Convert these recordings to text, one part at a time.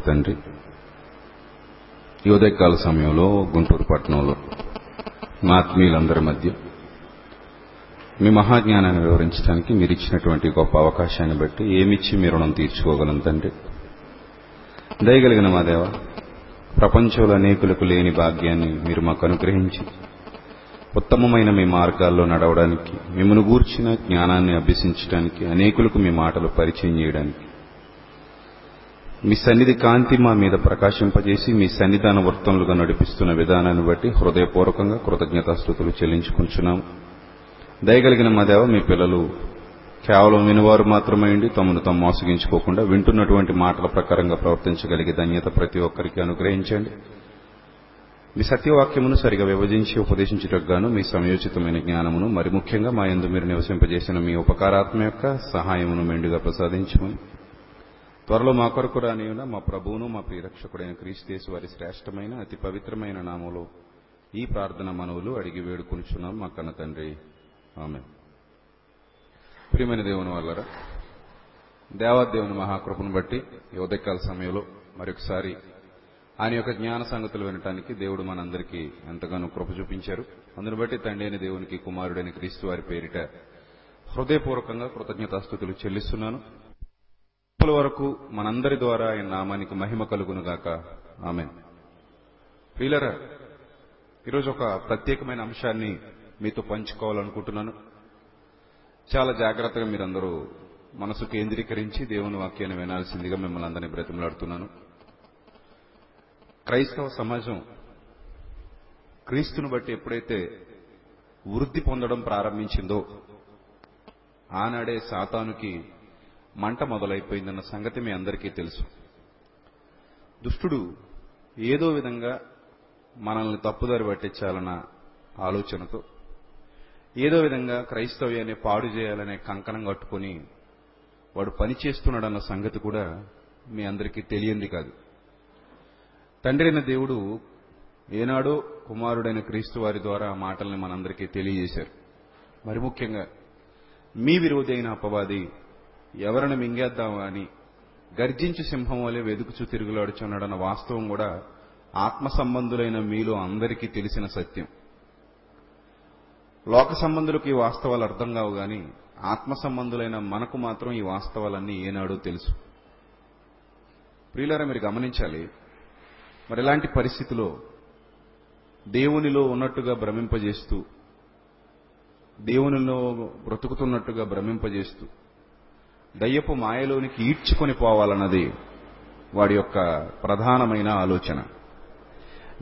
పరలోకపు తండ్రి, ఈ ఉదయకాల సమయంలో గుంటూరు పట్టణంలో మా ఆత్మీయులందరి మధ్య మీ మహాజ్ఞానాన్ని వివరించడానికి మీరు ఇచ్చినటువంటి గొప్ప అవకాశాన్ని బట్టి ఏమిచ్చి మీ రుణం తీర్చుకోగలం తండ్రి. దయగలిగిన మా దేవ, ప్రపంచంలో అనేకులకు లేని భాగ్యాన్ని మీరు మాకు అనుగ్రహించి ఉత్తమమైన మీ మార్గాల్లో నడవడానికి, మిమ్మల్ని గూర్చిన జ్ఞానాన్ని అభ్యసించడానికి, అనేకులకు మీ మాటలు పరిచయం చేయడానికి, మీ సన్నిధి కాంతి మా మీద ప్రకాశింపజేసి మీ సన్నిధాన వృత్తంలుగా నడిపిస్తున్న విధానాన్ని బట్టి హృదయపూర్వకంగా కృతజ్ఞతాస్తుతులు చెల్లించుకుంటున్నాం. దయగలిగిన మా దేవ, మీ పిల్లలు కేవలం వినివారు మాత్రమే ఉండి తమను తాము మోసగించుకోకుండా వింటున్నటువంటి మాటల ప్రకారంగా ప్రవర్తించగలిగే ధన్యత ప్రతి ఒక్కరికి అనుగ్రహించండి. మీ సత్యవాక్యమును సరిగా విభజించి ఉపదేశించుటకుగాను మీ సమయోచితమైన జ్ఞానమును, మరి ముఖ్యంగా మా యందు మీరు నివసింపజేసిన మీ ఉపకారాత్మ యొక్క సహాయమును మెండుగా ప్రసాదించుమని, త్వరలో మా కొరకు రానియున్న మా ప్రభువును మా ప్రియరక్షకుడైన క్రీస్తుయేసు వారి శ్రేష్టమైన అతి పవిత్రమైన నామములో ఈ ప్రార్థన మనవులు అడిగి వేడుకొనుచున్నాం మా కన్న తండ్రి, ఆమేన్. ప్రియమైన దేవుని వల్లరా, దేవాదేవుని మహాకృపను బట్టి ఉదయకాల సమయంలో మరొకసారి ఆయన యొక్క జ్ఞాన సంగతులు వినటానికి దేవుడు మనందరికీ ఎంతగానో కృప చూపించారు. అందును బట్టి తండ్రి అయిన దేవునికి, కుమారుడైన క్రీస్తు వారి పేరిట హృదయపూర్వకంగా కృతజ్ఞతాస్తుతులు చెల్లిస్తున్నాను. ఇప్పటి వరకు మనందరి ద్వారా ఆయన నామానికి మహిమ కలుగునుగాక, ఆమేన్. ప్రియులారా, ఈరోజు ఒక ప్రత్యేకమైన అంశాన్ని మీతో పంచుకోవాలనుకుంటున్నాను. చాలా జాగ్రత్తగా మీరందరూ మనసు కేంద్రీకరించి దేవుని వాక్యాన్ని వినాల్సిందిగా మిమ్మల్ని అందరినీ బ్రతిమలాడుతున్నాను. క్రైస్తవ సమాజం క్రీస్తును బట్టి ఎప్పుడైతే వృద్ధి పొందడం ప్రారంభించిందో ఆనాడే సాతానుకి మంట మొదలైపోయిందన్న సంగతి మీ అందరికీ తెలుసు. దుష్టుడు ఏదో విధంగా మనల్ని తప్పుదారి పట్టించాలన్న ఆలోచనతో, ఏదో విధంగా క్రైస్తవ్యాన్ని పాడు చేయాలనే కంకణం కట్టుకుని వాడు పనిచేస్తున్నాడన్న సంగతి కూడా మీ అందరికీ తెలియంది కాదు. తండ్రైన దేవుడు ఏనాడో కుమారుడైన క్రీస్తు వారి ద్వారా ఆ మాటల్ని మనందరికీ తెలియజేశారు. మరి ముఖ్యంగా మీ విరోధి అయిన అపవాది ఎవరిని మింగేద్దామా అని గర్జించి సింహం వలె వెదుకుచూ తిరుగులాడుచున్నాడన్న వాస్తవం కూడా ఆత్మ సంబంధులైన మీలో అందరికీ తెలిసిన సత్యం. లోక సంబంధులకు ఈ వాస్తవాలు అర్థం కావు, కానీ ఆత్మ సంబంధులైన మనకు మాత్రం ఈ వాస్తవాలన్నీ ఏనాడో తెలుసు. ప్రియులారా, మీరు గమనించాలి. మరి ఇలాంటి పరిస్థితిలో దేవునిలో ఉన్నట్టుగా భ్రమింపజేస్తూ, దేవునిలో బ్రతుకుతున్నట్టుగా భ్రమింపజేస్తూ దయ్యపు మాయలోనికి ఈడ్చుకొని పోవాలన్నది వాడి యొక్క ప్రధానమైన ఆలోచన.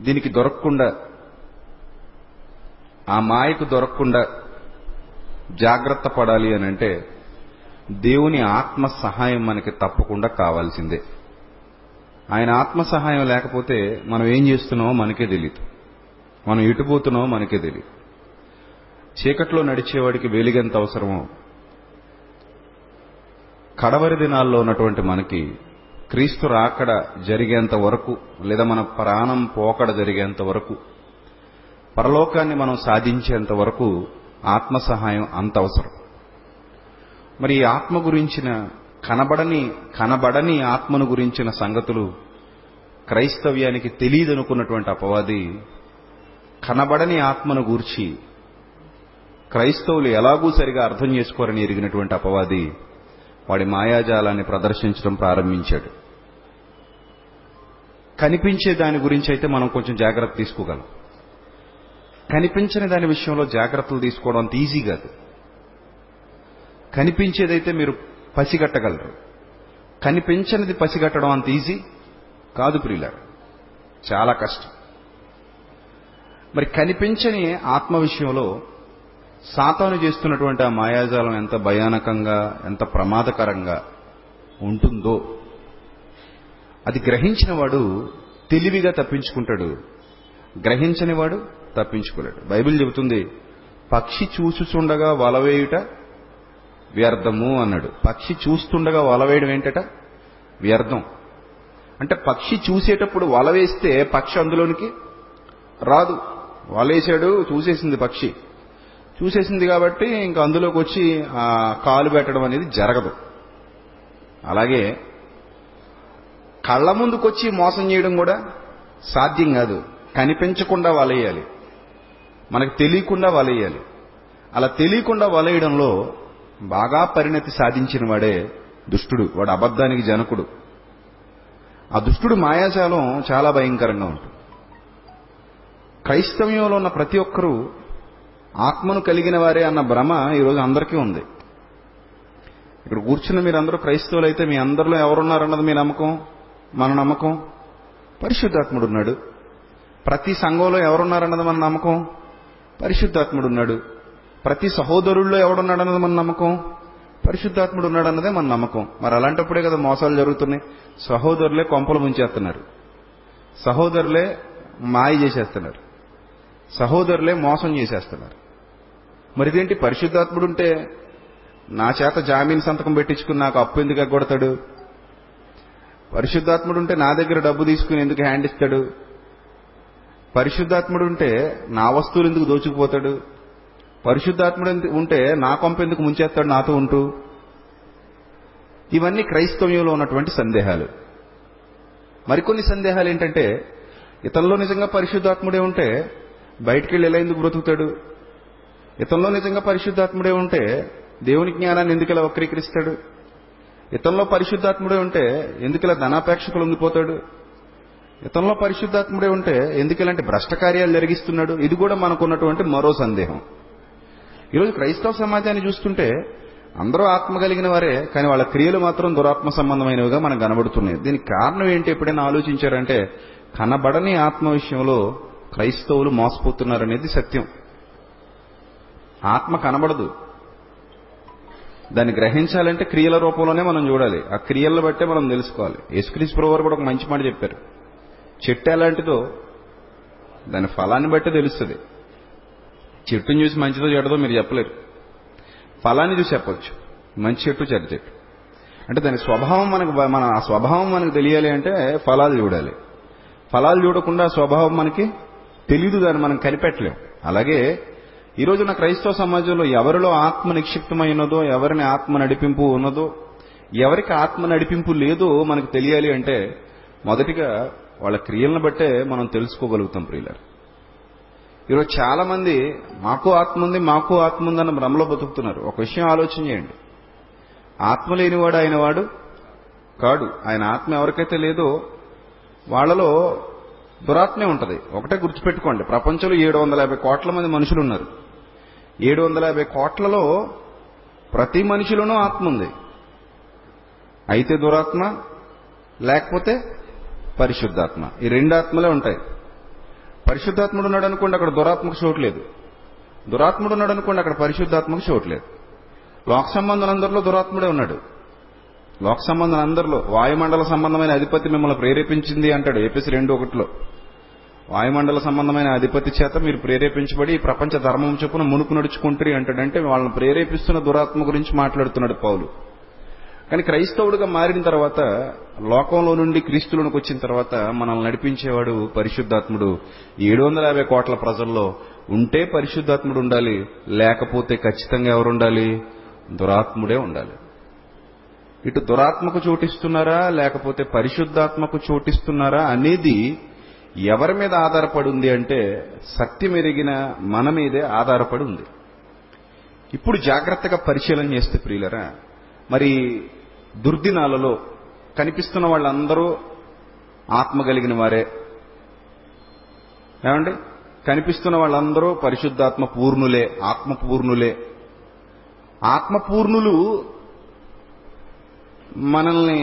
దీనికి దొరకకుండా, ఆ మాయకు దొరకకుండా జాగ్రత్త పడాలి అని అంటే దేవుని ఆత్మ సహాయం మనకి తప్పకుండా కావాల్సిందే. ఆయన ఆత్మ సహాయం లేకపోతే మనం ఏం చేస్తున్నామో మనకే తెలియదు, మనం ఎటుపోతున్నామో మనకే తెలియదు. చీకట్లో నడిచేవాడికి వెలుగెంత అవసరమో, కడవరి దినాల్లో ఉన్నటువంటి మనకి క్రీస్తు రాకడ జరిగేంత వరకు, లేదా మన ప్రాణం పోకడ జరిగేంత వరకు, పరలోకాన్ని మనం సాధించేంత వరకు ఆత్మ సహాయం అంత అవసరం. మరి ఈ ఆత్మ గురించిన కనబడని ఆత్మను గురించిన సంగతులు క్రైస్తవ్యానికి తెలియదనుకున్నటువంటి అపవాది కనబడని ఆత్మను గూర్చి క్రైస్తవులు ఎలాగూ సరిగా అర్థం చేసుకోరని ఎరిగినటువంటి అపవాది వాడి మాయాజాలాన్ని ప్రదర్శించడం ప్రారంభించాడు. కనిపించే దాని గురించి అయితే మనం కొంచెం జాగ్రత్త తీసుకోగలం. కనిపించని దాని విషయంలో జాగ్రత్తలు తీసుకోవడం అంత ఈజీ కాదు. కనిపించేదైతే మీరు పసిగట్టగలరు, కనిపించనిది పసిగట్టడం అంత ఈజీ కాదు ప్రియులారు, చాలా కష్టం. మరి కనిపించని ఆత్మ విషయంలో సాతాను చేస్తున్నటువంటి ఆ మాయాజాలం ఎంత భయానకంగా, ఎంత ప్రమాదకరంగా ఉంటుందో అది గ్రహించిన వాడు తెలివిగా తప్పించుకుంటాడు, గ్రహించని వాడు తప్పించుకోలేడు. బైబిల్ చెబుతుంది, పక్షి చూచుచుండగా వలవేయుట వ్యర్థము అన్నాడు. పక్షి చూస్తుండగా వలవేయడం ఏంటట? వ్యర్థం. అంటే పక్షి చూసేటప్పుడు వలవేస్తే పక్షి అందులోనికి రాదు. వలేసాడు, చూసేసింది, పక్షి చూసేసింది కాబట్టి ఇంకా అందులోకి వచ్చి కాలు పెట్టడం అనేది జరగదు. అలాగే కళ్ళ ముందుకొచ్చి మోసం చేయడం కూడా సాధ్యం కాదు. కనిపించకుండా వలేయాలి, మనకు తెలియకుండా వలేయాలి. అలా తెలియకుండా వలేయడంలో బాగా పరిణతి సాధించిన వాడే దుష్టుడు, వాడు అబద్ధానికి జనకుడు. ఆ దుష్టుడు మాయాజాలం చాలా భయంకరంగా ఉంటుంది. క్రైస్తవ్యంలో ఉన్న ప్రతి ఒక్కరూ ఆత్మను కలిగిన వారే అన్న భ్రమ ఈరోజు అందరికీ ఉంది. ఇక్కడ కూర్చున్న మీరందరూ క్రైస్తవులైతే మీ అందరిలో ఎవరున్నారన్నది మీ నమ్మకం, మన నమ్మకం. పరిశుద్ధాత్ముడున్నాడు. ప్రతి సంఘంలో ఎవరున్నారన్నది మన నమ్మకం, పరిశుద్ధాత్ముడున్నాడు. ప్రతి సహోదరుల్లో ఎవడున్నాడన్నది మన నమ్మకం, పరిశుద్ధాత్ముడు ఉన్నాడన్నదే మన నమ్మకం. మరి అలాంటప్పుడే కదా మోసాలు జరుగుతున్నాయి. సహోదరులే కొంపలు ముంచేస్తున్నారు, సహోదరులే మాయ చేసేస్తున్నారు, సహోదరులే మోసం చేసేస్తున్నారు. మరి ఇదేంటి, పరిశుద్ధాత్ముడు ఉంటే నా చేత జామీన్ సంతకం పెట్టించుకుని నాకు అప్పు ఎందుకు ఎగ్గొడతాడు? పరిశుద్ధాత్ముడు ఉంటే నా దగ్గర డబ్బు తీసుకుని ఎందుకు హ్యాండ్ ఇస్తాడు? పరిశుద్ధాత్ముడు ఉంటే నా వస్తువులు ఎందుకు దోచుకుపోతాడు? పరిశుద్ధాత్ముడు ఉంటే నా కొంపెందుకు ముంచేస్తాడు నాతో ఉంటూ? ఇవన్నీ క్రైస్తవ్యంలో ఉన్నటువంటి సందేహాలు. మరికొన్ని సందేహాలు ఏంటంటే, ఇతరుల్లో నిజంగా పరిశుద్ధాత్ముడే ఉంటే బయటికి వెళ్ళి ఎలా ఎందుకు బ్రతుకుతాడు? ఇతరుల్లో నిజంగా పరిశుద్ధాత్ముడే ఉంటే దేవుని జ్ఞానాన్ని ఎందుకు ఇలా వక్రీకరిస్తాడు? ఇతరుల్లో పరిశుద్ధాత్ముడే ఉంటే ఎందుకు ఇలా ధనాపేక్షకు లొంగిపోతాడు? ఇతరుల్లో పరిశుద్ధాత్ముడే ఉంటే ఎందుకు ఇలాంటి భ్రష్ట కార్యాలు జరిగిస్తున్నాడు? ఇది కూడా మనకున్నటువంటి మరో సందేహం. ఈరోజు క్రైస్తవ సమాజాన్ని చూస్తుంటే అందరూ ఆత్మ కలిగిన వారే, కానీ వాళ్ళ క్రియలు మాత్రం దురాత్మ సంబంధమైనవిగా మనకు కనబడుతున్నాయి. దీనికి కారణం ఏంటి ఎప్పుడైనా ఆలోచించారంటే, కనబడని ఆత్మ విషయంలో క్రైస్తవులు మోసపోతున్నారనేది సత్యం. ఆత్మ కనబడదు, దాన్ని గ్రహించాలంటే క్రియల రూపంలోనే మనం చూడాలి. ఆ క్రియలను బట్టే మనం తెలుసుకోవాలి. యేసుక్రీస్తు ప్రభువు కూడా ఒక మంచి మాట చెప్పారు, చెట్టు ఎలాంటిదో దాని ఫలాన్ని బట్టే తెలుస్తుంది. చెట్టును చూసి మంచిదో చెడదో మీరు చెప్పలేరు, ఫలాన్ని చూసి చెప్పచ్చు. మంచి చెట్టు, చెడ్డ చెట్టు అంటే దాని స్వభావం మనకు, మన ఆ స్వభావం మనకు తెలియాలి అంటే ఫలాలు చూడాలి. ఫలాలు చూడకుండా స్వభావం మనకి తెలియదు, దాన్ని మనం కనిపెట్టలేం. అలాగే ఈరోజున క్రైస్తవ సమాజంలో ఎవరిలో ఆత్మ నిక్షిప్తమై ఉన్నదో, ఎవరిని ఆత్మ నడిపింపు ఉన్నదో, ఎవరికి ఆత్మ నడిపింపు లేదో మనకు తెలియాలి అంటే మొదటిగా వాళ్ళ క్రియలను బట్టే మనం తెలుసుకోగలుగుతాం. ప్రియులారా, ఈరోజు చాలా మంది మాకు ఆత్మ ఉంది, మాకు ఆత్మ ఉందన్న భ్రమలో బతుకుతున్నారు. ఒక విషయం ఆలోచన చేయండి, ఆత్మ లేనివాడు ఆయన వాడు కాడు. ఆయన ఆత్మ ఎవరికైతే లేదో వాళ్లలో దురాత్మే ఉంటుంది. ఒకటే గుర్తుపెట్టుకోండి, ప్రపంచంలో 750 కోట్ల మంది మనుషులు ఉన్నారు. 750 కోట్లలో ప్రతి మనిషిలోనూ ఆత్మ ఉంది. అయితే దురాత్మ, లేకపోతే పరిశుద్ధాత్మ. ఈ రెండు ఆత్మలే ఉంటాయి. పరిశుద్ధాత్ముడు ఉన్నాడు అనుకోండి, అక్కడ దురాత్మకు చోటు లేదు. దురాత్ముడు ఉన్నాడు అనుకోండి, అక్కడ పరిశుద్ధాత్మకు చోటు లేదు. లోక సంబంధులందరిలో దురాత్ముడే ఉన్నాడు. లోక సంబంధులందరిలో వాయుమండల సంబంధమైన అధిపతి మిమ్మల్ని ప్రేరేపించింది అంటాడు ఎఫెసీ 2:1. వాయుమండల సంబంధమైన అధిపతి చేత మీరు ప్రేరేపించబడి ఈ ప్రపంచ ధర్మం చొప్పున మునుకు నడుచుకుంటారు అంటాడంటే వాళ్ళని ప్రేరేపిస్తున్న దురాత్మ గురించి మాట్లాడుతున్నాడు పౌలు. కానీ క్రైస్తవుడిగా మారిన తర్వాత, లోకంలో నుండి క్రీస్తులోనికి వచ్చిన తర్వాత మనల్ని నడిపించేవాడు పరిశుద్ధాత్ముడు. 750 కోట్ల ప్రజల్లో ఉంటే పరిశుద్ధాత్ముడు ఉండాలి, లేకపోతే ఖచ్చితంగా ఎవరుండాలి? దురాత్ముడే ఉండాలి. ఇటు దురాత్మకు చోటిస్తున్నారా లేకపోతే పరిశుద్ధాత్మకు చోటిస్తున్నారా అనేది ఎవరి మీద ఆధారపడి ఉంది అంటే సత్యం ఎరిగిన మన మీదే ఆధారపడి ఉంది. ఇప్పుడు జాగ్రత్తగా పరిశీలన చేస్తే ప్రియులరా, మరి దుర్దినాలలో కనిపిస్తున్న వాళ్ళందరూ ఆత్మ కలిగిన వారే ఏమండి? కనిపిస్తున్న వాళ్ళందరూ పరిశుద్ధాత్మ పూర్ణులే, ఆత్మపూర్ణులే. ఆత్మపూర్ణులు మనల్ని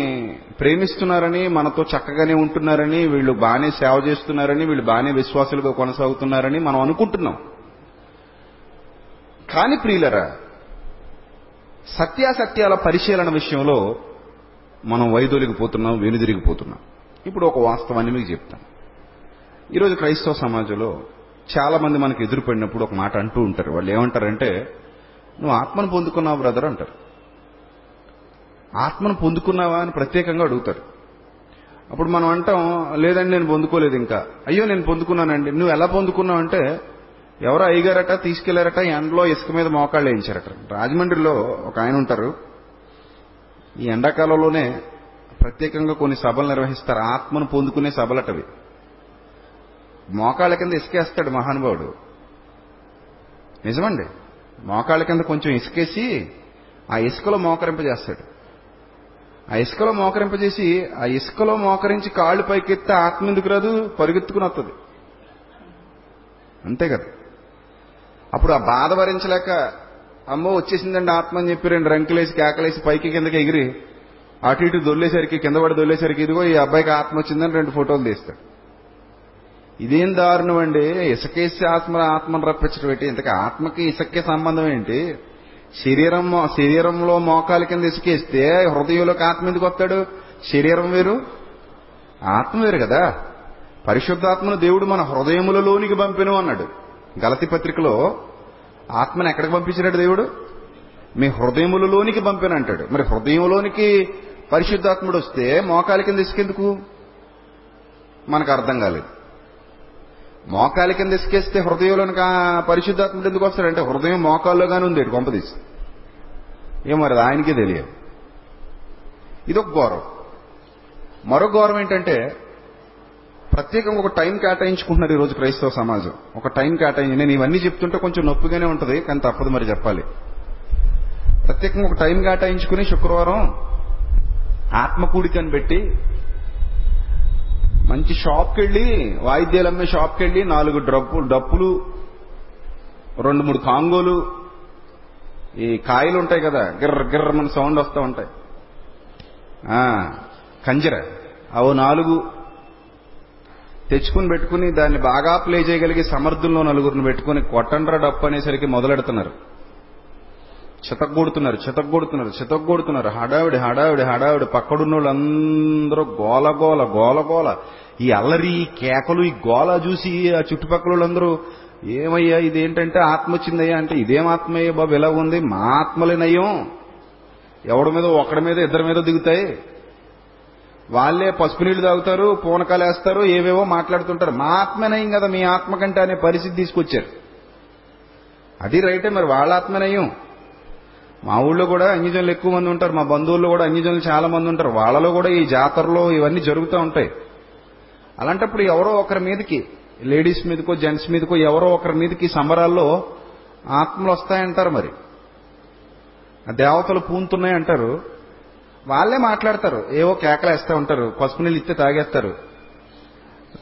ప్రేమిస్తున్నారని, మనతో చక్కగానే ఉంటున్నారని, వీళ్ళు బాగానే సేవ చేస్తున్నారని, వీళ్ళు బాగానే విశ్వాసులుగా కొనసాగుతున్నారని మనం అనుకుంటున్నాం. కానీ ప్రియులరా, సత్యాసత్యాల పరిశీలన విషయంలో మనం వైదొలిగిపోతున్నాం, వెనుదిరిగిపోతున్నాం. ఇప్పుడు ఒక వాస్తవాన్ని మీకు చెప్తాను. ఈరోజు క్రైస్తవ సమాజంలో చాలా మంది మనకు ఎదురుపడినప్పుడు ఒక మాట అంటూ ఉంటారు. వాళ్ళు ఏమంటారంటే, నువ్వు ఆత్మను పొందుకున్నావు బ్రదర్ అంటారు. ఆత్మను పొందుకున్నావా అని ప్రత్యేకంగా అడుగుతారు. అప్పుడు మనం అంటాం, లేదండి నేను పొందుకోలేదు ఇంకా. అయ్యో నేను పొందుకున్నానండి. నువ్వు ఎలా పొందుకున్నావు అంటే, ఎవరో అయ్యగారట తీసుకెళ్లారట, ఎండలో ఇసుక మీద మోకాళ్ళు వేయించారట. రాజమండ్రిలో ఒక ఆయన ఉంటారు. ఈ ఎండాకాలంలోనే ప్రత్యేకంగా కొన్ని సభలు నిర్వహిస్తారు, ఆత్మను పొందుకునే సభలటవి. మోకాళ్ళ కింద ఇసుకేస్తాడు మహానుభావుడు, నిజమండి. మోకాళ్ళ కింద కొంచెం ఇసుకేసి ఆ ఇసుకలో మోకరింపజేస్తాడు. ఆ ఇసుకలో మోకరింపజేసి ఆ ఇసుకలో మోకరించి కాళ్ళు పైకెత్తే ఆత్మ ఎందుకు రాదు, పరుగెత్తుకుని వస్తుంది అంతే కదా. అప్పుడు ఆ బాధ భరించలేక అమ్మో వచ్చేసిందండి ఆత్మ అని చెప్పి రెండు రంకులేసి కేకలేసి పైకి కిందకి ఎగిరి అటు ఇటు దొల్లేసరికి, కింద పడి దొల్లేసరికి ఇదిగో ఈ అబ్బాయికి ఆత్మ వచ్చిందని రెండు ఫోటోలు తీస్తాడు. ఇదేం దారుణం అండి, ఇసుకేసి ఆత్మను రప్పించడం ఏంటి? ఇంతక ఆత్మకి ఇసుకే సంబంధం ఏంటి? శరీరంలో మోకాల కింద ఇసుకేస్తే హృదయంలోకి ఆత్మ ఎందుకు వస్తాడు? శరీరం వేరు, ఆత్మ వేరు కదా. పరిశుద్ధాత్మను దేవుడు మన హృదయములలోనికి పంపెను అన్నాడు గలతీ పత్రికలో. ఆత్మను ఎక్కడికి పంపించినాడు దేవుడు? మీ హృదయములలోనికి పంపెనంటాడు. మరి హృదయంలోనికి పరిశుద్ధాత్ముడు వస్తే మోకాల కింద ఇసుకెందుకు? మనకు అర్థం కాలేదు. మోకాలి కింద ఇసుకేస్తే హృదయంలోనికి పరిశుద్ధాత్ముడు ఎందుకు వస్తాడంటే హృదయం మోకాల్లోగానే ఉంది కొంపదీసి, ఏమరదు ఆయనకే తెలియదు. ఇదొక గౌరవం. మరో గౌరవం ఏంటంటే ప్రత్యేకంగా ఒక టైం కేటాయించుకుంటున్నారు ఈరోజు క్రైస్తవ సమాజం. ఒక టైం కేటాయించి, నేను ఇవన్నీ చెప్తుంటే కొంచెం నొప్పిగానే ఉంటుంది కానీ తప్పదు మరి చెప్పాలి. ప్రత్యేకంగా ఒక టైం కేటాయించుకుని శుక్రవారం ఆత్మకూడిక అని పెట్టి మంచి షాప్కి వెళ్ళి, వాయిద్యాలు అమ్మే షాప్కి వెళ్ళి 4 డప్పులు 2-3 కాంగోలు, ఈ కాయలు ఉంటాయి కదా గిర్ర గిర్ర మన సౌండ్ వస్తూ ఉంటాయి, కంజర అవో 4 తెచ్చుకుని పెట్టుకుని దాన్ని బాగా ప్లే చేయగలిగే సమర్థుల్లో 4 పెట్టుకుని కొట్టండ్ర డప్పు అనేసరికి మొదలెడుతున్నారు. చితగ్గొడుతున్నారు. హడావిడి పక్కడున్న వాళ్ళందరూ గోల. ఈ అల్లరి, ఈ కేకలు, ఈ గోల చూసి ఆ చుట్టుపక్కల వాళ్ళందరూ ఏమయ్యా ఇదేంటంటే ఆత్మ వచ్చిందయ్యా అంటే, ఇదేం ఆత్మయ్యా బాబు ఎలా ఉంది, మా ఆత్మలేనయ్యం ఎవడి మీద ఒకడి మీద ఇద్దరి మీద దిగుతాయి. వాళ్లే పసుపు నీళ్లు తాగుతారు, పూనకాలు వేస్తారు, ఏవేవో మాట్లాడుతుంటారు. మా ఆత్మనయం కదా మీ ఆత్మ కంటే అనే పరిస్థితి తీసుకొచ్చారు. అది రైటే, మరి వాళ్ళ ఆత్మనయం. మా ఊళ్ళో కూడా అన్యజనులు ఎక్కువ మంది ఉంటారు, మా బంధువుల్లో కూడా అన్యజనులు చాలా మంది ఉంటారు. వాళ్ళలో కూడా ఈ జాతరలో ఇవన్నీ జరుగుతూ ఉంటాయి. అలాంటప్పుడు ఎవరో ఒకరి మీదకి, లేడీస్ మీదకో జెంట్స్ మీదకో ఎవరో ఒకరి మీదకి సంబరాల్లో ఆత్మలు వస్తాయంటారు. మరి దేవతలు పూనుతున్నాయంటారు. వాళ్లే మాట్లాడతారు, ఏవో కేకలు వేస్తూ ఉంటారు, పసుపు నీళ్ళు ఇస్తే తాగేస్తారు,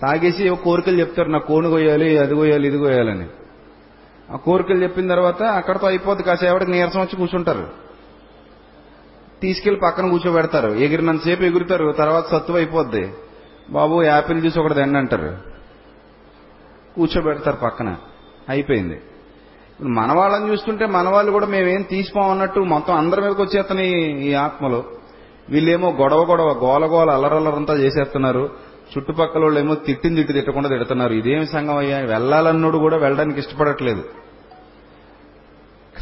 తాగేసి ఏవో కోరికలు చెప్తారు, నా కోను కొయ్యాలి, అది కొయ్యాలి, ఇది కొయ్యాలని. ఆ కోరికలు చెప్పిన తర్వాత అక్కడతో అయిపోద్ది. కాసేపటికి నీరసం వచ్చి కూర్చుంటారు, తీసుకెళ్లి పక్కన కూర్చోబెడతారు, ఎగిరినంతసేపు ఎగురుతారు, తర్వాత సత్తువ అయిపోద్ది. బాబు యాపిల్ జ్యూస్ ఒకటి తిన్న అంటారు, కూర్చోబెడతారు పక్కన, అయిపోయింది. మన వాళ్ళని చూస్తుంటే మన వాళ్ళు కూడా మేమేం తీసిపోమన్నట్టు మొత్తం అందరి మీదకి వచ్చేస్తాయి ఈ ఆత్మలు. వీళ్ళేమో గొడవ గోలగోల అల్లరల్లరంతా చేసేస్తున్నారు, చుట్టుపక్కల వాళ్ళు ఏమో తిట్టకుండా తిడుతున్నారు. ఇదేమి సంఘం అయ్యా, వెళ్లాలన్నోడు కూడా వెళ్ళడానికి ఇష్టపడట్లేదు,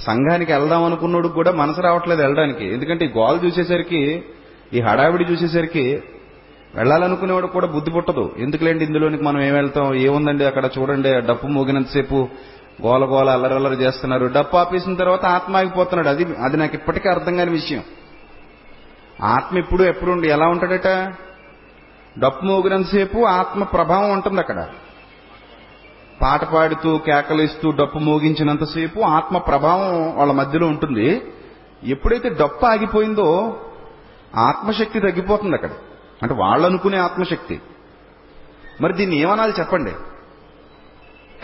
సంఘానికి వెళ్దాం అనుకున్నోడు కూడా మనసు రావట్లేదు వెళ్ళడానికి. ఎందుకంటే ఈ గోల చూసేసరికి, ఈ హడావిడి చూసేసరికి వెళ్లాలనుకునేవాడు కూడా బుద్ధి పుట్టదు. ఎందుకులేండి ఇందులోనికి మనం ఏం వెళ్తాం, ఏముందండి అక్కడ చూడండి, డప్పు మోగినంతసేపు గోలగోల అల్లరల్లరి చేస్తున్నారు, డప్పు ఆపేసిన తర్వాత ఆత్మ ఆగిపోతున్నాడు. అది నాకు ఇప్పటికీ అర్థం కాని విషయం. ఆత్మ ఎప్పుడు ఎలా ఉంటాడట? డప్పు మోగినంతసేపు ఆత్మ ప్రభావం ఉంటుంది అక్కడ. పాట పాడుతూ కేకలేస్తూ డప్పు మోగించినంతసేపు ఆత్మ ప్రభావం వాళ్ళ మధ్యలో ఉంటుంది. ఎప్పుడైతే డప్పు ఆగిపోయిందో ఆత్మశక్తి తగ్గిపోతుంది అక్కడ, అంటే వాళ్ళనుకునే ఆత్మశక్తి. మరి దీన్ని ఏమనాలి చెప్పండి?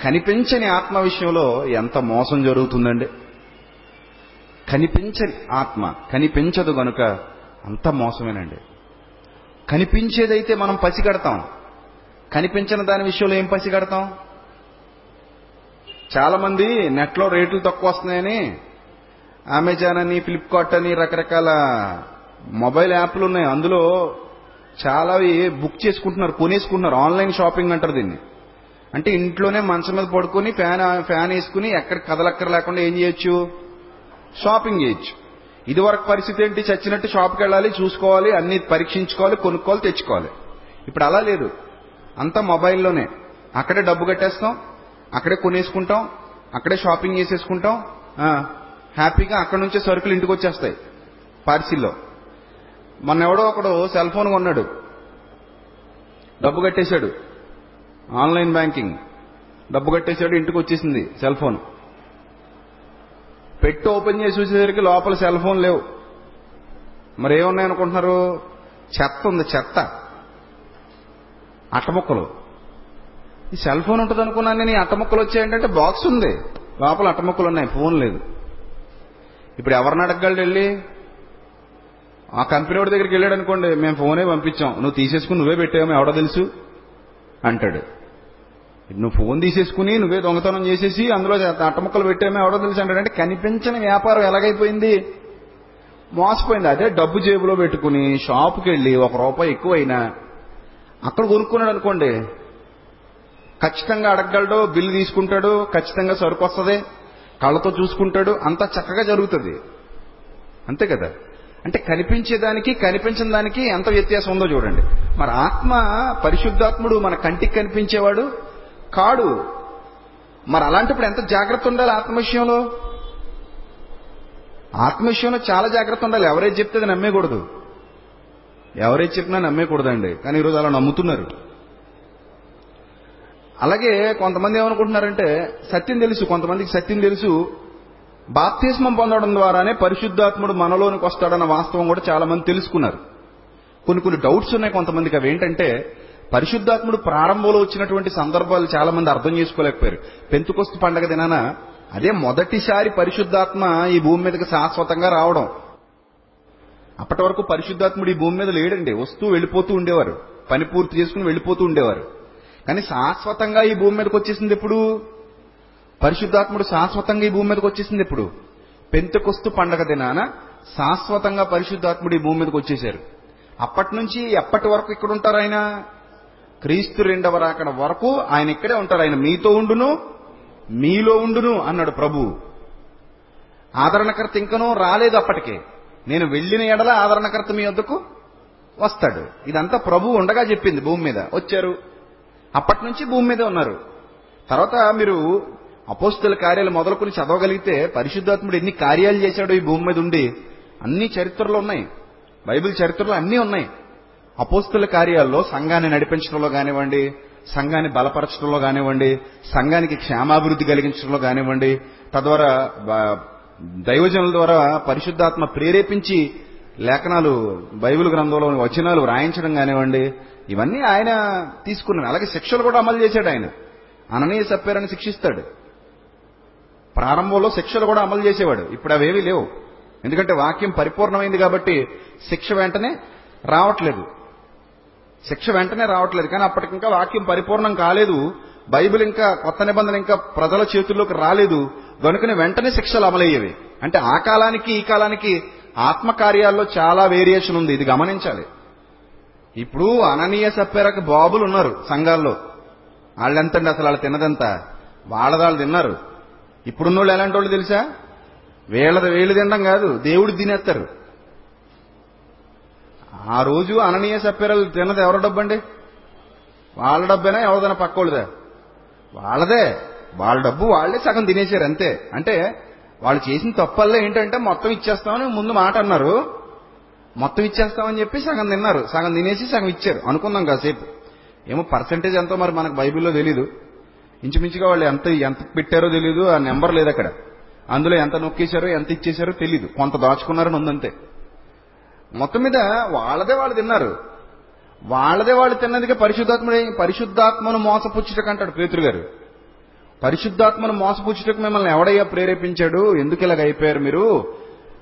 కనిపించని ఆత్మ విషయంలో ఎంత మోసం జరుగుతుందండి. కనిపించని ఆత్మ, కనిపించదు గనుక అంత మోసమేనండి. కనిపించేదైతే మనం పసిగడతాం, కనిపించిన దాని విషయంలో ఏం పసిగడతాం? చాలా మంది నెట్లో రేట్లు తక్కువ వస్తున్నాయని అమెజాన్ అని ఫ్లిప్కార్ట్ అని రకరకాల మొబైల్ యాప్లు ఉన్నాయి, అందులో చాలా బుక్ చేసుకుంటున్నారు, కొనేసుకుంటున్నారు. ఆన్లైన్ షాపింగ్ అంటారు దీన్ని. అంటే ఇంట్లోనే మంచం మీద పడుకుని ఫ్యాన్ వేసుకుని ఎక్కడ కదలక్కర లేకుండా ఏం చేయొచ్చు, షాపింగ్ చేయొచ్చు. ఇదివరకు పరిస్థితి ఏంటి, చచ్చినట్టు షాప్కి వెళ్ళాలి, చూసుకోవాలి, అన్ని పరీక్షించుకోవాలి, కొనుక్కోవాలి, తెచ్చుకోవాలి. ఇప్పుడు అలా లేదు, అంతా మొబైల్లోనే. అక్కడే డబ్బు కట్టేస్తాం, అక్కడే కొనేసుకుంటాం, అక్కడే షాపింగ్ చేసేసుకుంటాం, హ్యాపీగా అక్కడి నుంచే సరుకులు ఇంటికి వచ్చేస్తాయి పార్సిల్లో. మొన్న ఎవడో ఒకడు సెల్ ఫోన్ కొన్నాడు, డబ్బు కట్టేశాడు, ఆన్లైన్ బ్యాంకింగ్ డబ్బు కట్టేశాడు, ఇంటికి వచ్చేసింది సెల్ ఫోన్. పెట్టి ఓపెన్ చేసి చూసేసరికి లోపల సెల్ ఫోన్ లేవు. మరి ఏమున్నాయనుకుంటున్నారు? చెత్త ఉంది, చెత్త, అట్టముక్కలు. ఈ సెల్ ఫోన్ ఉంటుంది అనుకున్నాను నేను. ఈ అట్టముక్కలు వచ్చాయంటే బాక్స్ ఉంది, లోపల అట్టముక్కలు ఉన్నాయి, ఫోన్ లేదు. ఇప్పుడు ఎవరిని అడగగలడు? వెళ్ళి ఆ కంపెనీ వాడి దగ్గరికి వెళ్ళాడు అనుకోండి, మేము ఫోనే పంపించాం, నువ్వు తీసేసుకుని నువ్వే పెట్టావు, ఎవడో తెలుసు అంటాడు. నువ్వు ఫోన్ తీసేసుకుని నువ్వే దొంగతనం చేసేసి అందులో అట్టముక్కలు పెట్టామే, ఎవడో తెలుసు అంటాడు. అంటే కనిపించని వ్యాపారం ఎలాగైపోయింది? మోసపోయింది. అదే డబ్బు జేబులో పెట్టుకుని షాపుకి వెళ్ళి ₹1 ఎక్కువైనా అక్కడ కొనుక్కున్నాడు అనుకోండి, ఖచ్చితంగా అడగగలడు, బిల్లు తీసుకుంటాడు, ఖచ్చితంగా సరుకు వస్తుంది, కళ్ళతో చూసుకుంటాడు, అంతా చక్కగా జరుగుతుంది. అంతే కదా? అంటే కనిపించేదానికి కనిపించిన దానికి ఎంత వ్యత్యాసం ఉందో చూడండి. మరి ఆత్మ, పరిశుద్ధాత్ముడు మన కంటికి కనిపించేవాడు కాడు. మరి అలాంటప్పుడు ఎంత జాగ్రత్త ఉండాలి ఆత్మ విషయంలో? ఆత్మ విషయంలో చాలా జాగ్రత్త ఉండాలి. ఎవరైతే చెప్తే అది నమ్మేయకూడదు. ఎవరైతే చెప్పినా నమ్మేయకూడదండి. కానీ ఈరోజు అలా నమ్ముతున్నారు. అలాగే కొంతమంది ఏమనుకుంటున్నారంటే, సత్యం తెలుసు, కొంతమందికి సత్యం తెలుసు, బాప్తిస్మం పొందడం ద్వారానే పరిశుద్ధాత్ముడు మనలోనికి వస్తాడన్న వాస్తవం కూడా చాలా మంది తెలుసుకున్నారు. కొన్ని డౌట్స్ ఉన్నాయి కొంతమందికి. అవి ఏంటంటే, పరిశుద్ధాత్ముడు ప్రారంభంలో వచ్చినటువంటి సందర్భాలు చాలా మంది అర్థం చేసుకోలేకపోయారు. పెంతెకొస్తు పండగ దినాన అదే మొదటిసారి పరిశుద్ధాత్మ ఈ భూమి మీదకి శాశ్వతంగా రావడం. అప్పటి వరకు పరిశుద్ధాత్ముడు ఈ భూమి మీద లేడండి. వస్తూ వెళ్ళిపోతూ ఉండేవారు, పని పూర్తి చేసుకుని వెళ్ళిపోతూ ఉండేవారు. కానీ శాశ్వతంగా ఈ భూమి మీదకి వచ్చేసింది ఎప్పుడు? పరిశుద్ధాత్ముడు శాశ్వతంగా ఈ భూమి మీదకి వచ్చేసింది ఎప్పుడు? పెంతెకొస్తు పండగ దినాన శాశ్వతంగా పరిశుద్ధాత్ముడు ఈ భూమి మీదకి వచ్చేశారు. అప్పటి నుంచి ఎప్పటి వరకు ఇక్కడ ఉంటారు ఆయన? క్రీస్తు రెండవ రాకడ వరకు ఆయన ఇక్కడే ఉంటారు. ఆయన మీతో ఉండును, మీలో ఉండును అన్నాడు ప్రభు. ఆదరణకర్త ఇంకనూ రాలేదు. అప్పటికే నేను వెళ్ళిన ఎడల ఆదరణకర్త మీ వద్దకు వస్తాడు. ఇదంతా ప్రభు ఉండగా చెప్పింది. భూమి మీద వచ్చారు, అప్పటి నుంచి భూమి మీదే ఉన్నారు. తర్వాత మీరు అపోస్తుల కార్యాలు మొదలుకొని చదవగలిగితే పరిశుద్ధాత్ముడు ఎన్ని కార్యాలు చేశాడో ఈ భూమి మీద ఉండి, అన్ని చరిత్రలో ఉన్నాయి. బైబిల్ చరిత్రలో అన్నీ ఉన్నాయి. అపోస్తుల కార్యాల్లో సంఘాన్ని నడిపించడంలో కానివ్వండి, సంఘాన్ని బలపరచడంలో కానివ్వండి, సంఘానికి క్షేమాభివృద్ధి కలిగించడంలో కానివ్వండి, తద్వారా దైవజనుల ద్వారా పరిశుద్ధాత్మ ప్రేరేపించి లేఖనాలు, బైబిల్ గ్రంథంలోని వచనాలు రాయించడం కానివ్వండి, ఇవన్నీ ఆయన తీసుకున్నాడు. అలాగే శిక్షలు కూడా అమలు చేశాడు. ఆయన అననీయ సప్పేరని శిక్షిస్తాడు. ప్రారంభంలో శిక్షలు కూడా అమలు చేసేవాడు. ఇప్పుడు అవేవీ లేవు. ఎందుకంటే వాక్యం పరిపూర్ణమైంది కాబట్టి శిక్ష వెంటనే రావట్లేదు. కానీ అప్పటికింకా వాక్యం పరిపూర్ణం కాలేదు. బైబిల్ ఇంకా, కొత్త నిబంధన ఇంకా ప్రజల చేతుల్లోకి రాలేదు. గనుకనే వెంటనే శిక్షలు అమలయ్యేవి. అంటే ఆ కాలానికి ఈ కాలానికి ఆత్మకార్యాల్లో చాలా వేరియేషన్ ఉంది. ఇది గమనించాలి. ఇప్పుడు అననీయ సప్పేరాకి బాబులు ఉన్నారు సంఘాల్లో. వాళ్ళెంతండి అసలు? వాళ్ళు తిన్నదంతా వాళ్ళదాళ్ళు తిన్నారు. ఇప్పుడున్న వాళ్ళు ఎలాంటి వాళ్ళు తెలుసా? వీళ్ళది వీళ్ళు తినడం కాదు, దేవుడు తినేస్తారు. ఆ రోజు అననీయ సప్పేరాలు తినది ఎవరి డబ్బు అండి? వాళ్ళ డబ్బేనా ఎవరిదైనా పక్కోళ్ళదా? వాళ్ళదే. వాళ్ళ డబ్బు వాళ్లే సగం తినేశారు అంతే. అంటే వాళ్ళు చేసిన తప్పల్లో ఏంటంటే, మొత్తం ఇచ్చేస్తామని ముందు మాట అన్నారు, మొత్తం ఇచ్చేస్తామని చెప్పి సగం తిన్నారు, సగం తినేసి సగం ఇచ్చారు అనుకుందాం కాసేపు. ఏమో పర్సంటేజ్ ఎంతో మరి మనకు బైబిల్లో తెలీదు. ఇంచుమించుగా వాళ్ళు ఎంత పెట్టారో తెలీదు, ఆ నెంబర్ లేదు అక్కడ. అందులో ఎంత నొక్కేశారో, ఎంత ఇచ్చేశారో తెలీదు. కొంత దాచుకున్నారని ఉందంతే. మొత్తం మీద వాళ్ళదే వాళ్ళు తిన్నారు, వాళ్ళదే వాళ్ళు తిన్నదిగా పరిశుద్ధాత్మను మోసపుచ్చుటకు అంటాడు పేతురు గారు. పరిశుద్ధాత్మను మోసపుచ్చుటకు మిమ్మల్ని ఎవడయ్యా ప్రేరేపించాడు? ఎందుకు ఇలాగ అయిపోయారు మీరు?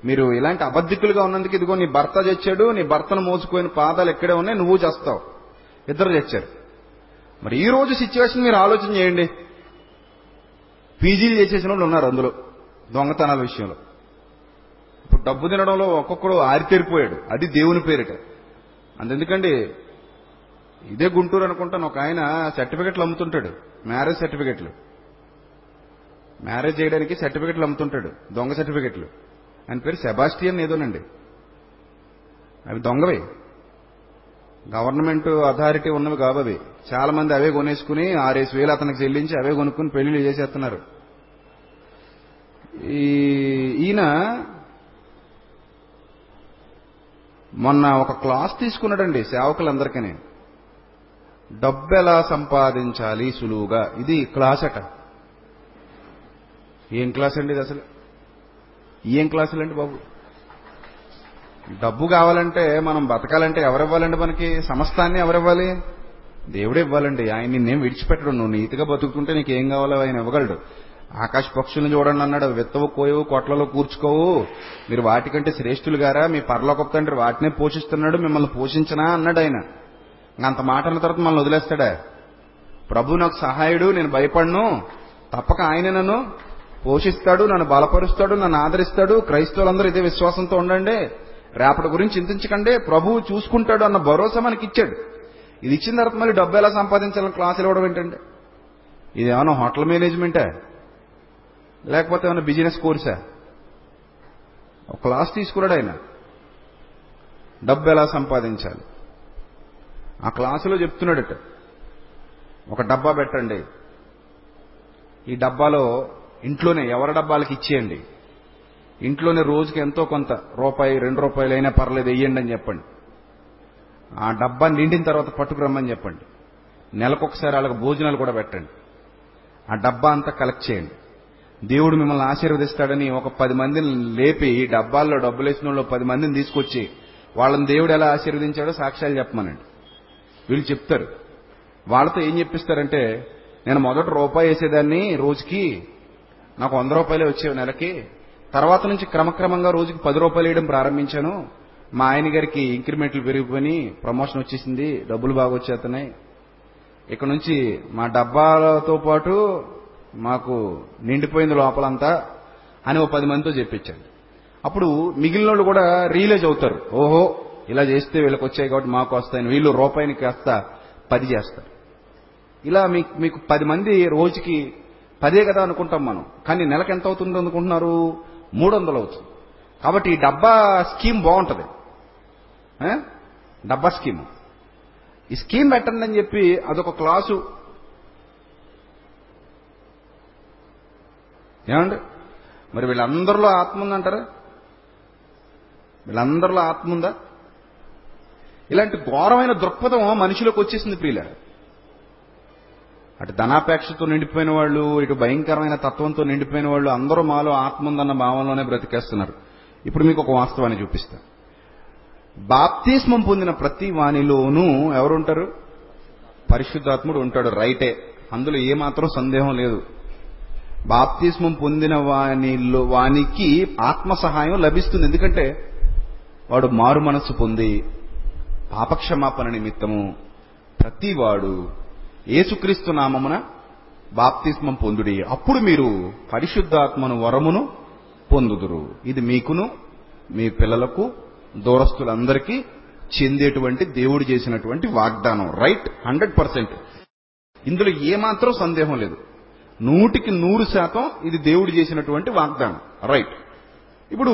మీరు ఇలాంటి అబద్ధికులుగా ఉన్నందుకు ఇదిగో నీ భర్త చచ్చాడు, నీ భర్తను మోసుకుపోయిన పాదాలు ఎక్కడే ఉన్నాయి, నువ్వు చేస్తావు, ఇద్దరు చచ్చారు. మరి ఈ రోజు సిచ్యువేషన్ మీరు ఆలోచన చేయండి. పీజీలు చేసేసిన వాళ్ళు ఉన్నారు అందులో దొంగతనాల విషయంలో. ఇప్పుడు డబ్బు తినడంలో ఒక్కొక్కడు ఆరితేరిపోయాడు. అది దేవుని పేరిట. అంతెందుకండి, ఇదే గుంటూరు అనుకుంటాను, ఒక ఆయన సర్టిఫికెట్లు అమ్ముతుంటాడు, మ్యారేజ్ సర్టిఫికెట్లు. మ్యారేజ్ చేయడానికి సర్టిఫికెట్లు అమ్ముతుంటాడు, దొంగ సర్టిఫికెట్లు. ఆయన పేరు సెబాస్టియన్ ఏదోనండి. అవి దొంగవే, గవర్నమెంట్ అథారిటీ ఉన్నవి కాబోవి. చాలా మంది అవే కొనేసుకుని 6,000 అతనికి చెల్లించి అవే కొనుక్కుని పెళ్లిళ్ళు చేసేస్తున్నారు. ఈయన మొన్న ఒక క్లాస్ తీసుకున్నాడండి సేవకులందరికీ, డబ్బు ఎలా సంపాదించాలి సులువుగా. ఇది క్లాస్ అట. ఏం క్లాస్ అండి ఇది అసలు? ఏం క్లాసులండి బాబు? డబ్బు కావాలంటే మనం బతకాలంటే ఎవరివ్వాలండి? మనకి సమస్తాన్ని ఎవరివ్వాలి? దేవుడే ఇవ్వాలండి. ఆయన నిన్నేం విడిచిపెట్టడు. నువ్వు నీతిగా బతుకుతుంటే నీకేం కావాలో ఆయన ఇవ్వగలడు. ఆకాశ పక్షులను చూడండి అన్నాడు. విత్తవు, కోయవు, కొట్లలో కూర్చుకోవు, మీరు వాటికంటే శ్రేష్ఠులు గారా, మీ పరలోకపు తండ్రి వాటినే పోషిస్తున్నాడు, మిమ్మల్ని పోషించనా అన్నాడు ఆయన. అంత మాట అన్న తర్వాత మనల్ని వదిలేస్తాడా? ప్రభు నాకు సహాయుడు, నేను భయపడను, తప్పక ఆయన నన్ను పోషిస్తాడు, నన్ను బలపరుస్తాడు, నన్ను ఆదరిస్తాడు. క్రైస్తవులందరూ ఇదే విశ్వాసంతో ఉండండి. రేపటి గురించి చింతించకండి, ప్రభువు చూసుకుంటాడు అన్న భరోసా మనకి ఇచ్చాడు. ఇది ఇచ్చిన తర్వాత మళ్ళీ డబ్బు ఎలా సంపాదించాలని క్లాసులు ఇవ్వడం ఏంటండి? ఇదేమన్నా హోటల్ మేనేజ్మెంటా, లేకపోతే ఏమైనా బిజినెస్ కోర్సా? ఒక క్లాస్ తీసుకున్నాడు ఆయన, డబ్బు ఎలా సంపాదించాలి. ఆ క్లాసులో చెప్తున్నాడట, ఒక డబ్బా పెట్టండి, ఈ డబ్బాలో ఇంట్లోనే ఎవరి డబ్బాలకి ఇచ్చేయండి, ఇంట్లోనే రోజుకి ఎంతో కొంత రూపాయి 2 రూపాయలు అయినా పర్లేదు వెయ్యండి అని చెప్పండి. ఆ డబ్బా నిండిన తర్వాత పట్టుకురమ్మని చెప్పండి. నెలకొకసారి వాళ్ళకి భోజనాలు కూడా పెట్టండి. ఆ డబ్బా అంతా కలెక్ట్ చేయండి. దేవుడు మిమ్మల్ని ఆశీర్వదిస్తాడని ఒక 10 మందిని లేపి, డబ్బాల్లో డబ్బులు వేసిన వాళ్ళు 10 మందిని తీసుకొచ్చి వాళ్ళని దేవుడు ఎలా ఆశీర్వదించాడో సాక్ష్యాలు చెప్పమనండి. వీళ్ళు చెప్తారు. వాళ్ళతో ఏం చెప్పిస్తారంటే, నేను మొదట రూపాయి వేసేదాన్ని రోజుకి, నాకు 100 రూపాయలే వచ్చేవి నెలకి, తర్వాత నుంచి క్రమక్రమంగా రోజుకి 10 రూపాయలు వేయడం ప్రారంభించాను, మా ఆయన గారికి ఇంక్రిమెంట్లు పెరిగిపోయి ప్రమోషన్ వచ్చేసింది, డబ్బులు బాగా వచ్చేస్తున్నాయి, ఇక నుంచి మా డబ్బాలతో పాటు మాకు నిండిపోయింది లోపలంతా అని ఒక 10 మందితో చెప్పించాను. అప్పుడు మిగిలిన వాళ్ళు కూడా రియలైజ్ అవుతారు, ఓహో ఇలా చేస్తే వీళ్ళకి వచ్చాయి కాబట్టి మాకు వస్తాయని. వీళ్ళు రూపాయిని కాస్త 10 చేస్తారు. ఇలా మీకు 10 మంది రోజుకి 10 కదా అనుకుంటాం మనం, కానీ నెలకు ఎంత అవుతుంది అనుకుంటున్నారు? 300 అవుతుంది. కాబట్టి ఈ డబ్బా స్కీమ్ బాగుంటుంది. డబ్బా స్కీమ్, ఈ స్కీమ్ పెట్టండి అని చెప్పి అదొక క్లాసు. ఏమండి మరి వీళ్ళందరిలో ఆత్మ ఉందంటారా? వీళ్ళందరిలో ఆత్మ ఉందా? ఇలాంటి ఘోరమైన దృక్పథం మనిషిలోకి వచ్చేసింది ప్రియులారా. అటు ధనాపేక్షతో నిండిపోయిన వాళ్ళు, ఇటు భయంకరమైన తత్వంతో నిండిపోయిన వాళ్ళు, అందరూ మాలో ఆత్మ ఉందన్న భావంలోనే బ్రతికేస్తున్నారు. ఇప్పుడు మీకు ఒక వాస్తవాన్ని చూపిస్తా. బాప్తిస్మం పొందిన ప్రతి వానిలోనూ ఎవరుంటారు? పరిశుద్ధాత్ముడు ఉంటాడు. రైటే, అందులో ఏమాత్రం సందేహం లేదు. బాప్తిస్మం పొందిన వానికి ఆత్మ సహాయం లభిస్తుంది. ఎందుకంటే వాడు మారు మనస్సు పొంది పాపక్షమాపణ నిమిత్తము ప్రతి వాడు యేసుక్రీస్తు నామమున బాప్తిస్మం పొందుడి, అప్పుడు మీరు పరిశుద్ధాత్మను వరమును పొందుదురు, ఇది మీకును మీ పిల్లలకు దూరస్తులందరికీ చెందేటువంటి దేవుడు చేసినటువంటి వాగ్దానం. రైట్, 100%, ఇందులో ఏమాత్రం సందేహం లేదు. 100% ఇది దేవుడు చేసినటువంటి వాగ్దానం. రైట్, ఇప్పుడు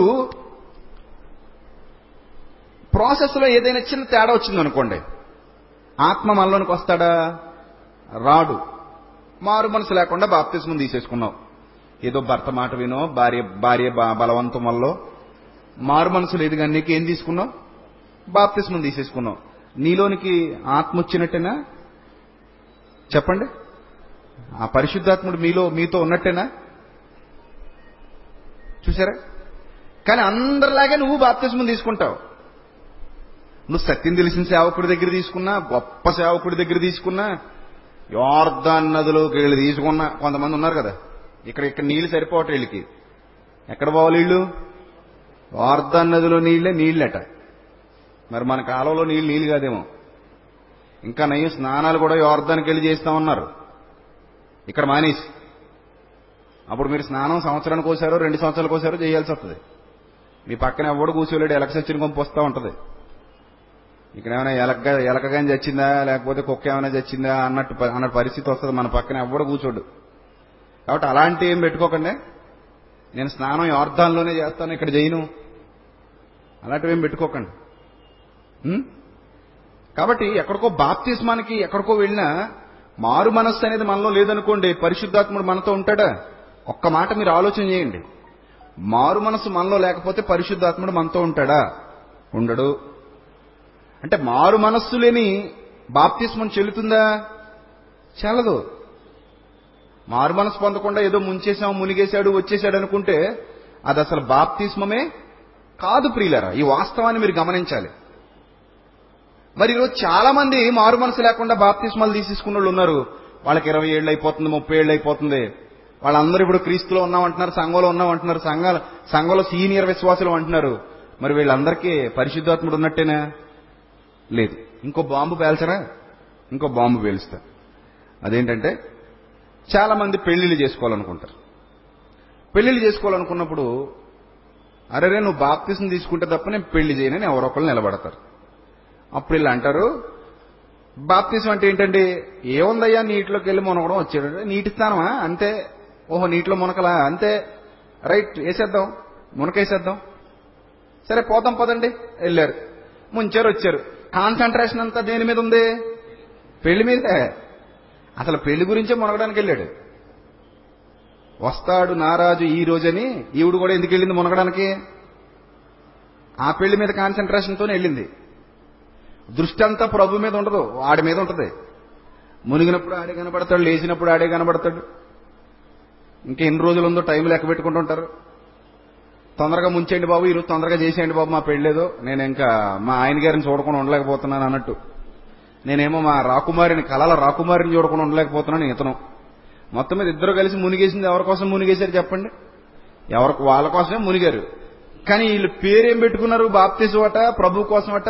ప్రాసెస్ లో ఏదైనా చిన్న తేడా వచ్చిందనుకోండి, ఆత్మ మనలోనికి వస్తాడా? రాడు. మారు మనసు లేకుండా బాప్తిస్మం తీసేసుకున్నావు, ఏదో భర్త మాట వినో, భార్య బలవంతం వల్ల మారు మనసు లేదు, కానీ నీకు ఏం తీసుకున్నావు? బాప్తిస్మం తీసేసుకున్నావు. నీలోనికి ఆత్మ వచ్చినట్టేనా చెప్పండి? ఆ పరిశుద్ధాత్ముడు మీతో ఉన్నట్టేనా? చూసారా? కానీ అందరిలాగే నువ్వు బాప్తిస్మం తీసుకుంటావు. నువ్వు సత్యం తెలిసిన సేవకుడి దగ్గర తీసుకున్నా, గొప్ప సేవకుడి దగ్గర తీసుకున్నా, యోర్దాన్ నదిలోకి వీళ్ళు తీసుకున్నా. కొంతమంది ఉన్నారు కదా, ఇక్కడ నీళ్లు సరిపోవట వీళ్ళకి, ఎక్కడ పోవాలి వీళ్ళు? యోర్దాన్ నదిలో నీళ్లట. మరి మన కాలంలో నీళ్లు కాదేమో. ఇంకా నయం స్నానాలు కూడా యోర్దాన్కి వెళ్ళి చేస్తామన్నారు, ఇక్కడ మానేసి. అప్పుడు మీరు స్నానం సంవత్సరానికి కోసారో 2 సంవత్సరాలకు కోసారో చేయాల్సి వస్తుంది. మీ పక్కన ఎవడు కూర్చోలేడు, ఎలక సచ్చిన కొంపు వస్తూ ఉంటుంది. ఇక్కడ ఏమైనా ఎలకగానే చచ్చిందా, లేకపోతే కుక్క ఏమైనా చచ్చిందా అన్న పరిస్థితి వస్తుంది. మన పక్కన ఎవడు కూర్చోడు. కాబట్టి అలాంటి ఏం పెట్టుకోకండి. నేను స్నానం యోర్దాన్లోనే చేస్తాను, ఇక్కడ చేయను, అలాంటివేం పెట్టుకోకండి. కాబట్టి ఎక్కడికో బాప్తిస్మానికి ఎక్కడికో వెళ్ళినా మారు మనస్సు అనేది మనలో లేదనుకోండి, పరిశుద్ధాత్ముడు మనతో ఉంటాడా? ఒక్క మాట మీరు ఆలోచన చేయండి. మారు మనస్సు మనలో లేకపోతే పరిశుద్ధాత్ముడు మనతో ఉంటాడా? ఉండడు. అంటే మారు మనస్సు లేని బాప్తిస్మం చెల్లుతుందా? చెల్లదు. మారు మనసు పొందకుండా ఏదో ముంచేశాం, మునిగేశాడు, వచ్చేశాడు అనుకుంటే అది అసలు బాప్తిస్మమే కాదు ప్రియులారా. ఈ వాస్తవాన్ని మీరు గమనించాలి. మరి ఈరోజు చాలా మంది మారు మనసు లేకుండా బాప్తిస్మాలు తీసేసుకున్న వాళ్ళు ఉన్నారు. వాళ్ళకి 20 ఏళ్ళు అయిపోతుంది, 30 ఏళ్ళు అయిపోతుంది. వాళ్ళందరూ ఇప్పుడు క్రీస్తులో ఉన్నామంటున్నారు, సంఘంలో ఉన్నామంటున్నారు, సంఘంలో సీనియర్ విశ్వాసులు అంటున్నారు. మరి వీళ్ళందరికీ పరిశుద్ధాత్ముడు ఉన్నట్టేనా? లేదు. ఇంకో బాంబు పేల్చరా, ఇంకో బాంబు పేలుస్తా. అదేంటంటే చాలా మంది పెళ్లిళ్ళు చేసుకోవాలనుకుంటారు. పెళ్లిళ్ళు చేసుకోవాలనుకున్నప్పుడు అరేరే నువ్వు బాప్తిసం తీసుకుంటే తప్ప నేను పెళ్లి చేయనని ఎవరో ఒకళ్ళు నిలబడతారు. అప్పుడు వీళ్ళు అంటారు బాప్తిసం అంటే ఏంటంటే ఏముందయ్యా నీటిలోకి వెళ్ళి మునగడం వచ్చాడంటే నీటి స్థానమా అంతే, ఓహో నీటిలో మునకలా అంతే, రైట్ వేసేద్దాం, మునకేసేద్దాం, సరే పోతాం పదండి, వెళ్ళారు, ముంచారు, వచ్చారు. కాన్సంట్రేషన్ అంతా దేని మీద ఉంది? పెళ్లి మీదే. అసలు పెళ్లి గురించే మునగడానికి వెళ్ళాడు. వస్తాడు నారాజు ఈ రోజని ఈవిడు కూడా ఎందుకు వెళ్ళింది మునగడానికి? ఆ పెళ్లి మీద కాన్సంట్రేషన్తోనే వెళ్ళింది. దృష్టి అంతా ప్రభు మీద ఉండదు, ఆడి మీద ఉంటుంది. మునిగినప్పుడు ఆడే కనబడతాడు, లేచినప్పుడు ఆడే కనబడతాడు. ఇంకా ఎన్ని రోజులు ఉందో టైం లెక్క పెట్టుకుంటుంటారు. తొందరగా ముంచేయండి బాబు, ఈరోజు తొందరగా చేసేయండి బాబు, మా పెళ్ళేదో నేను ఇంకా మా ఆయన గారిని చూడకుండా ఉండలేకపోతున్నాను అన్నట్టు, నేనేమో మా రాకుమారిని కళల రాకుమారిని చూడకుండా ఉండలేకపోతున్నాను ఇతను. మొత్తం మీద ఇద్దరు కలిసి మునిగేసింది ఎవరి కోసం మునిగేశారు చెప్పండి? ఎవరికి వాళ్ళ కోసమే మునిగారు. కానీ వీళ్ళు పేరేం పెట్టుకున్నారు? బాప్తిసం అట, ప్రభు కోసం అట.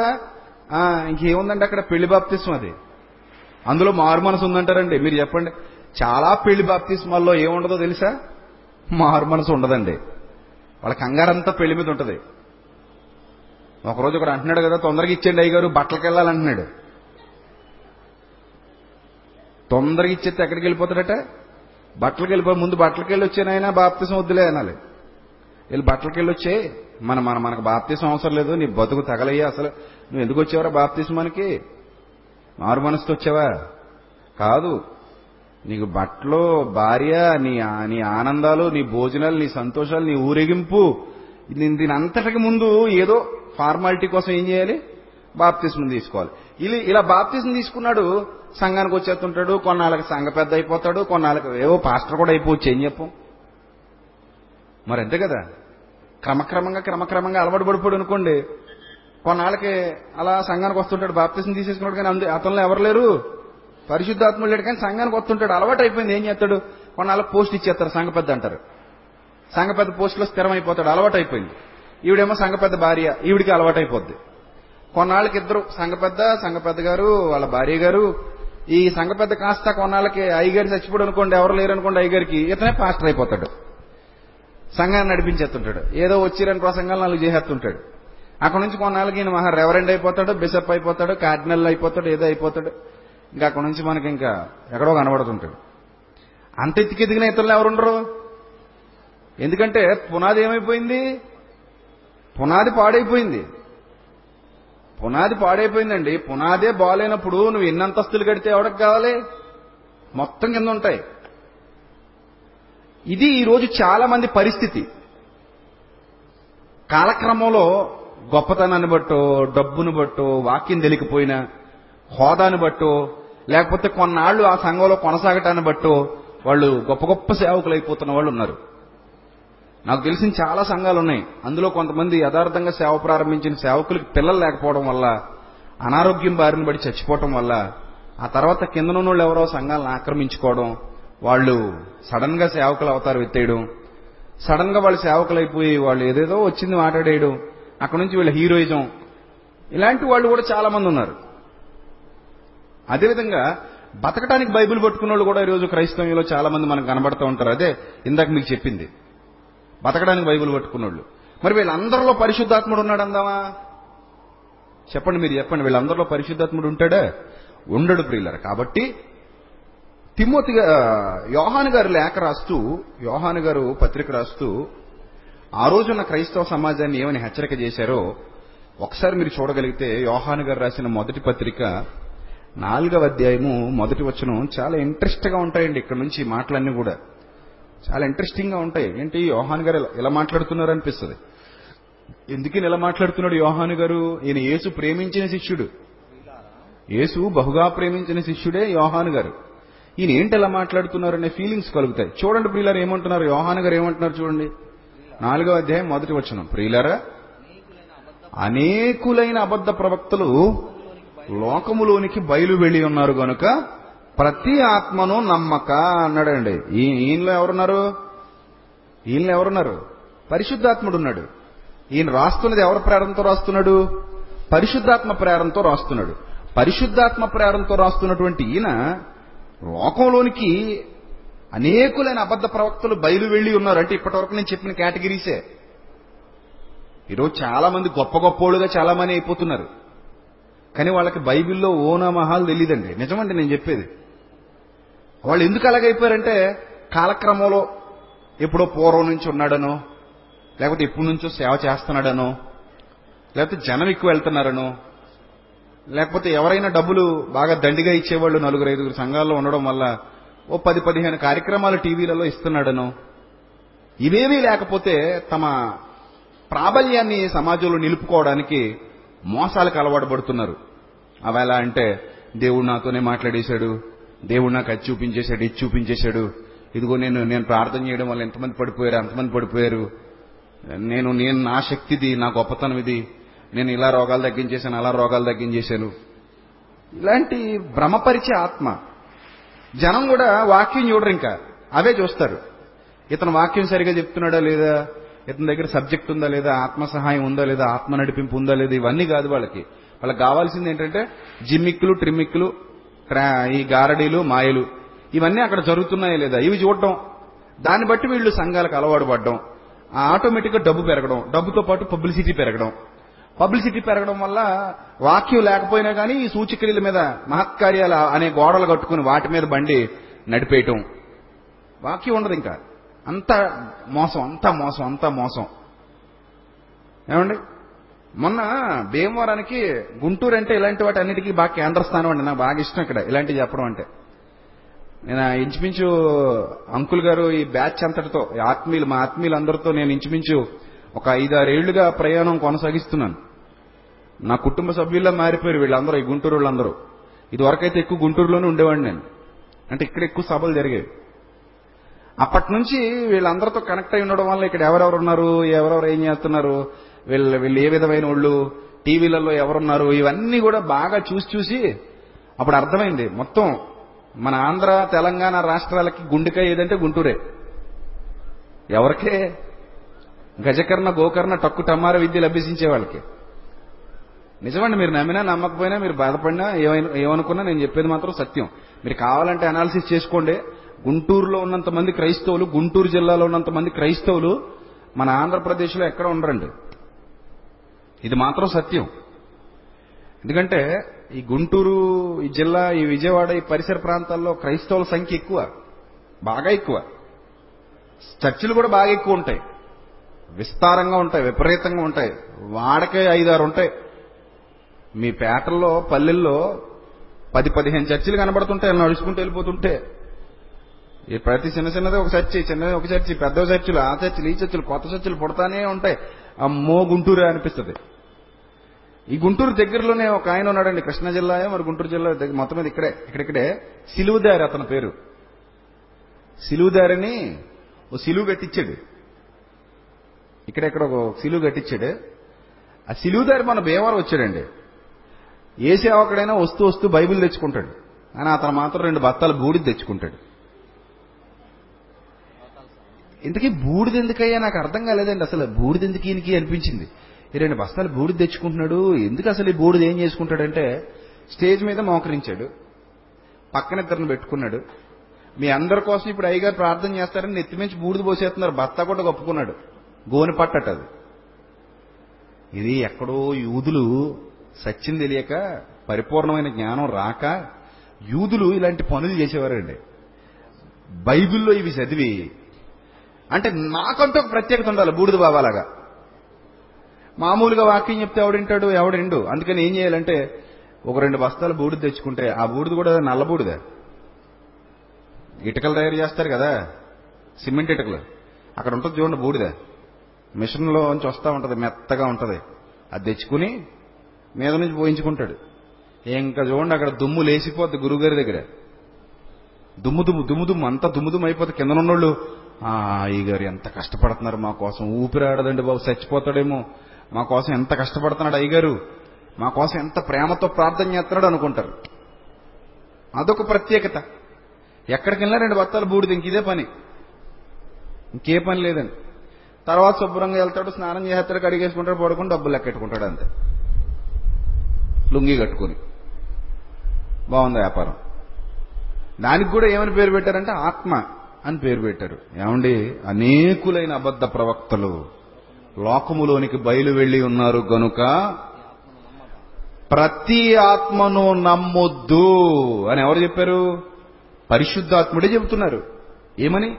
ఇంకేముందంటే అక్కడ పెళ్లి బాప్తిసం, అది అందులో మారు మనసు ఉందంటారండి. మీరు చెప్పండి, చాలా పెళ్లి బాప్తిస్మాల్లో ఏముండదో తెలుసా? మారు మనసు ఉండదండి. వాళ్ళ కంగారంతా పెళ్లి మీద ఉంటుంది. ఒకరోజు ఒకడు అంటున్నాడు కదా, తొందరగా ఇచ్చేయండి అయ్యగారు, బట్టలకి వెళ్ళాలంటున్నాడు. తొందరగా ఇచ్చేస్తే ఎక్కడికి వెళ్ళిపోతాడట? బట్టలకి వెళ్ళిపో. ముందు బట్టలకి వెళ్ళి వచ్చానైనా బాప్తిసం వద్దులే అనాలి. వీళ్ళు బట్టలకి వెళ్ళి వచ్చే మనకు బాప్తిసం అవసరం లేదు, నీ బతుకు తగలయ్యా, అసలు నువ్వు ఎందుకు వచ్చావరా బాప్తిస్మానికి? మారు మనసుతో వచ్చావా? కాదు, నీకు బట్టలు, భార్య, నీ ఆనందాలు, నీ భోజనాలు, నీ సంతోషాలు, నీ ఊరేగింపు, దీని అంతటికి ముందు ఏదో ఫార్మాలిటీ కోసం ఏం చేయాలి? బాప్తిస్మం తీసుకోవాలి. ఇలా బాప్తిస్మం తీసుకున్నాడు, సంఘానికి వచ్చేస్తుంటాడు, కొన్నాళ్ళకి సంఘ పెద్ద అయిపోతాడు, కొన్నాళ్ళకి ఏవో పాస్టర్ కూడా అయిపోవచ్చు. ఏం చెప్పం మరి, అంతే కదా. క్రమక్రమంగా అలవాటు పడిపోడు అనుకోండి, కొన్నాళ్ళకి అలా సంఘానికి వస్తుంటాడు, బాప్తిస్మం తీసేసుకున్నాడు. కానీ అతనిలో ఎవరు లేరు, పరిశుద్ధాత్మ లేడు, కానీ సంఘానికి వస్తుంటాడు. అలవాటు అయిపోయింది, ఏం చేస్తాడు? కొన్నాళ్ళకి పోస్ట్ ఇచ్చేస్తారు, సంఘ పెద్ద అంటారు. సంఘ పెద్ద పోస్టులో స్థిరమైపోతాడు, అలవాటు అయిపోయింది. ఈవిడేమో సంఘ పెద్ద భార్య, ఈవిడికి అలవాటు అయిపోద్ది. కొన్నాళ్ళకి ఇద్దరు సంఘ పెద్ద గారు, వాళ్ళ భార్య గారు, ఈ సంఘ పెద్ద కాస్త కొన్నాళ్ళకి అయ్యగారు చచ్చిపోడు అనుకోండి, ఎవరు లేరు అనుకోండి అయ్యగారికి, ఇతనే పాస్టర్ అయిపోతాడు, సంఘాన్ని నడిపించేస్తుంటాడు, ఏదో వచ్చిరని ప్రసంగాలు నాలుగు చేసేస్తుంటాడు. అక్కడ నుంచి కొన్నాళ్ళకి ఈయన మహా రెవరెండ్ అయిపోతాడు, బిషప్ అయిపోతాడు, కార్డినల్ అయిపోతాడు, ఏదో అయిపోతాడు. ఇంకా అక్కడ నుంచి మనకి ఇంకా ఎక్కడో కనబడుతుంటాడు. అంత ఎత్తికెదిగిన ఇతరులు ఎవరుండరు. ఎందుకంటే పునాది ఏమైపోయింది? పునాది పాడైపోయిందండి. పునాదే బాగాలేనప్పుడు నువ్వు ఎన్ని అంతస్తులు కడితే ఎవరికి కావాలి? మొత్తం కింద ఉంటాయి. ఇది ఈరోజు చాలా మంది పరిస్థితి. కాలక్రమంలో గొప్పతనాన్ని బట్టో, డబ్బును బట్టో, వాక్యం తెలియకపోయినా హోదాను బట్టో, లేకపోతే కొన్నాళ్లు ఆ సంఘంలో కొనసాగటాన్ని బట్టో వాళ్ళు గొప్ప గొప్ప సేవకులు అయిపోతున్న వాళ్ళు ఉన్నారు. నాకు తెలిసిన చాలా సంఘాలు ఉన్నాయి, అందులో కొంతమంది యథార్థంగా సేవ ప్రారంభించిన సేవకులకు పిల్లలు లేకపోవడం వల్ల, అనారోగ్యం బారిన పడి చచ్చిపోవటం వల్ల, ఆ తర్వాత కిందనోళ్ళు ఎవరో సంఘాలను ఆక్రమించుకోవడం, వాళ్ళు సడన్ గా సేవకులు అవతారు ఎత్తేయడం, సడన్ గా వాళ్ళు సేవకులు అయిపోయి వాళ్ళు ఏదేదో వచ్చింది మాట్లాడేయడం, అక్కడ నుంచి వీళ్ళ హీరోయిజం, ఇలాంటి వాళ్ళు కూడా చాలా మంది ఉన్నారు. అదేవిధంగా బతకటానికి బైబిల్ పట్టుకున్న వాళ్ళు కూడా ఈరోజు క్రైస్తవంలో చాలా మంది మనకు కనబడుతూ ఉంటారు. అదే ఇందాక మీకు చెప్పింది, బతకడానికి బైబిల్ పట్టుకున్నోళ్ళు. మరి వీళ్ళందరిలో పరిశుద్ధాత్ముడు ఉన్నాడు అందామా? చెప్పండి, మీరు చెప్పండి, వీళ్ళందరిలో పరిశుద్ధాత్ముడు ఉంటాడా? ఉండడు ప్రియులారా. కాబట్టి యోహాను గారు లేఖ రాస్తూ, యోహాను గారు పత్రిక రాస్తూ ఆ రోజున క్రైస్తవ సమాజాన్ని ఏమని హెచ్చరిక చేశారో ఒకసారి మీరు చూడగలిగితే, యోహాను గారు రాసిన మొదటి పత్రిక 4వ అధ్యాయము 1వ వచనం చాలా ఇంట్రెస్ట్ గా ఉంటాయండి. ఇక్కడ నుంచి మాటలన్నీ కూడా చాలా ఇంట్రెస్టింగ్ గా ఉంటాయి. ఏంటి యోహాన్ గారు ఇలా మాట్లాడుతున్నారు అనిపిస్తుంది. ఎందుకని ఇలా మాట్లాడుతున్నాడు యోహాను గారు? ఈయన యేసు ప్రేమించిన శిష్యుడు, యేసు బహుగా ప్రేమించిన శిష్యుడే యోహాను గారు. ఈయన ఏంటి ఇలా మాట్లాడుతున్నారు అనే ఫీలింగ్స్ కలుగుతాయి. చూడండి ప్రియులారా ఏమంటున్నారు, యోహాను గారు ఏమంటున్నారు చూడండి, 4వ అధ్యాయం 1వ వచనం, ప్రియులారా అనేకులైన అబద్ధ ప్రవక్తలు లోకములోనికి బయలు వెళ్లి ఉన్నారు గనుక ప్రతి ఆత్మను నమ్మక అన్నాడండి. ఈయనలో ఎవరున్నారు? పరిశుద్ధాత్ముడు ఉన్నాడు. ఈయన రాస్తున్నది ఎవరి ప్రేరణతో రాస్తున్నాడు? పరిశుద్ధాత్మ ప్రేరణతో రాస్తున్నాడు. పరిశుద్ధాత్మ ప్రేరణతో రాస్తున్నటువంటి ఈయన లోకంలోనికి అనేకులైన అబద్ధ ప్రవక్తలు బయలు వెళ్లి ఉన్నారు అంటే ఇప్పటి వరకు నేను చెప్పిన కేటగిరీసే. ఈరోజు చాలా మంది గొప్ప గొప్పోళ్ళుగా చాలా మంది అయిపోతున్నారు, కానీ వాళ్ళకి బైబిల్లో ఓనామహాలు తెలియదండి. నిజమండి నేను చెప్పేది. వాళ్ళు ఎందుకు అలాగైపోయారంటే కాలక్రమంలో ఎప్పుడో పూర్వం నుంచి ఉన్నాడనో, లేకపోతే ఎప్పటి నుంచో సేవ చేస్తున్నాడనో, లేకపోతే జనం ఎక్కువ వెళ్తున్నారనో, లేకపోతే ఎవరైనా డబ్బులు బాగా దండిగా ఇచ్చేవాళ్ళు 4-5 సంఘాల్లో ఉండడం వల్ల ఓ 10-15 కార్యక్రమాలు టీవీలలో ఇస్తున్నాడనో, ఇవేమీ లేకపోతే తమ ప్రాబల్యాన్ని సమాజంలో నిలుపుకోవడానికి మోసాలకు అలవాటు పడుతున్నారు. అవి ఎలా అంటే, దేవుడు నాతోనే మాట్లాడేశాడు, దేవుడు నాకు అది చూపించేశాడు, ఇది చూపించేశాడు, ఇదిగో నేను ప్రార్థన చేయడం వల్ల ఎంతమంది పడిపోయారు, అంతమంది పడిపోయారు, నేను నా శక్తిది, నా గొప్పతనం ఇది, నేను ఇలా రోగాలు తగ్గించేశాను, అలా రోగాలు తగ్గించేశాను. ఇలాంటి భ్రమపరిచే ఆత్మ. జనం కూడా వాక్యం చూడరు, ఇంకా అవే చూస్తారు. ఇతను వాక్యం సరిగా చెప్తున్నాడా లేదా, ఇతని దగ్గర సబ్జెక్ట్ ఉందా లేదా, ఆత్మ సహాయం ఉందా లేదా, ఆత్మ నడిపింపు ఉందా లేదా, ఇవన్నీ కాదు వాళ్ళకి. వాళ్ళకి కావాల్సింది ఏంటంటే జిమ్మిక్కులు, ట్రిమ్మిక్కులు, ఈ గారడీలు, మాయలు, ఇవన్నీ అక్కడ జరుగుతున్నాయా లేదా ఇవి చూడటం. దాన్ని బట్టి వీళ్ళు సంఘాలకు అలవాటు పడడం, ఆటోమేటిక్గా డబ్బు పెరగడం, డబ్బుతో పాటు పబ్లిసిటీ పెరగడం. పబ్లిసిటీ పెరగడం వల్ల వాక్యం లేకపోయినా కానీ ఈ సూచిక్రియల మీద, మహత్కార్యాలు అనే గోడలు కట్టుకుని వాటి మీద బండి నడిపేయటం. వాక్యం ఉండదు, ఇంకా అంతా మోసం. ఏమండి, మొన్న భీమవరానికి గుంటూరు అంటే ఇలాంటి వాటి అన్నిటికీ బాగా కేంద్ర స్థానం అండి. నాకు బాగా ఇష్టం ఇక్కడ ఇలాంటివి చెప్పడం అంటే. నేను ఇంచుమించు అంకుల్ గారు ఈ బ్యాచ్ అంతటితో, ఆత్మీయులు, మా ఆత్మీయులందరితో నేను ఇంచుమించు ఒక 5-6 ఏళ్లుగా ప్రయాణం కొనసాగిస్తున్నాను. నా కుటుంబ సభ్యుల్లా మారిపోయారు వీళ్ళందరూ, ఈ గుంటూరు వాళ్ళందరూ. ఇదివరకైతే ఎక్కువ గుంటూరులోనే ఉండేవాడిని నేను, అంటే ఇక్కడ ఎక్కువ సభలు జరిగేవి. అప్పటి నుంచి వీళ్ళందరితో కనెక్ట్ అయి ఉండడం వల్ల ఇక్కడ ఎవరెవరు ఉన్నారు, ఎవరెవరు ఏం చేస్తున్నారు, వీళ్ళు ఏ విధమైన వాళ్ళు, టీవీలలో ఎవరున్నారు, ఇవన్నీ కూడా బాగా చూసి అప్పుడు అర్థమైంది. మొత్తం మన ఆంధ్ర, తెలంగాణ రాష్ట్రాలకి గుండెకాయ ఏదంటే గుంటూరే. ఎవరికే గజకర్ణ, గోకర్ణ, టక్కు టమార విద్య లభించే వాళ్ళకి. నిజమండి, మీరు నమ్మినా నమ్మకపోయినా, మీరు బాధపడినా, ఏమనుకున్నా, నేను చెప్పేది మాత్రం సత్యం. మీరు కావాలంటే అనాలిసిస్ చేసుకోండి. గుంటూరులో ఉన్నంత మంది క్రైస్తవులు, గుంటూరు జిల్లాలో ఉన్నంత మంది క్రైస్తవులు మన ఆంధ్రప్రదేశ్లో ఎక్కడ ఉండరండి. ఇది మాత్రం సత్యం. ఎందుకంటే ఈ గుంటూరు, ఈ జిల్లా, ఈ విజయవాడ, ఈ పరిసర ప్రాంతాల్లో క్రైస్తవుల సంఖ్య ఎక్కువ, బాగా ఎక్కువ. చర్చిలు కూడా బాగా ఎక్కువ ఉంటాయి, విస్తారంగా ఉంటాయి, విపరీతంగా ఉంటాయి. వాడకే 5-6 ఉంటాయి. మీ పేటల్లో, పల్లెల్లో 10-15 చర్చిలు కనబడుతుంటాయి నడుచుకుంటూ వెళ్ళిపోతుంటే. ప్రతి చిన్నది ఒక చర్చి, చిన్నది ఒక చర్చి, పెద్ద చర్చిలు, ఆ చర్చిలు, ఈ చర్చిలు, కొత్త చర్చిలు పుడతానే ఉంటాయి. అమ్మో గుంటూరు అనిపిస్తుంది. ఈ గుంటూరు దగ్గరలోనే ఒక ఆయన ఉన్నాడండి, కృష్ణా జిల్లా, మరి గుంటూరు జిల్లా మొత్తం మీద ఇక్కడే సిలువుదారి. అతని పేరు సిలువుదారిని. ఓ సిలువు కట్టించాడు ఇక్కడెక్కడ, ఒక సిలువు కట్టించాడు. ఆ సిలువుదారి మన భీమవరం వచ్చాడండి. ఏ సేవకుడైనా వస్తూ బైబిల్ తెచ్చుకుంటాడు, కానీ అతను మాత్రం 2 బత్తాలు బూడిద తెచ్చుకుంటాడు. ఇంతకీ బూడిద ఎందుకయ్యా నాకు అర్థం కాలేదండి. అసలు బూడిద ఎందుకు ఈయనకి అనిపించింది. 2 బస్తాలు బూడిద తెచ్చుకుంటున్నాడు, ఎందుకు అసలు ఈ బూడిద ఏం చేసుకుంటాడంటే స్టేజ్ మీద మోకరించాడు, పక్కన ఇద్దరిని పెట్టుకున్నాడు. మీ అందరి కోసం ఇప్పుడు అయ్యగారు ప్రార్థన చేస్తారని నెత్తిమించి బూడిద పోసేస్తున్నారు, బత్తా కూడా కప్పుకున్నాడు, గోని పట్టట. అది ఇది ఎక్కడో యూదులు సత్యం తెలియక, పరిపూర్ణమైన జ్ఞానం రాక యూదులు ఇలాంటి పనులు చేసేవారండి. బైబిల్లో ఇవి చదివి, అంటే నాకంటూ ఒక ప్రత్యేకత ఉండాలి బూడిద బాబాలాగా. మామూలుగా వాక్యం చెప్తే ఎవడింటాడు, ఎవడిండు. అందుకని ఏం చేయాలంటే ఒక 2 బస్తాలు బూడిద తెచ్చుకుంటే, ఆ బూడిద కూడా నల్ల బూడిద. ఇటుకలు తయారు చేస్తారు కదా, సిమెంట్ ఇటుకలు, అక్కడ ఉంటుంది చూడండి బూడిద. మిషన్లోంచి వస్తూ ఉంటుంది, మెత్తగా ఉంటుంది, అది తెచ్చుకుని మీద నుంచి పోయించుకుంటాడు. ఇంకా చూడండి అక్కడ దుమ్ము లేచిపోద్ది గురువుగారి దగ్గర, దుమ్ము అంతా దుమ్ము అయిపోతుంది. కిందనున్నోళ్ళు అయ్యగారు ఎంత కష్టపడుతున్నారు మా కోసం, ఊపిరాడదండి బాబు చచ్చిపోతాడేమో, మా కోసం ఎంత కష్టపడుతున్నాడు అయ్యగారు, మా కోసం ఎంత ప్రేమతో ప్రార్థన చేస్తున్నాడు అనుకుంటారు. అదొక ప్రత్యేకత. ఎక్కడికి వెళ్ళినా రెండు బత్తాలు బూడిది, ఇంక ఇదే పని, ఇంకే పని లేదండి. తర్వాత శుభ్రంగా వెళ్తాడు, స్నానం చేస్తాడు, కడిగేసుకుంటాడు, పడుకుని డబ్బులు లెక్కెట్టుకుంటాడు అంతే, లుంగి కట్టుకుని. బాగుంది వ్యాపారం. దానికి కూడా ఏమని పేరు పెట్టారంటే ఆత్మ అని పేరు పెట్టారు. ఏమండి, అనేకులైన అబద్ధ ప్రవక్తలు లోకములోనికి బయలు వెళ్లి ఉన్నారు గనుక ప్రతి ఆత్మను నమ్మొద్దు అని ఎవరు చెప్పారు? పరిశుద్ధాత్ముడే చెబుతున్నారు. ఏమని?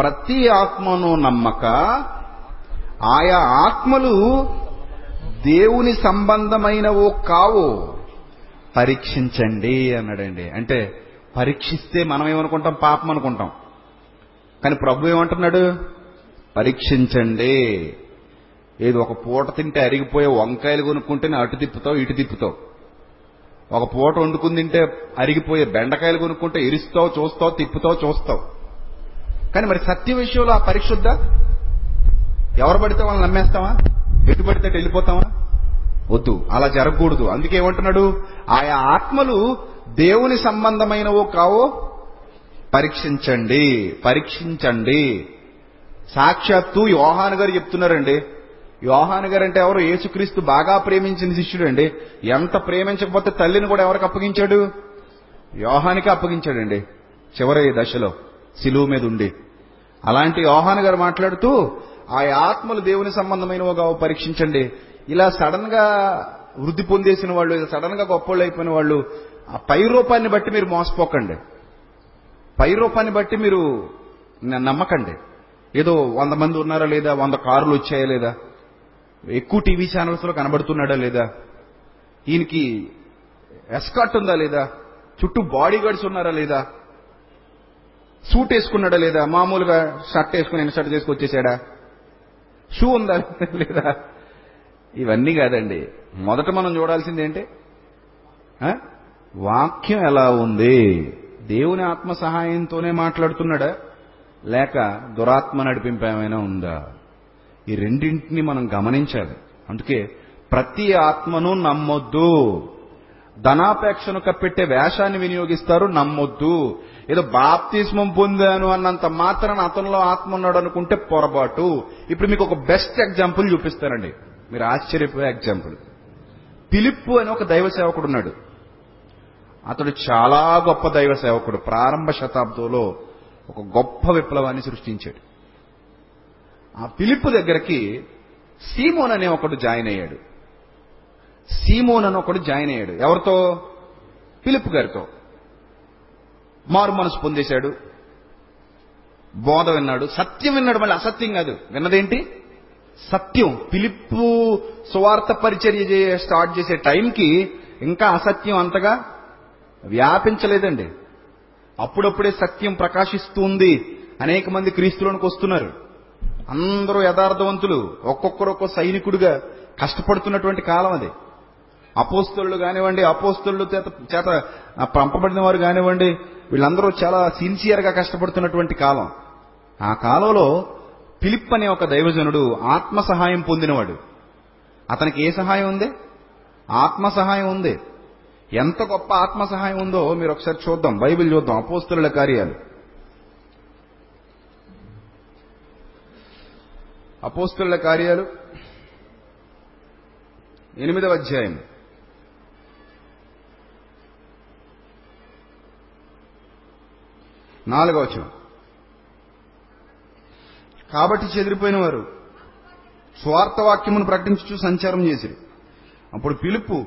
ప్రతి ఆత్మను నమ్మక ఆయా ఆత్మలు దేవుని సంబంధమైనవో కావో పరీక్షించండి అన్నాడండి. అంటే పరీక్షిస్తే మనం ఏమనుకుంటాం? పాపం అనుకుంటాం. కానీ ప్రభు ఏమంటున్నాడు? పరీక్షించండి. ఏది, ఒక పూట తింటే అరిగిపోయే వంకాయలు కొనుక్కుంటేనే అటు తిప్పుతావు ఇటు తిప్పుతావు, ఒక పూట వండుకుని తింటే అరిగిపోయే బెండకాయలు కొనుక్కుంటే ఇరుస్తావు చూస్తావు తిప్పుతావు చూస్తావు. కానీ మరి సత్య విషయంలో ఆ పరిశుద్ధ ఎవరు పడితే వాళ్ళని నమ్మేస్తావా? ఎటు పడితే వెళ్ళిపోతావా? వద్దు, అలా జరగకూడదు. అందుకే ఏమంటున్నాడు? ఆయా ఆత్మలు దేవుని సంబంధమైనవో కావో పరీక్షించండి, పరీక్షించండి. సాక్షాత్తు యోహాను గారు చెప్తున్నారండి. యోహాను గారు అంటే ఎవరు? యేసుక్రీస్తు బాగా ప్రేమించిన శిష్యుడు అండి. ఎంత ప్రేమించకపోతే తల్లిని కూడా ఎవరికి అప్పగించాడు? యోహానికి అప్పగించాడండి. చివరి దశలో సిలువ మీద ఉండి అలాంటి యోహాను గారు మాట్లాడుతూ ఆ ఆత్మలు దేవుని సంబంధమైనవిగా పరీక్షించండి. ఇలా సడన్ గా వృద్ధి పొందేసిన వాళ్ళు, ఇలా సడన్ గా గొప్పోళ్ళు అయిపోయిన వాళ్ళు, ఆ పై రూపాన్ని బట్టి మీరు మోసపోకండి, పై రూపాన్ని బట్టి మీరు నమ్మకండి. ఏదో 100 మంది ఉన్నారా లేదా, 100 కార్లు వచ్చాయా లేదా, ఎక్కువ టీవీ ఛానల్స్ లో కనబడుతున్నాడా లేదా, ఈయనకి ఎస్కార్ట్ ఉందా లేదా, చుట్టూ బాడీ గార్డ్స్ ఉన్నారా లేదా, సూట్ వేసుకున్నాడా లేదా, మామూలుగా షర్ట్ వేసుకుని ఇన్షర్ట్ చేసుకు వచ్చేసాడా, షూ ఉందా లేదా, ఇవన్నీ కాదండి. మొదట మనం చూడాల్సింది ఏంటి? వాక్యం ఎలా ఉంది? దేవుని ఆత్మ సహాయంతోనే మాట్లాడుతున్నాడా లేక దురాత్మ నడిపింపు ఏమైనా ఉందా? ఈ రెండింటిని మనం గమనించాలి. అందుకే ప్రతి ఆత్మను నమ్మొద్దు. ధనాపేక్షను కప్పెట్టే వేషాన్ని వినియోగిస్తారు, నమ్మొద్దు. ఏదో బాప్తిస్మం పొందాను అన్నంత మాత్రాన అతనిలో ఆత్మ ఉన్నాడు అనుకుంటే పొరపాటు. ఇప్పుడు మీకు ఒక బెస్ట్ ఎగ్జాంపుల్ చూపిస్తానండి, మీరు ఆశ్చర్యపోయే ఎగ్జాంపుల్. పిలిప్పు అని ఒక దైవ సేవకుడు ఉన్నాడు. అతడు చాలా గొప్ప దైవ సేవకుడు. ప్రారంభ శతాబ్దంలో ఒక గొప్ప విప్లవాన్ని సృష్టించాడు. ఆ పిలిప్పు దగ్గరికి సీమోన్ అనే ఒకడు జాయిన్ అయ్యాడు. ఎవరితో? పిలిప్పు గారితో. మారు మనసు పొందేశాడు, బోధ విన్నాడు, సత్యం విన్నాడు. మళ్ళీ అసత్యం కాదు, విన్నదేంటి? సత్యం. పిలిప్పు సువార్త పరిచర్య స్టార్ట్ చేసే టైంకి ఇంకా అసత్యం అంతగా వ్యాపించలేదండి. అప్పుడప్పుడే సత్యం ప్రకాశిస్తుంది, అనేక మంది క్రీస్తులోనికి వస్తున్నారు. అందరూ యథార్థవంతులు, ఒక్కొక్కరు ఒక్కో సైనికుడిగా కష్టపడుతున్నటువంటి కాలం అది. అపోస్తలులు కానివ్వండి, అపోస్తలుల చేత పంపబడిన వారు కానివ్వండి, వీళ్ళందరూ చాలా సిన్సియర్గా కష్టపడుతున్నటువంటి కాలం. ఆ కాలంలో పిలిప్ అనే ఒక దైవజనుడు ఆత్మ సహాయం పొందినవాడు. అతనికి ఏ సహాయం ఉంది? ఆత్మ సహాయం ఉంది. ఎంత గొప్ప ఆత్మ సహాయం ఉందో మీరు ఒకసారి చూద్దాం, బైబిల్ చూద్దాం. అపోస్తలుల కార్యాలు, అపోస్తలుల కార్యాలు 8వ అధ్యాయం. నాలుగవచనం, కాబట్టి చెదిరిపోయిన వారు స్వార్థవాక్యమును ప్రకటించుచు సంచారం చేసిరి. అప్పుడు పిలుపు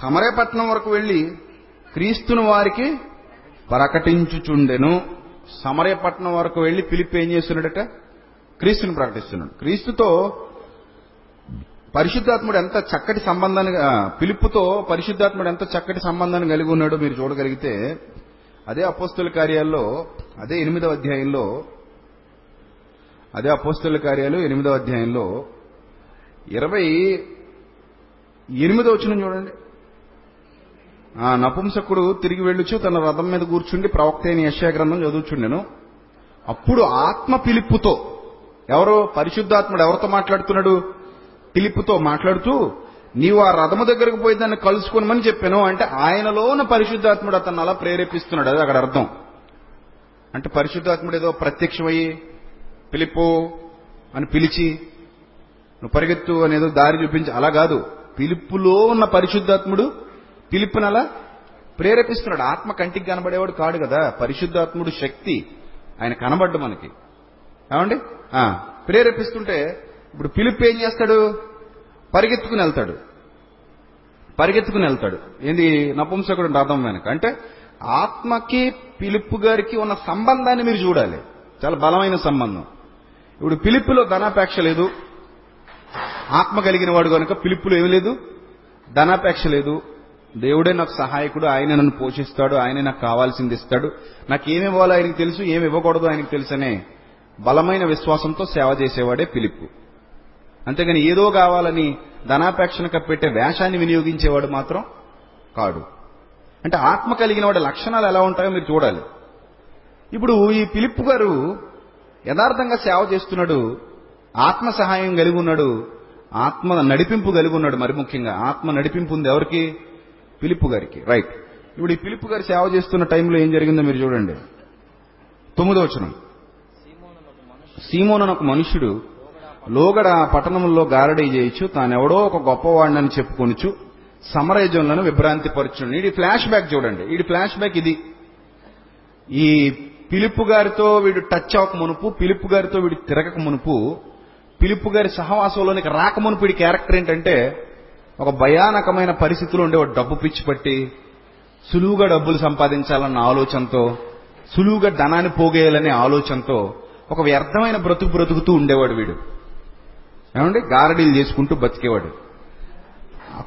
సమరయపట్నం వరకు వెళ్లి క్రీస్తును వారికి ప్రకటించుచుండెను. సమరయపట్నం వరకు వెళ్లి పిలుపు ఏం చేస్తున్నాడట? క్రీస్తును ప్రకటిస్తున్నాడు. క్రీస్తుతో పరిశుద్ధాత్ముడు ఎంత చక్కటి సంబంధాన్ని, పిలుపుతో పరిశుద్ధాత్ముడు ఎంత చక్కటి సంబంధాన్ని కలిగి ఉన్నాడో మీరు చూడగలిగితే, అదే అపోస్తుల కార్యాల్లో అదే 8వ అధ్యాయంలో అదే అపోస్తుల కార్యాలు 8వ అధ్యాయంలో 28వ వచనం చూడండి. ఆ నపుంసకుడు తిరిగి వెళ్ళొచ్చు తన రథం మీద కూర్చుండి ప్రవక్త అయిన యెషయా గ్రంథం చదువుచుండెను. అప్పుడు ఆత్మ పిలుపుతో, ఎవరో పరిశుద్ధాత్ముడు ఎవరితో మాట్లాడుతున్నాడు, పిలుపుతో మాట్లాడుతూ, నీవు ఆ రథము దగ్గరకు పోయి దాన్ని కలుసుకోనమని చెప్పాను. అంటే ఆయనలోన పరిశుద్ధాత్ముడు అతను అలా ప్రేరేపిస్తున్నాడు, అది అక్కడ అర్థం. అంటే పరిశుద్ధాత్ముడు ఏదో ప్రత్యక్షమయ్యి పిలిపో అని పిలిచి నువ్వు పరిగెత్తు అనేదో దారి చూపించి అలా కాదు, పిలుపులో ఉన్న పరిశుద్ధాత్ముడు పిలుపునలా ప్రేరేపిస్తున్నాడు. ఆత్మ కంటికి కనబడేవాడు కాడు కదా, పరిశుద్ధాత్ముడు శక్తి, ఆయన కనబడ్డ మనకి ఏమండి ప్రేరేపిస్తుంటే. ఇప్పుడు పిలుపు ఏం చేస్తాడు, పరిగెత్తుకుని వెళ్తాడు. ఏంది, నపుంసకుడు రథం వెనక. అంటే ఆత్మకి పిలుపు గారికి ఉన్న సంబంధాన్ని మీరు చూడాలి, చాలా బలమైన సంబంధం. ఇప్పుడు పిలుపులో ధనాపేక్ష లేదు, ఆత్మ కలిగిన వాడు కనుక పిలుపులో ఏమీ లేదు, ధనాపేక్ష లేదు. దేవుడే నాకు సహాయకుడు, ఆయన నన్ను పోషిస్తాడు, ఆయన నాకు కావాల్సింది ఇస్తాడు, నాకు ఏమి ఇవ్వాలో ఆయనకు తెలుసు, ఏమి ఇవ్వకూడదు ఆయనకు తెలుసనే బలమైన విశ్వాసంతో సేవ చేసేవాడే పిలుపు. అంతేగాని ఏదో కావాలని ధనాపేక్షను కప్పెట్టే వేషాన్ని వినియోగించేవాడు మాత్రం కాడు. అంటే ఆత్మ కలిగిన వాడి లక్షణాలు ఎలా ఉంటాయో మీరు చూడాలి. ఇప్పుడు ఈ పిలుపు గారు యథార్థంగా సేవ చేస్తున్నాడు, ఆత్మ సహాయం కలిగి ఉన్నాడు, ఆత్మ నడిపింపు కలిగి ఉన్నాడు. మరి ముఖ్యంగా ఆత్మ నడిపింపు ఉంది ఎవరికి, పిలుపు గారికి, రైట్. ఇప్పుడు ఈ పిలుపు గారు సేవ చేస్తున్న టైంలో ఏం జరిగిందో మీరు చూడండి. 9వ వచనం, సీమోను ఒక మనుష్యుడు లోగడ పట్టణంలో గారడీ చేయొచ్చు, తానెవడో ఒక గొప్పవాడిని చెప్పుకొనుచు సమరయజనులను విభ్రాంతి పరచును. వీడి ఫ్లాష్ బ్యాక్ ఇది. ఈ పిలుపు గారితో వీడు టచ్ అవ్వక మునుపు, పిలుపు గారితో వీడు తిరగక మునుపు, పిలుపు గారి సహవాసంలోనికి రాకమునుపు వీడి క్యారెక్టర్ ఏంటంటే, ఒక భయానకమైన పరిస్థితిలో ఉండే వాడు. డబ్బు పిచ్చి పట్టి సులువుగా డబ్బులు సంపాదించాలన్న ఆలోచనతో, సులువుగా ధనాన్ని పోగేయాలనే ఆలోచనతో ఒక వ్యర్థమైన బ్రతుకుతూ ఉండేవాడు వీడు. ఏమండి, గారడీలు చేసుకుంటూ బతికేవాడు.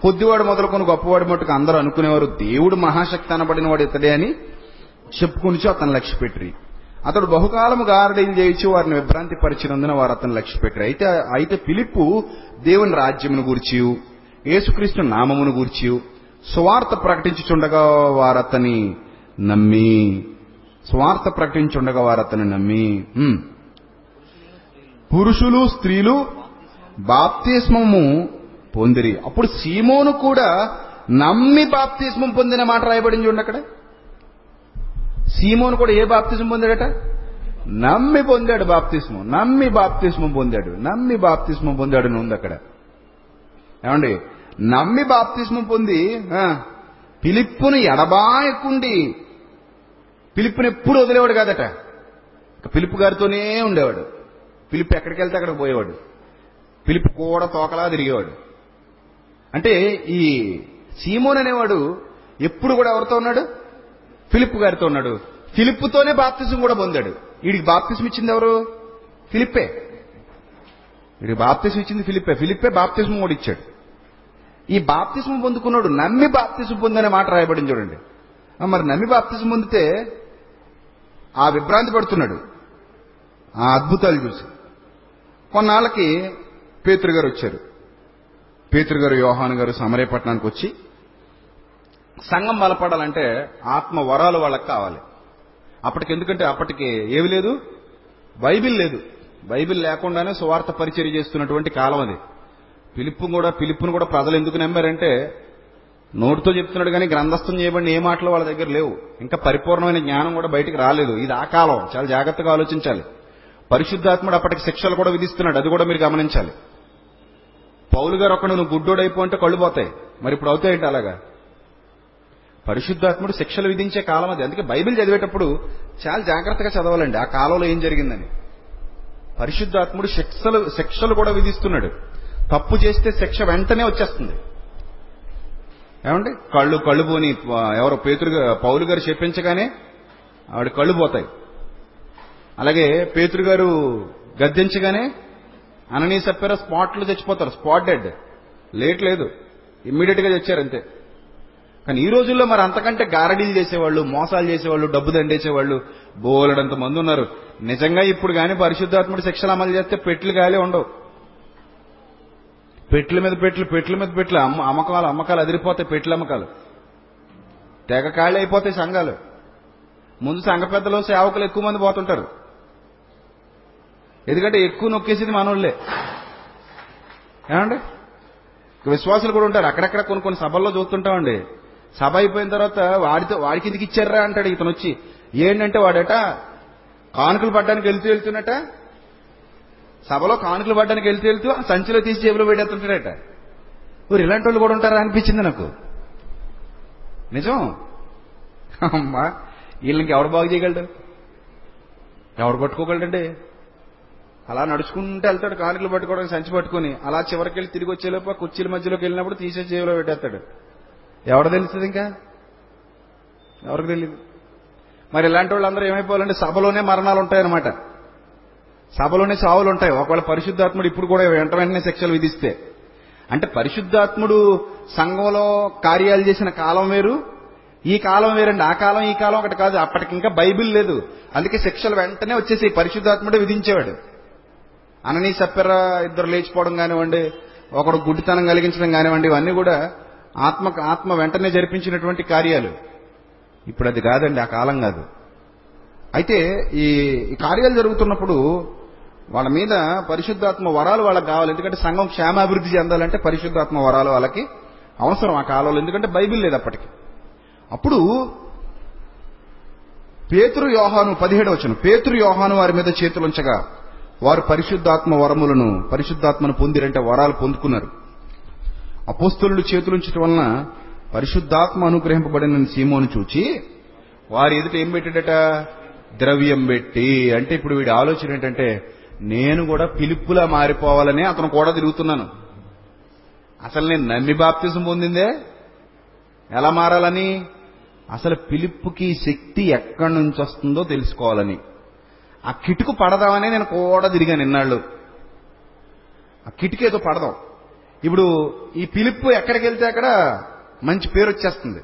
కొద్దివాడు మొదలుకొని గొప్పవాడి మట్టుకు అందరూ అనుకునేవారు, దేవుడు మహాశక్తి అనబడిన వాడు ఇతడే అని చెప్పుకొనిచో అతను లక్ష్య పెట్టి, అతడు బహుకాలము గారడీలు చేయించి వారిని విభ్రాంతి పరిచినందున వారు అతను లక్ష్య పెట్టారు. అయితే పిలుపు దేవుని రాజ్యమును గూర్చి, యేసుక్రీస్తు నామమును గూర్చి స్వార్థ ప్రకటించుండగా వారతని నమ్మి పురుషులు స్త్రీలు బాప్తిస్మము పొందిరి. అప్పుడు సీమోను కూడా నమ్మి బాప్తిస్మం పొందిన మాట రాయబడింది చూడండి అక్కడ. సీమోను కూడా ఏ బాప్తిస్మం పొందాడట, నమ్మి బాప్తిస్మం పొందాడు అని ఉంది అక్కడ. ఏమండి, నమ్మి బాప్తిస్మం పొంది పిలుపుని ఎడబాయకుండి, పిలుపుని ఎప్పుడు వదిలేవాడు కాదట. పిలుపు గారితోనే ఉండేవాడు, పిలుపు ఎక్కడికి వెళ్తే అక్కడికి పోయేవాడు, పిలుపు కూడా తోకలా తిరిగేవాడు. అంటే ఈ సీమోన్ అనేవాడు ఎప్పుడు కూడా ఎవరితో ఉన్నాడు, ఫిలిప్ గారితో ఉన్నాడు, ఫిలిప్పుతోనే బాప్తిజం కూడా పొందాడు. వీడికి బాప్తిజం ఇచ్చింది ఎవరు, ఫిలిప్పే. వీడికి బాప్తిజం ఇచ్చింది ఫిలిప్పే బాప్తిజం కూడా ఇచ్చాడు. ఈ బాప్తిజం పొందుకున్నాడు, నమ్మి బాప్తిజం పొందనే మాట రాయబడింది చూడండి. మరి నమ్మి బాప్తిజం పొందితే ఆ విభ్రాంతి పడుతున్నాడు ఆ అద్భుతాలు చూసి. కొన్నాళ్ళకి పేతురు గారు వచ్చారు. పేతురు గారు, యోహాను గారు సమరయపట్నానికి వచ్చి సంఘం బలపడాలంటే ఆత్మ వరాలు వాళ్ళకి కావాలి అప్పటికి. ఎందుకంటే అప్పటికి ఏమి లేదు, బైబిల్ లేకుండానే సువార్త పరిచర్య చేస్తున్నటువంటి కాలం అది. పిలుపును కూడా ప్రజలు ఎందుకు నమ్మారంటే, నోటితో చెప్తున్నాడు కానీ గ్రంథస్థం చేయబడిన ఏ మాటలు వాళ్ళ దగ్గర లేవు, ఇంకా పరిపూర్ణమైన జ్ఞానం కూడా బయటికి రాలేదు. ఇది ఆ కాలం, చాలా జాగ్రత్తగా ఆలోచించాలి. పరిశుద్ధాత్ముడు అప్పటికి శిక్షలు కూడా విధిస్తున్నాడు, అది కూడా మీరు గమనించాలి. పౌలు గారు ఒక్కడు నువ్వు గుడ్డోడైపో అంటే కళ్ళు పోతాయి, మరి ఇప్పుడు అవుతాయంటే అలాగా. పరిశుద్ధాత్ముడు శిక్షలు విధించే కాలం అది. అందుకే బైబిల్ చదివేటప్పుడు చాలా జాగ్రత్తగా చదవాలండి ఆ కాలంలో ఏం జరిగిందని. పరిశుద్ధాత్ముడు శిక్షలు కూడా విధిస్తున్నాడు. తప్పు చేస్తే శిక్ష వెంటనే వచ్చేస్తుంది. ఏమండి, కళ్ళు పోని ఎవరో పౌలు గారు చెప్పించగానే ఆవిడ కళ్ళు పోతాయి. అలాగే పేతురు గారు గద్దించగానే అననీయ సప్పేరా స్పాట్లో చచ్చిపోతారు, స్పాట్ డెడ్. లేట్ లేదు, ఇమ్మీడియట్ గా చచ్చారు అంతే. కానీ ఈ రోజుల్లో మరి అంతకంటే గారడీలు చేసేవాళ్ళు, మోసాలు చేసేవాళ్ళు, డబ్బు దండేసేవాళ్ళు బోలెడంత మంది ఉన్నారు. నిజంగా ఇప్పుడు కానీ పరిశుద్ధాత్ముడు శిక్షలు అమలు చేస్తే పెట్లు గాలే ఉండవు. పెట్ల మీద పెట్లు, పెట్ల మీద పెట్లు, అమ్మకాలు అమ్మకాలు అదిరిపోతాయి. పెట్ల అమ్మకాలు తెగ ఖాళీ అయిపోతాయి సంఘాలు. ముందు సంఘ పెద్దలు సేవకులు ఎక్కువ మంది పోతుంటారు, ఎందుకంటే ఎక్కువ నొక్కేసేది మనోళ్లే. ఏమండి విశ్వాసులు కూడా ఉంటారు అక్కడక్కడ, కొన్ని కొన్ని సభల్లో చూస్తుంటామండి. సభ అయిపోయిన తర్వాత వాడికి ఎందుకు ఇచ్చారా అంటాడు ఇతను వచ్చి. ఏంటంటే వాడట కానుకలు పడ్డానికి వెళ్తున్నట, సభలో కానుకలు పడ్డానికి వెళ్తూ ఆ సంచిలో తీసి జేబులో పెట్టేస్తుంటాడట. ఊరు ఇలాంటి వాళ్ళు కూడా ఉంటారా అనిపించింది నాకు. నిజం అమ్మా, వీళ్ళకి ఎవడు బాగు చేయగలడు, ఎవడు పట్టుకోగలడండి. అలా నడుచుకుంటూ వెళ్తాడు కానుకలు పట్టుకోవడానికి సంచి పట్టుకుని. అలా చివరికి వెళ్ళి తిరిగి వచ్చేలోపు కుర్చీల మధ్యలోకి వెళ్ళినప్పుడు తీసే జేబులో పెట్టేస్తాడు. ఎవరు తెలుస్తుంది, ఇంకా ఎవరికి తెలియదు. మరి ఇలాంటి వాళ్ళందరూ ఏమైపోవాలంటే సభలోనే మరణాలు ఉంటాయన్నమాట, సభలోనే చావులు ఉంటాయి ఒకవేళ పరిశుద్ధాత్ముడు ఇప్పుడు కూడా వెంటనే శిక్షలు విధిస్తే. అంటే పరిశుద్ధాత్ముడు సంఘంలో కార్యాలు చేసిన కాలం వేరు, ఈ కాలం వేరండి. ఆ కాలం ఈ కాలం ఒకటి కాదు, అప్పటికి ఇంకా బైబిల్ లేదు. అందుకే శిక్షలు వెంటనే వచ్చేసి పరిశుద్ధాత్ముడే విధించేవాడు. అననీ సప్పెర ఇద్దరు లేచిపోవడం కానివ్వండి, ఒకడు గుడ్డితనం కలిగించడం కానివ్వండి, ఇవన్నీ కూడా ఆత్మ వెంటనే జరిపించినటువంటి కార్యాలు. ఇప్పుడు అది కాదండి, ఆ కాలం కాదు. అయితే ఈ కార్యాలు జరుగుతున్నప్పుడు వాళ్ళ మీద పరిశుద్ధాత్మ వరాలు వాళ్ళకి కావాలి. ఎందుకంటే సంఘం క్షేమాభివృద్ధి చెందాలంటే పరిశుద్ధాత్మ వరాలు వాళ్ళకి అవసరం ఆ కాలంలో, ఎందుకంటే బైబిల్ లేదు అప్పటికి. అప్పుడు పేతురు యోహాను 17వ వచనం, పేతురు యోహాను వారి మీద చేతులుంచగా వారు పరిశుద్ధాత్మ వరములను, పరిశుద్ధాత్మను పొందిరంటే వరాలు పొందుకున్నారు. అపోస్తలుడు చేతులుంచడం వలన పరిశుద్ధాత్మ అనుగ్రహింపబడిన సీమోను చూచి వారి ఎదుట ఏం పెట్టాడట, ద్రవ్యం పెట్టి. అంటే ఇప్పుడు వీడి ఆలోచన ఏంటంటే, నేను కూడా పిలుపులా మారిపోవాలనే అతను కూడా తిరుగుతున్నాను. అసలు నేను నమ్మి బాప్తిజం పొందిందే, ఎలా మారాలని, అసలు పిలుపుకి శక్తి ఎక్కడి నుంచి వస్తుందో తెలుసుకోవాలని, ఆ కిటుకు పడదామనే నేను కూడా తిరిగాను ఇన్నాళ్ళు. ఆ కిటుకేదో పడదాం. ఇప్పుడు ఈ పిలుపు ఎక్కడికి వెళ్తే అక్కడ మంచి పేరు వచ్చేస్తుంది,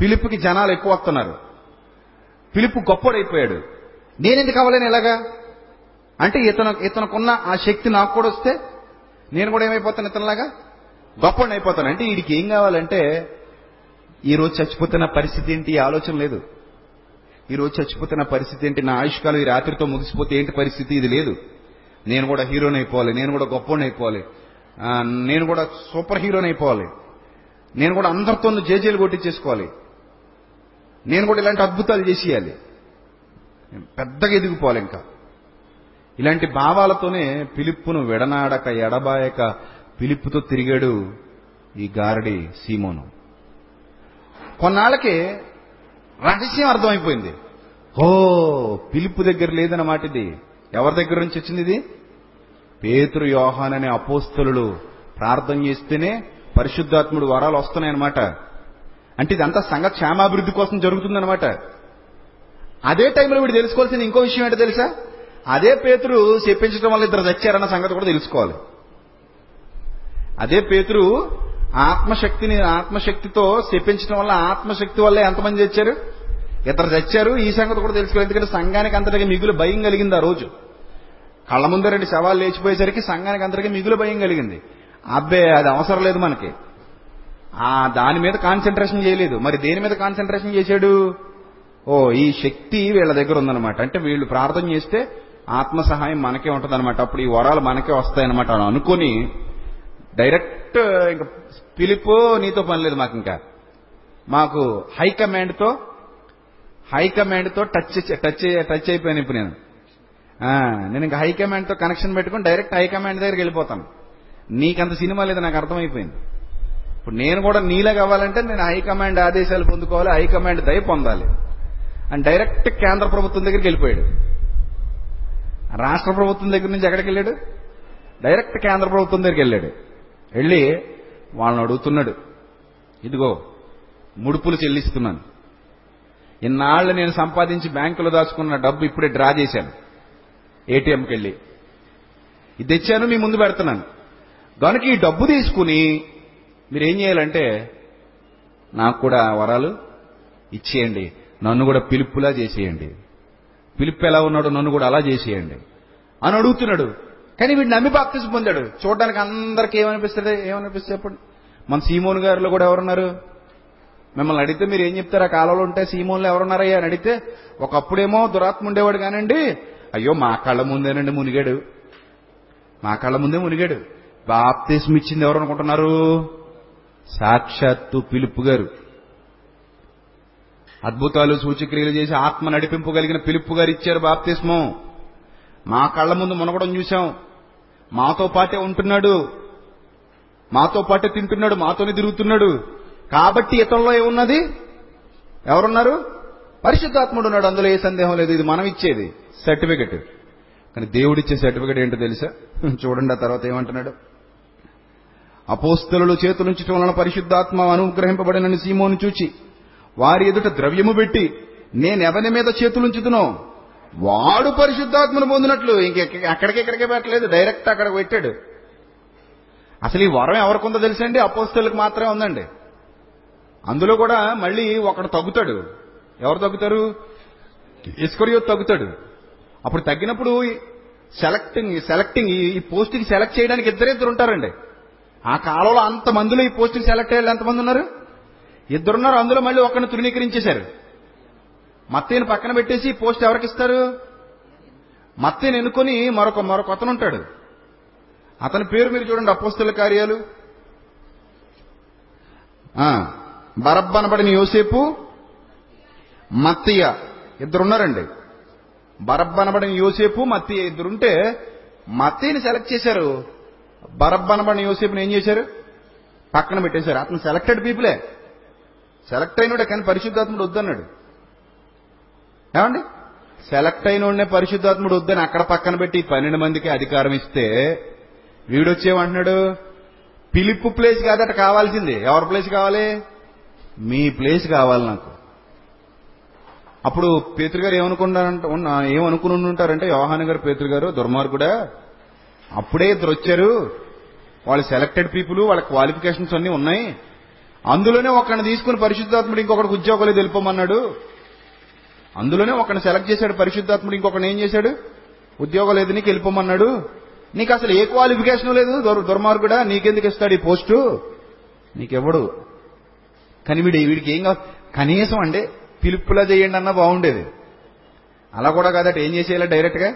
పిలుపుకి జనాలు ఎక్కువ వస్తున్నారు, పిలుపు గొప్పడైపోయాడు. నేనెందుకు అవ్వలేను ఇలాగా అంటే, ఇతనుకున్న ఆ శక్తి నాకు కూడా వస్తే నేను కూడా ఏమైపోతాను, ఇతనిలాగా గొప్పని అయిపోతాను. అంటే వీడికి ఏం కావాలంటే, ఈరోజు చచ్చిపోతే నా పరిస్థితి ఏంటి ఆలోచన లేదు, ఈరోజు చచ్చిపోతే నా పరిస్థితి ఏంటి, నా ఆయుష్కాలం ఈ రాత్రితో ముగిసిపోతే ఏంటి పరిస్థితి, ఇది లేదు. నేను కూడా హీరోని అయిపోవాలి, నేను కూడా గొప్పని అయిపోవాలి, నేను కూడా సూపర్ హీరోని అయిపోవాలి, నేను కూడా అందరితో జేజేలు కొట్టించేసుకోవాలి, నేను కూడా ఇలాంటి అద్భుతాలు చేసేయాలి, పెద్దగా ఎదిగిపోవాలి. ఇంకా ఇలాంటి భావాలతోనే పిలుపును విడనాడక ఎడబాయక పిలుపుతో తిరిగాడు ఈ గారడి సీమోను. కొన్నాళ్ళకే రహస్యం అర్థమైపోయింది. ఓ పిలుపు దగ్గర లేదన్నమాట, ఇది ఎవరి దగ్గర నుంచి వచ్చింది, ఇది పేతురు యోహాన్ అనే అపోస్తలులు ప్రార్థన చేస్తేనే పరిశుద్ధాత్ముడు వరాలు వస్తున్నాయన్నమాట. అంటే ఇదంతా సంఘ క్షేమాభివృద్ధి కోసం జరుగుతుందన్నమాట. అదే టైంలో వీడు తెలుసుకోవాల్సిన ఇంకో విషయం ఏంటో తెలుసా, అదే పేతురు చెప్పించడం వల్ల ఇద్దరు చచ్చారన్న సంగతి కూడా తెలుసుకోవాలి. అదే పేతురు ఆత్మశక్తితో చెప్పించడం వల్ల, ఆత్మశక్తి వల్ల ఎంతమంది చచ్చారు, ఇద్దరు చచ్చారు. ఈ సంగతి కూడా తెలుసుకోవాలి, ఎందుకంటే సంఘానికి అంతటికీ మిగులు భయం కలిగింది ఆ రోజు. కళ్ళ ముందే 2 శవాలు లేచిపోయేసరికి సంఘానికి అంతటికీ మిగులు భయం కలిగింది. అబ్బే అది అవసరం లేదు మనకి, ఆ దాని మీద కాన్సన్ట్రేషన్ చేయలేదు. మరి దేని మీద కాన్సన్ట్రేషన్ చేశాడు, ఓ ఈ శక్తి వీళ్ళ దగ్గర ఉందన్నమాట. అంటే వీళ్ళు ప్రార్థన చేస్తే ఆత్మ సహాయం మనకే ఉంటుందన్నమాట, అప్పుడు ఈ వరాలు మనకే వస్తాయన్నమాట అని అనుకుని డైరెక్ట్ ఇంకా పిలుపు నీతో పని లేదు మాకు, ఇంకా మాకు హై కమాండ్తో టచ్ అయిపోయాను. ఇప్పుడు నేను ఇంకా హై కమాండ్తో కనెక్షన్ పెట్టుకుని డైరెక్ట్ హై కమాండ్ దగ్గరికి వెళ్ళిపోతాను. నీకంత సినిమా లేదు, నాకు అర్థమైపోయింది. ఇప్పుడు నేను కూడా నీలాగా అవ్వాలంటే నేను హైకమాండ్ ఆదేశాలు పొందుకోవాలి, హైకమాండ్ దయ పొందాలి అని డైరెక్ట్ కేంద్ర ప్రభుత్వం దగ్గరికి వెళ్ళిపోయాడు. రాష్ట్ర ప్రభుత్వం దగ్గర నుంచి ఎక్కడికి వెళ్ళాడు, డైరెక్ట్ కేంద్ర ప్రభుత్వం దగ్గరికి వెళ్ళాడు. వెళ్ళి వాళ్ళని అడుగుతున్నాడు, ఇదిగో ముడుపులు చెల్లిస్తున్నాను, ఇన్నాళ్ళు నేను సంపాదించి బ్యాంకులో దాచుకున్న డబ్బు ఇప్పుడే డ్రా చేశాను, ఏటీఎంకి వెళ్ళి ఇది తెచ్చాను మీ ముందు పెడుతున్నాను, కనుక ఈ డబ్బు తీసుకుని మీరేం చేయాలంటే నాకు కూడా వరాలు ఇచ్చేయండి, నన్ను కూడా పిలుపులా చేసేయండి, పిలుపు ఎలా ఉన్నాడో నన్ను కూడా అలా చేసేయండి అని అడుగుతున్నాడు. కానీ వీడు నమ్మి బాప్తిసం పొందాడు. చూడడానికి అందరికీ ఏమనిపిస్తుంది, ఏమనిపిస్తుంది చెప్పండి. మన సీమోన్ గారిలో కూడా ఎవరున్నారు, మిమ్మల్ని అడిగితే మీరు ఏం చెప్తారు? ఆ కాలంలో ఉంటే సీమోన్లు ఎవరున్నారయ్యా అని అడిగితే, ఒకప్పుడేమో దురాత్మ ఉండేవాడు కానండి, అయ్యో మా కళ్ళ ముందేనండి మునిగాడు, మా కళ్ళ ముందే మునిగాడు. బాప్తిసం ఇచ్చింది ఎవరు అనుకుంటున్నారు? సాక్షాత్తు పిలుపు గారు. అద్భుతాలు సూచక్రియలు చేసి ఆత్మ నడిపింపు కలిగిన పిలుపు గారు ఇచ్చారు బాప్తిస్మం. మా కళ్ళ ముందు మునగడం చూశాం, మాతో పాటే ఉంటున్నాడు, మాతో పాటే తింటున్నాడు, మాతోనే తిరుగుతున్నాడు. కాబట్టి ఇతరులో ఏమున్నది? ఎవరున్నారు? పరిశుద్ధాత్ముడు ఉన్నాడు, అందులో ఏ సందేహం లేదు. ఇది మనం ఇచ్చేది సర్టిఫికెట్. కానీ దేవుడిచ్చే సర్టిఫికెట్ ఏంటో తెలుసా? చూడండి ఆ తర్వాత ఏమంటున్నాడు. అపోస్తలుల చేతులుంచటం వలన పరిశుద్ధాత్మ అనుగ్రహింపబడినని సీమోను చూచి వారి ఎదుట ద్రవ్యము పెట్టి, నేనెవని మీద చేతులుంచుతునో వాడు పరిశుద్ధాత్మను పొందినట్లు. ఇంకెక్కడికెక్కడికే పెట్టలేదు, డైరెక్ట్ అక్కడ పెట్టాడు. అసలు ఈ వరం ఎవరికుందో తెలుసండి? అపోస్తలకు మాత్రమే ఉందండి. అందులో కూడా మళ్ళీ ఒకడు తగ్గుతాడు. ఎవరు తగ్గుతారు? ఇస్కరియో తగ్గుతాడు. అప్పుడు తగ్గినప్పుడు సెలెక్టింగ్ ఈ పోస్ట్కి సెలెక్ట్ చేయడానికి ఇద్దరిద్దరు ఉంటారండి. ఆ కాలంలో అంతమందిలో ఈ పోస్ట్కి సెలెక్ట్ అయ్యేళ్ళు ఎంతమంది ఉన్నారు? ఇద్దరున్నారు. అందులో మళ్ళీ ఒకరిని తృణీకరించేశారు. మత్తయిని పక్కన పెట్టేసి ఈ పోస్ట్ ఎవరికి ఇస్తారు? మత్తయిని ఎన్నుకొని మరొక అతను ఉంటాడు. అతని పేరు మీరు చూడండి, అపోస్తల కార్యాలు. బరబ్బనబడిన యోసేపు, మత్తయ్య ఇద్దరున్నారండి. బరబ్బనబడిన యోసేపు, మత్తయ్య ఇద్దరుంటే మత్తయిని సెలెక్ట్ చేశారు. బరబ్బనబడిన యోసేపుని ఏం చేశారు? పక్కన పెట్టేశారు. అతను సెలెక్టెడ్ పీపులే, సెలెక్ట్ అయినోడే. కానీ పరిశుద్ధాత్ముడు వద్దన్నాడు. ఏమండి, సెలెక్ట్ అయినోడనే పరిశుద్ధాత్ముడు వద్దని అక్కడ పక్కన పెట్టి 12 మందికి అధికారం ఇస్తే వీడొచ్చేమంటున్నాడు, పిలుపు ప్లేస్ కాదట కావాల్సింది. ఎవరి ప్లేస్ కావాలి? మీ ప్లేస్ కావాలి నాకు. అప్పుడు పేతురు గారు ఏమనుకుని ఉంటారంటే, యోహాను గారు పేతురు గారు దుర్మార్గుడా, అప్పుడే ఇద్దరు వచ్చారు, వాళ్ళు సెలెక్టెడ్ పీపుల్, వాళ్ళ క్వాలిఫికేషన్స్ అన్నీ ఉన్నాయి, అందులోనే ఒకరిని తీసుకుని పరిశుద్ధాత్ముడు ఇంకొకరికి ఉద్యోగాలు తెలిపమన్నాడు. అందులోనే ఒకరిని సెలెక్ట్ చేశాడు పరిశుద్ధాత్ముడు, ఇంకొకరిని ఏం చేశాడు? ఉద్యోగాలు ఏది నీకు వెళ్ళిపోమన్నాడు, నీకు అసలు ఏ క్వాలిఫికేషన్ లేదు, దుర్మార్గుడా నీకెందుకు ఇస్తాడు ఈ పోస్టు, నీకెవ్వడు. కానీ వీడికి ఏం కాదు, కనీసం అండి పిలుపులా చేయండి అన్నా బాగుండేది. అలా కూడా కాదట. ఏం చేసేయాలి? డైరెక్ట్గా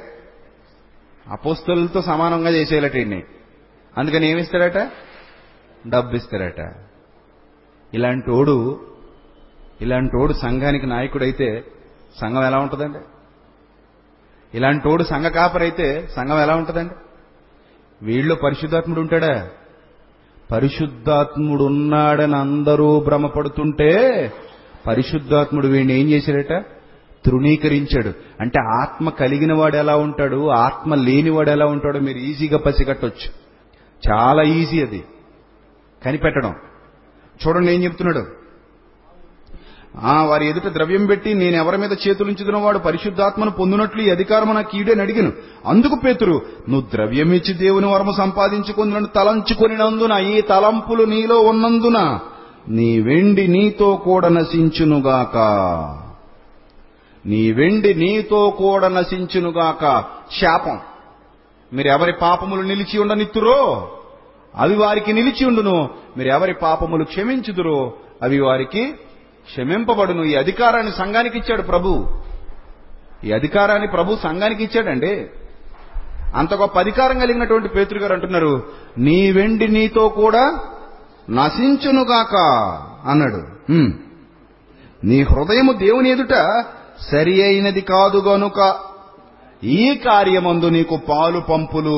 అపోస్తలతో సమానంగా చేసేయాలట వీడిని. అందుకని ఏమిస్తాడట? డబ్బు ఇస్తాడట. ఇలాంటోడు సంఘానికి నాయకుడైతే సంఘం ఎలా ఉంటుందండి? ఇలాంటోడు సంఘ కాపరైతే సంఘం ఎలా ఉంటుందండి? వీళ్ళలో పరిశుద్ధాత్ముడు ఉంటాడా? పరిశుద్ధాత్ముడు ఉన్నాడని అందరూ భ్రమపడుతుంటే పరిశుద్ధాత్ముడు వీడిని ఏం చేశాడట? తృణీకరించాడు. అంటే ఆత్మ కలిగిన వాడు ఎలా ఉంటాడు, ఆత్మ లేనివాడు ఎలా ఉంటాడో మీరు ఈజీగా పసిగట్టొచ్చు. చాలా ఈజీ అది కనిపెట్టడం. చూడండి ఏం చెప్తున్నాడు. వారి ఎదుట ద్రవ్యం పెట్టి, నేను ఎవరి మీద చేతులుంచుతున్న వాడు పరిశుద్ధాత్మను పొందినట్లు ఈ అధికారము నాకు ఈడేని అడిగాను. అందుకు పేతురు, నువ్వు ద్రవ్యం ఇచ్చి దేవుని వరము సంపాదించుకుని తలంచుకొనినందున ఈ తలంపులు నీలో ఉన్నందున నీ వెండి నీతో కూడా నశించునుగాక, నీ వెండి నీతో కూడా నశించునుగాక. శాపం, మీరు ఎవరి పాపములు నిలిచి ఉండనిత్తురో అవి వారికి నిలిచి ఉండును, మీరు ఎవరి పాపములు క్షమించుదురో అవి వారికి క్షమింపబడును. ఈ అధికారాన్ని సంఘానికి ఇచ్చాడు ప్రభు. ఈ అధికారాన్ని ప్రభు సంఘానికి ఇచ్చాడండి. అంత గొప్ప అధికారం కలిగినటువంటి పేతురు గారు అంటున్నారు, నీ వెండి నీతో కూడా నశించునుగాక అన్నాడు. నీ హృదయము దేవుని ఎదుట సరి అయినది కాదు గనుక ఈ కార్యమందు నీకు పాలు పంపులు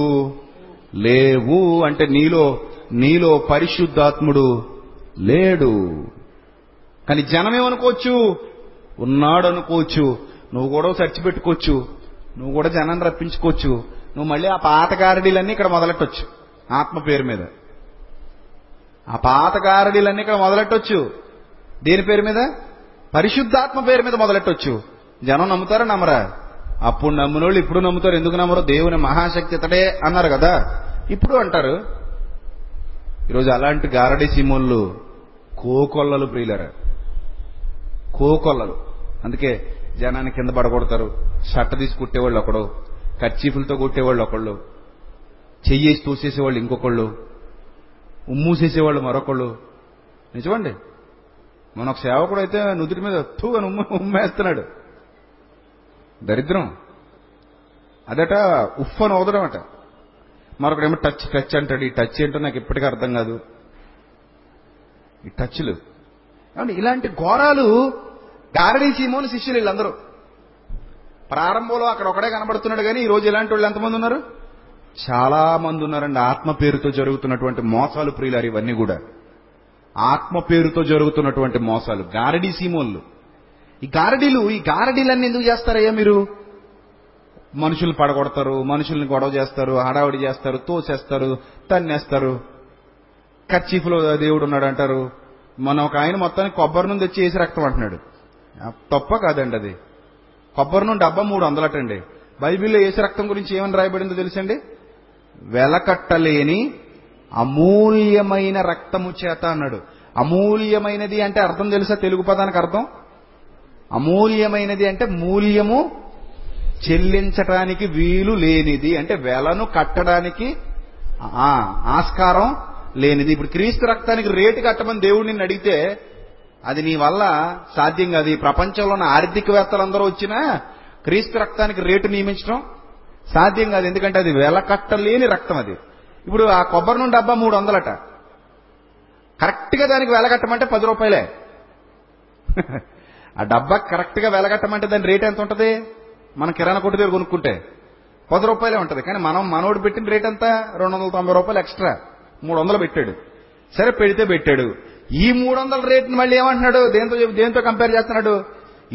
లేవు. అంటే నీలో పరిశుద్ధాత్ముడు లేడు. కానీ జనం ఏమనుకోవచ్చు? ఉన్నాడు అనుకోవచ్చు. నువ్వు కూడా సర్చి పెట్టుకోవచ్చు, నువ్వు కూడా జనాన్ని రప్పించుకోవచ్చు, నువ్వు మళ్ళీ ఆ పాత గారడీలన్నీ ఇక్కడ మొదలెట్టొచ్చు, ఆత్మ పేరు మీద ఆ పాత గారడీలన్నీ ఇక్కడ మొదలెట్టొచ్చు. దేని పేరు మీద? పరిశుద్ధాత్మ పేరు మీద మొదలెట్టొచ్చు. జనం నమ్ముతారా నమ్మరా? అప్పుడు నమ్మునోళ్ళు ఇప్పుడు నమ్ముతారు. ఎందుకు నమ్మరు? దేవుని మహాశక్తి ఇతడే అన్నారు కదా, ఇప్పుడు అంటారు. ఈరోజు అలాంటి గారడీ సీమోన్లు కోకొల్లలు ప్రియులరా, కోకొల్లలు. అందుకే జనాన్ని కింద పడగొడతారు. షట్ట తీసి కుట్టేవాళ్ళు ఒకడు, కర్చీఫులతో కొట్టేవాళ్ళు ఒకళ్ళు, చెయ్యేసి తోసేసేవాళ్ళు ఇంకొకళ్ళు, ఉమ్మూసేసేవాళ్ళు మరొకళ్ళు. నిజమండి, మనొక సేవకుడు అయితే నుదుటి మీద తూగా ఉమ్మేస్తున్నాడు. దరిద్రం అదట. ఉఫ్ అని ఓదడం అట. మరొకడేమో టచ్ టచ్ అంటాడు. ఈ టచ్ ఏంటో నాకు ఇప్పటికీ అర్థం కాదు. ఈ టచ్లు ఏమంటే ఇలాంటి ఘోరాలు. గారడీ సీమోని శిష్యులు వీళ్ళందరూ. ప్రారంభంలో అక్కడ ఒకడే కనబడుతున్నాడు, కానీ ఈరోజు ఇలాంటి వాళ్ళు ఎంతమంది ఉన్నారు? చాలా మంది ఉన్నారండి. ఆత్మ పేరుతో జరుగుతున్నటువంటి మోసాలు ప్రియులారు. ఇవన్నీ కూడా ఆత్మ పేరుతో జరుగుతున్నటువంటి మోసాలు, గారడీ సీమోన్లు. ఈ గారడీలన్నీ ఎందుకు చేస్తారయ్యా మీరు? మనుషులు పడగొడతారు, మనుషుల్ని గొడవ చేస్తారు, హడావిడి చేస్తారు, తోసేస్తారు, తన్నేస్తారు. కర్చీఫ్లో దేవుడు ఉన్నాడు అంటారు. మన ఒక ఆయన మొత్తానికి కొబ్బరి నుండి తెచ్చి వేసి రక్తం అంటున్నాడు. తప్ప కాదండి అది. కొబ్బరి నుండి డబ్బా 300 అటండి. బైబిల్లో వేసి రక్తం గురించి ఏమని రాయబడిందో తెలుసండి? వెలకట్టలేని అమూల్యమైన రక్తము చేత అన్నాడు. అమూల్యమైనది అంటే అర్థం తెలుసా? తెలుగు పదానికి అర్థం. అమూల్యమైనది అంటే మూల్యము చెల్లించడానికి వీలు లేనిది, అంటే వెలను కట్టడానికి ఆస్కారం లేనిది. ఇప్పుడు క్రీస్తు రక్తానికి రేటు కట్టమని దేవుడు నిన్ను అడిగితే అది నీ వల్ల సాధ్యం కాదు. ఈ ప్రపంచంలో ఉన్న ఆర్థికవేత్తలందరూ వచ్చినా క్రీస్తు రక్తానికి రేటు నియమించడం సాధ్యం కాదు. ఎందుకంటే అది వెలకట్టలేని రక్తం. అది ఇప్పుడు ఆ కొబ్బరి నుండి డబ్బా 300 కరెక్ట్గా దానికి వెలగట్టమంటే 10 రూపాయలే. ఆ డబ్బా కరెక్ట్గా వెలగట్టమంటే దాని రేట్ ఎంత ఉంటుంది? మనం కిరాణా కొట్టు దగ్గర కొనుక్కుంటే 10 రూపాయలే ఉంటుంది. కానీ మనోడు పెట్టిన రేట్ అంతా 290 రూపాయలు ఎక్స్ట్రా. 300 పెట్టాడు. సరే, పెడితే పెట్టాడు. ఈ 300 రేట్ని మళ్ళీ ఏమంటున్నాడు? దేంతో కంపేర్ చేస్తున్నాడు?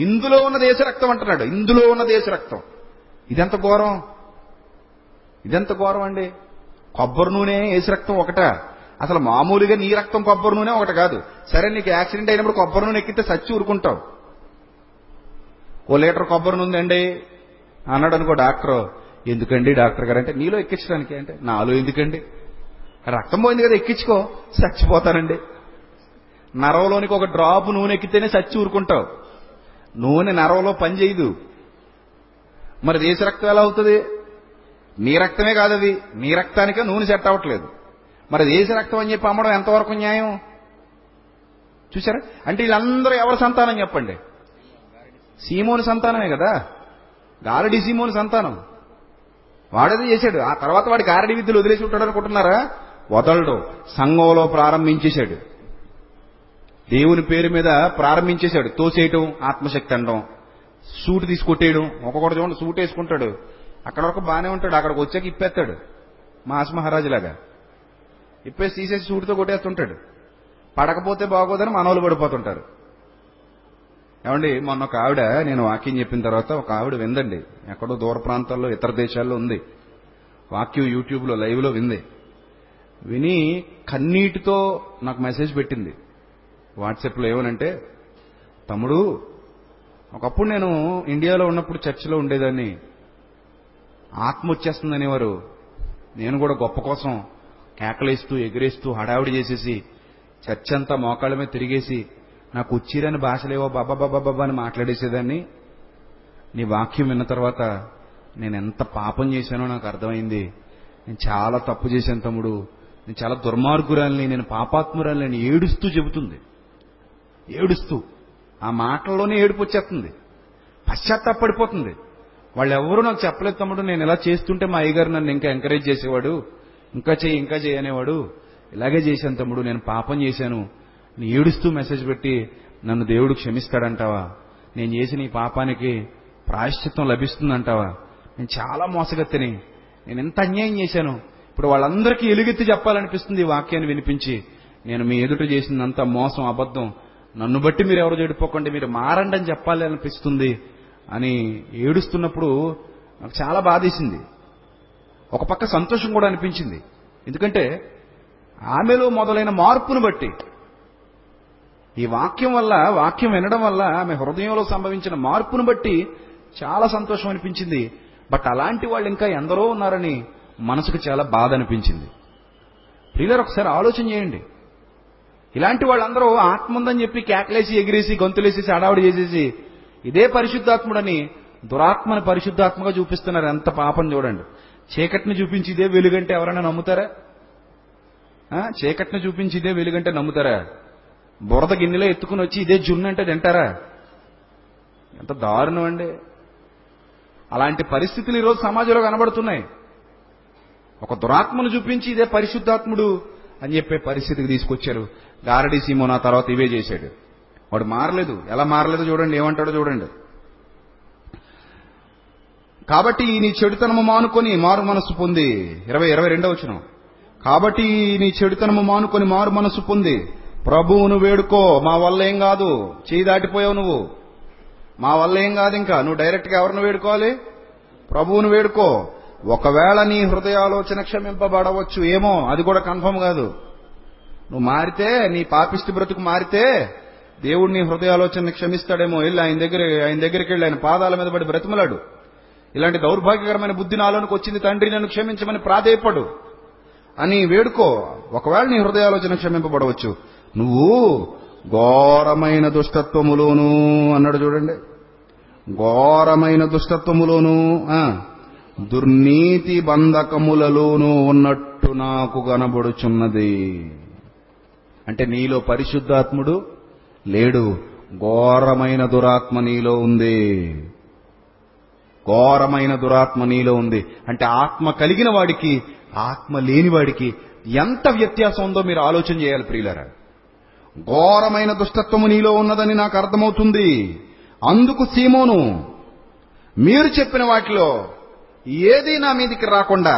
ఇందులో ఉన్న దేశ రక్తం అంటున్నాడు. ఇందులో ఉన్న దేశ రక్తం. ఇదెంత ఘోరం, ఇదెంత ఘోరం అండి. కొబ్బరి నూనె ఏసు రక్తం ఒకట. అసలు మామూలుగా నీ రక్తం కొబ్బరి నూనె ఒకటి కాదు. సరే, నీకు యాక్సిడెంట్ అయినప్పుడు కొబ్బరి నూనె ఎక్కితే సచ్చి ఊరుకుంటావు. 1 లీటర్ కొబ్బరి నూనె అండి అన్నాడు అనుకో డాక్టర్. ఎందుకండి డాక్టర్ గారు అంటే, నీలో ఎక్కించడానికి. అంటే నాలో ఎందుకండి? రక్తం పోయింది కదా, ఎక్కించుకో, చచ్చిపోతానండి. నరవలోనికి ఒక డ్రాప్ నూనె ఎక్కితేనే చచ్చి ఊరుకుంటావు. నూనె నరవలో పని చేయదు. మరి దేశ రక్తం ఎలా అవుతుంది? నీ రక్తమే కాదు అది. నీ రక్తానికే నూనె సెట్ అవ్వట్లేదు. మరి దేశ రక్తం అని చెప్పి అమ్మడం ఎంతవరకు న్యాయం? చూసారా? అంటే వీళ్ళందరూ ఎవరి సంతానం చెప్పండి? సీమోని సంతానమే కదా. గారడీ సీమోని సంతానం. వాడేది చేశాడు. ఆ తర్వాత వాడి గారడీ విద్యలు వదిలేసి ఉంటాడు అనుకుంటున్నారా? వదలడు. సంఘంలో ప్రారంభించేశాడు. దేవుని పేరు మీద ప్రారంభించేశాడు. తోసేయటం, ఆత్మశక్తి అనడం, సూటు తీసుకొట్టేయడం. ఒక్కొక్కటి చూడండి, సూట్ వేసుకుంటాడు. అక్కడ వరకు బాగానే ఉంటాడు. అక్కడికి వచ్చాక ఇప్పేస్తాడు మహారాజులాగా. ఇప్పేసి తీసేసి సూటుతో కొట్టేస్తుంటాడు. పడకపోతే బాగోదని మనోళ్ళు పడిపోతుంటారు. ఏమండి, మొన్న ఒక ఆవిడ, నేను వాక్యం చెప్పిన తర్వాత ఒక ఆవిడ విందండి, ఎక్కడో దూర ప్రాంతాల్లో, ఇతర దేశాల్లో ఉంది. వాక్యం యూట్యూబ్లో లైవ్లో వింది. విని కన్నీటితో నాకు మెసేజ్ పెట్టింది వాట్సాప్లో. ఏమనంటే, తమ్ముడు, ఒకప్పుడు నేను ఇండియాలో ఉన్నప్పుడు చర్చిలో ఉండేదాన్ని. ఆత్మ వచ్చేస్తుంది అనేవారు. నేను కూడా గొప్ప కోసం కేకలేస్తూ, ఎగిరేస్తూ, హడావిడి చేసేసి, చర్చ అంతా మోకాళ్ళ మీద తిరిగేసి, నాకు వచ్చిరని భాషలేవో బాబా బాబా బాబా అని మాట్లాడేసేదాన్ని. నీ వాక్యం విన్న తర్వాత నేను ఎంత పాపం చేశానో నాకు అర్థమైంది. నేను చాలా తప్పు చేశాను తమ్ముడు. నేను చాలా దుర్మార్గురాలని, నేను పాపాత్మురాలని నేను ఏడుస్తూ చెబుతుంది. ఏడుస్తూ, ఆ మాటల్లోనే ఏడుపు వచ్చేస్తుంది. పశ్చాత్తాపడిపోతుంది. వాళ్ళెవరూ నాకు చెప్పలేదు తమ్ముడు. నేను ఇలా చేస్తుంటే మా అయ్యగారు నన్ను ఇంకా ఎంకరేజ్ చేసేవాడు. ఇంకా చేయి అనేవాడు. ఇలాగే చేశాను తమ్ముడు, నేను పాపం చేశాను. నేను ఏడుస్తూ మెసేజ్ పెట్టి, నన్ను దేవుడు క్షమిస్తాడంటావా? నేను చేసిన ఈ పాపానికి ప్రాయశ్చిత్తం లభిస్తుందంటావా? నేను చాలా మోసగత్తిని. నేను ఎంత అన్యాయం చేశాను. ఇప్పుడు వాళ్ళందరికీ ఎలుగెత్తి చెప్పాలనిపిస్తుంది ఈ వాక్యాన్ని వినిపించి. నేను మీ ఎదుట చేసినంత మోసం, అబద్ధం, నన్ను బట్టి మీరు ఎవరు చెడిపోకండి, మీరు మారండి అని చెప్పాలి అనిపిస్తుంది అని ఏడుస్తున్నప్పుడు నాకు చాలా బాధేసింది. ఒక పక్క సంతోషం కూడా అనిపించింది. ఎందుకంటే ఆమెలో మొదలైన మార్పును బట్టి, ఈ వాక్యం వల్ల, వాక్యం వినడం వల్ల ఆమె హృదయంలో సంభవించిన మార్పును బట్టి చాలా సంతోషం అనిపించింది. బట్ అలాంటి వాళ్ళు ఇంకా ఎందరో ఉన్నారని మనసుకు చాలా బాధ అనిపించింది. ప్రియులారా, ఒకసారి ఆలోచన చేయండి. ఇలాంటి వాళ్ళందరూ ఆత్మ ఉందని చెప్పి కేకలేసి ఎగిరేసి గొంతులేసి అడావుడి చేసేసి ఇదే పరిశుద్ధాత్ముడని దురాత్మను పరిశుద్ధాత్మగా చూపిస్తున్నారు. ఎంత పాపం చూడండి. చీకటిని చూపించి ఇదే వెలుగంటే ఎవరైనా నమ్ముతారా? చీకటిని చూపించి ఇదే వెలుగంటే నమ్ముతారా? బురద గిన్నెలో ఎత్తుకుని వచ్చి ఇదే జున్ను అంటే తింటారా? ఎంత దారుణం అండి. అలాంటి పరిస్థితులు ఈరోజు సమాజంలో కనబడుతున్నాయి. ఒక దురాత్మను చూపించి ఇదే పరిశుద్ధాత్ముడు అని చెప్పే పరిస్థితికి తీసుకొచ్చారు. గారడీ సీమోను ఆ తర్వాత ఇవే చేశాడు. వాడు మారలేదు. ఎలా మారలేదో చూడండి, ఏమంటాడో చూడండి. కాబట్టి నీ చెడుతనము మానుకొని మారు మనసు పొంది, 22వ వచనం. కాబట్టి నీ చెడుతనము మానుకొని మారు మనసు పొంది ప్రభువును వేడుకో. మా వల్ల ఏం కాదు, చేయి దాటిపోయావు నువ్వు, మా వల్ల ఏం కాదు. ఇంకా నువ్వు డైరెక్ట్గా ఎవరిని వేడుకోవాలి? ప్రభువును వేడుకో. ఒకవేళ నీ హృదయాలోచన క్షమింపబడవచ్చు ఏమో, అది కూడా కన్ఫర్మ్ కాదు. నువ్వు మారితే, నీ పాపిష్టి బ్రతుకు మారితే దేవుడు నీ హృదయాలోచనని క్షమిస్తాడేమో. వెళ్ళి ఆయన దగ్గరికి వెళ్ళి ఆయన పాదాల మీద పడి బ్రతిమలాడు. ఇలాంటి దౌర్భాగ్యకరమైన బుద్ధి నాలోనికి వచ్చింది తండ్రి, నన్ను క్షమించమని ప్రాధేయపడు అని వేడుకో. ఒకవేళ నీ హృదయాలోచన క్షమింపబడవచ్చు. నువ్వు ఘోరమైన దుష్టత్వములోను అన్నాడు చూడండి, ఘోరమైన దుష్టత్వములోను దుర్నీతి బంధకములలోనూ ఉన్నట్టు నాకు కనబడుచున్నది. అంటే నీలో పరిశుద్ధాత్ముడు లేడు, ఘోరమైన దురాత్మ నీలో ఉంది. ఘోరమైన దురాత్మ నీలో ఉంది అంటే ఆత్మ కలిగిన వాడికి ఆత్మ లేని వాడికి ఎంత వ్యత్యాసం ఉందో మీరు ఆలోచన చేయాలి ప్రియులారా. ఘోరమైన దుష్టత్వము నీలో ఉన్నదని నాకు అర్థమవుతుంది. అందుకు సీమోను, మీరు చెప్పిన వాటిలో ఏది నా మీదికి రాకుండా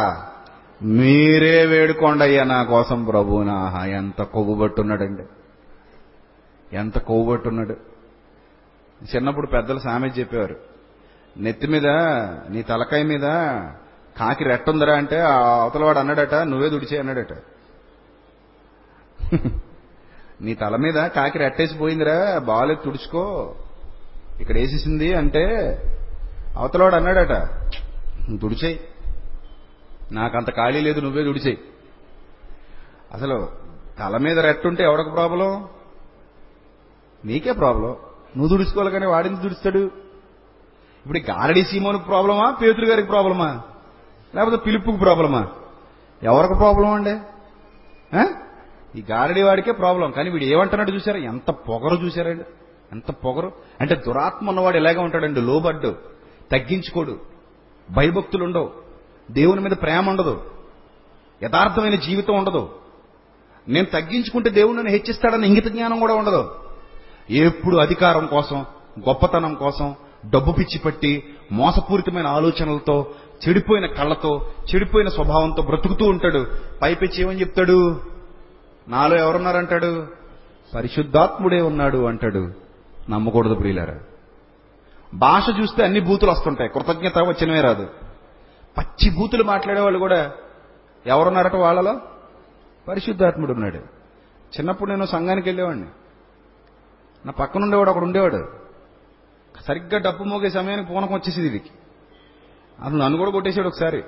మీరే వేడుకోండి అయ్యా నా కోసం ప్రభువునా. ఎంత కొవ్వుబట్టున్నాడండి, ఎంత కొవ్వుబట్టున్నాడు. చిన్నప్పుడు పెద్దలు సామెత చెప్పేవారు, నెత్తి మీద నీ తలకాయ మీద కాకి రెట్టుందరా అంటే ఆ అవతలవాడు అన్నాడట, నువ్వే దుడిచే అన్నాడట. నీ తల మీద కాకి రెట్టేసిపోయిందిరా, బాగాలేదు తుడుచుకో, ఇక్కడ వేసేసింది అంటే అవతలవాడు అన్నాడట, నువ్వు దుడిచేయి, నాకంత ఖాళీ లేదు, నువ్వే దుడిచేయి. అసలు తల మీద రెట్టుంటే ఎవరికి ప్రాబ్లం? నీకే ప్రాబ్లం, నువ్వు దుడుచుకోవాలి కానీ వాడింది దుడుస్తాడు. ఇప్పుడు గారడీ సీమోనికి ప్రాబ్లమా, పేతురు గారికి ప్రాబ్లమా, లేకపోతే పిలుపుకి ప్రాబ్లమా? ఎవరికి ప్రాబ్లం అండి? ఈ గారడీ వాడికే ప్రాబ్లం. కానీ వీడు ఏమంటున్నాడు చూసారా, ఎంత పొగరు చూసారండి, ఎంత పొగరు. అంటే దురాత్మ ఉన్నవాడు ఇలాగే ఉంటాడండి, లోబడ్డు, తగ్గించుకోడు, భయభక్తులు ఉండవు, దేవుని మీద ప్రేమ ఉండదు, యథార్థమైన జీవితం ఉండదు. నేను తగ్గించుకుంటే దేవుడు నన్ను హెచ్చిస్తాడని ఇంగిత జ్ఞానం కూడా ఉండదు. ఎప్పుడు అధికారం కోసం, గొప్పతనం కోసం, డబ్బు పిచ్చి పట్టి, మోసపూరితమైన ఆలోచనలతో, చెడిపోయిన కళ్ళతో, చెడిపోయిన స్వభావంతో బ్రతుకుతూ ఉంటాడు. పైపెచ్చి ఏమని చెప్తాడు? నాలో ఎవరున్నారంటాడు? పరిశుద్ధాత్ముడే ఉన్నాడు అంటాడు. నమ్మకూడదు ప్రియులారా. భాష చూస్తే అన్ని బూతులు వస్తుంటాయి, కృతజ్ఞత వచనమే రాదు. పచ్చి బూతులు మాట్లాడేవాళ్ళు కూడా ఎవరున్నారట వాళ్ళలో? పరిశుద్ధాత్ముడు ఉన్నాడు. చిన్నప్పుడు నేను సంఘానికి వెళ్ళేవాడిని. నా పక్కన ఉండేవాడు ఒకడు ఉండేవాడు, సరిగ్గా డప్పు మోగే సమయానికి పూనకం వచ్చేసింది వీడికి. అసలు నన్ను కూడా కొట్టేశాడు ఒకసారి.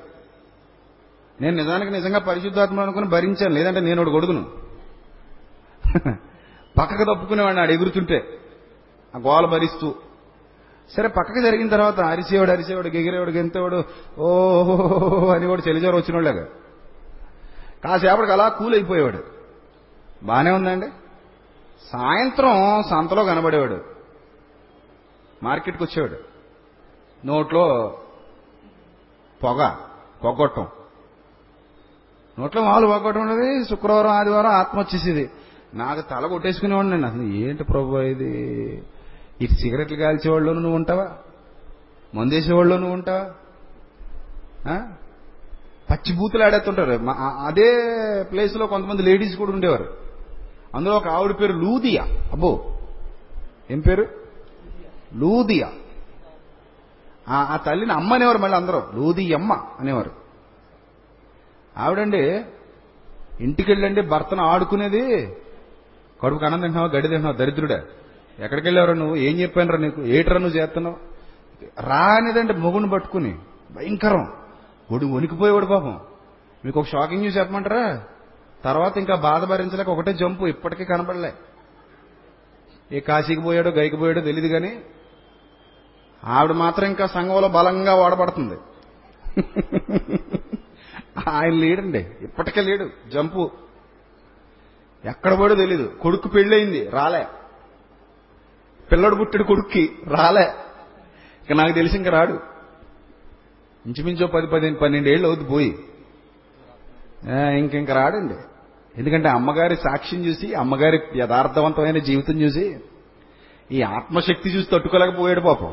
నేను నిజంగా పరిశుద్ధాత్మ అనుకుని భరించాను, లేదంటే నేను వాడు గొడుగును పక్కకు తప్పుకునేవాడిని. ఆడు ఎగురుతుంటే ఆ గోల భరిస్తూ సరే పక్కకు జరిగిన తర్వాత అరిసేవాడు, ఎగిరేవాడు, గెంతేవాడు, ఓహో అని వాడు చెలిజోరు వచ్చినోళ్ళగా. కాసేపటికి అలా కూల్ అయిపోయేవాడు. బానే ఉందండి. సాయంత్రం సంతలో కనబడేవాడు, మార్కెట్కి వచ్చేవాడు, నోట్లో పొగొట్టం, నోట్లో మాలు పొగొట్టం ఉండేది. శుక్రవారం ఆదివారం ఆత్మ వచ్చేసేది. నాకు తల కొట్టేసుకునేవాడిని నేను. అసలు ఏంటి ప్రభు ఇది, ఇటు సిగరెట్లు కాల్చేవాళ్ళను నువ్వు ఉంటావా, మందేసేవాళ్ళు నువ్వు ఉంటావా, పచ్చి బూతులు ఆడేస్తుంటారు. అదే ప్లేస్లో కొంతమంది లేడీస్ కూడా ఉండేవారు. అందులో ఒక ఆవిడ పేరు లూదియా. అబ్బో ఏం పేరు, లూదియా. ఆ తల్లిని అమ్మ అనేవారు మళ్ళీ అందరూ, లూదియమ్మ అనేవారు. ఆవిడండి ఇంటికి వెళ్ళండి భర్తను ఆడుకునేది, కడుపుకు అన్నం తింటున్నావా, గడ్డి తింటున్నావా, దరిద్రుడే, ఎక్కడికి వెళ్ళావురా నువ్వు, ఏం చెప్పానురా నీకు, ఏట్రా నువ్వు చేస్తున్నావు రా అనేదండి. మొగుడిని పట్టుకుని భయంకరం, ఒడిగిపోయేవాడు పాపం. మీకు ఒక షాకింగ్ న్యూస్ చెప్పమంటారా, తర్వాత ఇంకా బాధ భరించలేక ఒకటే జంపు, ఇప్పటికీ కనబడలే. ఏ కాశీకి పోయాడో గైకి పోయాడో తెలియదు, కానీ ఆవిడ మాత్రం ఇంకా సంఘంలో బలంగా వాడబడుతుంది. ఆయన లేడండి, ఇప్పటికే లేడు, జంపు, ఎక్కడ పోయాడో తెలీదు. కొడుకు పెళ్ళయింది, రాలే. పిల్లడు పుట్టాడు కొడుక్కి, రాలే. ఇక నాకు తెలిసి ఇంక రాడు. ఇంచుమించో 10, 15, 12 ఏళ్ళు అవుతు పోయి ఇంక రాడండి. ఎందుకంటే అమ్మగారి సాక్ష్యం చూసి, అమ్మగారి యథార్థవంతమైన జీవితం చూసి, ఈ ఆత్మశక్తి చూసి తట్టుకోలేకపోయాడు పాపం.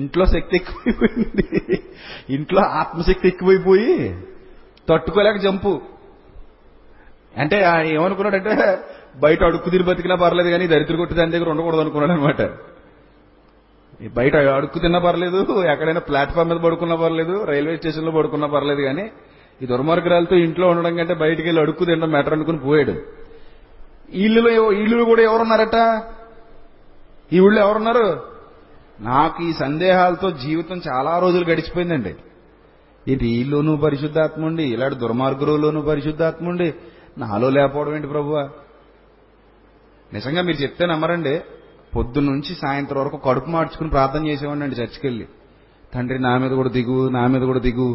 ఇంట్లో శక్తి ఎక్కువైపోయింది, ఇంట్లో ఆత్మశక్తి ఎక్కువైపోయి తట్టుకోలేక జంపు. అంటే ఏమనుకున్నాడంటే బయట అడుక్కు తిని బతికినా పర్లేదు, కానీ దరిద్ర కొట్టి దాని దగ్గర ఉండకూడదు అనుకున్నాడు అనమాట. బయట అడుక్కు తిన్నా పర్లేదు, ఎక్కడైనా ప్లాట్ఫామ్ మీద పడుకున్నా పర్లేదు, రైల్వే స్టేషన్లో పడుకున్నా పర్లేదు, కానీ ఈ దుర్మార్గురాలతో ఇంట్లో ఉండడం కంటే బయటికి వెళ్ళి అడుక్కు తినడం బెటర్ అనుకుని పోయాడు. ఇల్లులో కూడా ఎవరున్నారట, ఈ ఊళ్ళో ఎవరున్నారు? నాకు ఈ సందేహాలతో జీవితం చాలా రోజులు గడిచిపోయిందండి. ఇది ఈలోనూ పరిశుద్ధాత్మ ఉండి, ఇలాంటి దుర్మార్గులోనూ పరిశుద్ధాత్మ ఉండి, నాలో లేకపోవడం ఏంటి ప్రభువా? నిజంగా మీరు చెప్తే నమ్మరండి, పొద్దున్నుంచి సాయంత్రం వరకు కడుపు మార్చుకుని ప్రార్థన చేసేవాడిని అండి చర్చికి వెళ్ళి. తండ్రి నా మీద కూడా దిగు, నా మీద కూడా దిగు,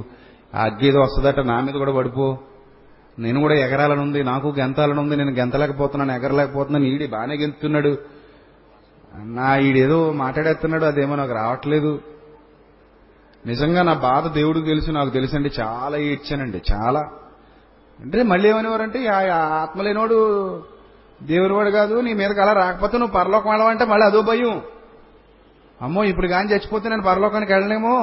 ఆ అగ్గి ఏదో వస్తుందట, నా మీద కూడా పడిపో, నేను కూడా ఎగరాలనుంది, నాకు గెంతాలనుంది, నేను గెంతలేకపోతున్నాను, ఎగరలేకపోతున్నాను, ఈడి బాగానే గెంతున్నాడు, నా ఈడేదో మాట్లాడేస్తున్నాడు, అదేమో నాకు రావట్లేదు. నిజంగా నా బాధ దేవుడికి తెలుసు, నాకు తెలుసండి. చాలా ఏడ్చానండి, చాలా. అంటే మళ్ళీ ఏమనేవారంటే, ఆత్మలేనోడు దేవునివాడు కాదు, నీ మీదకి అలా రాకపోతే నువ్వు పరలోకం వెళ్ళవంటే మళ్ళీ అదో భయం. అమ్మో, ఇప్పుడు కానీ చచ్చిపోతే నేను పరలోకానికి వెళ్ళలేమో,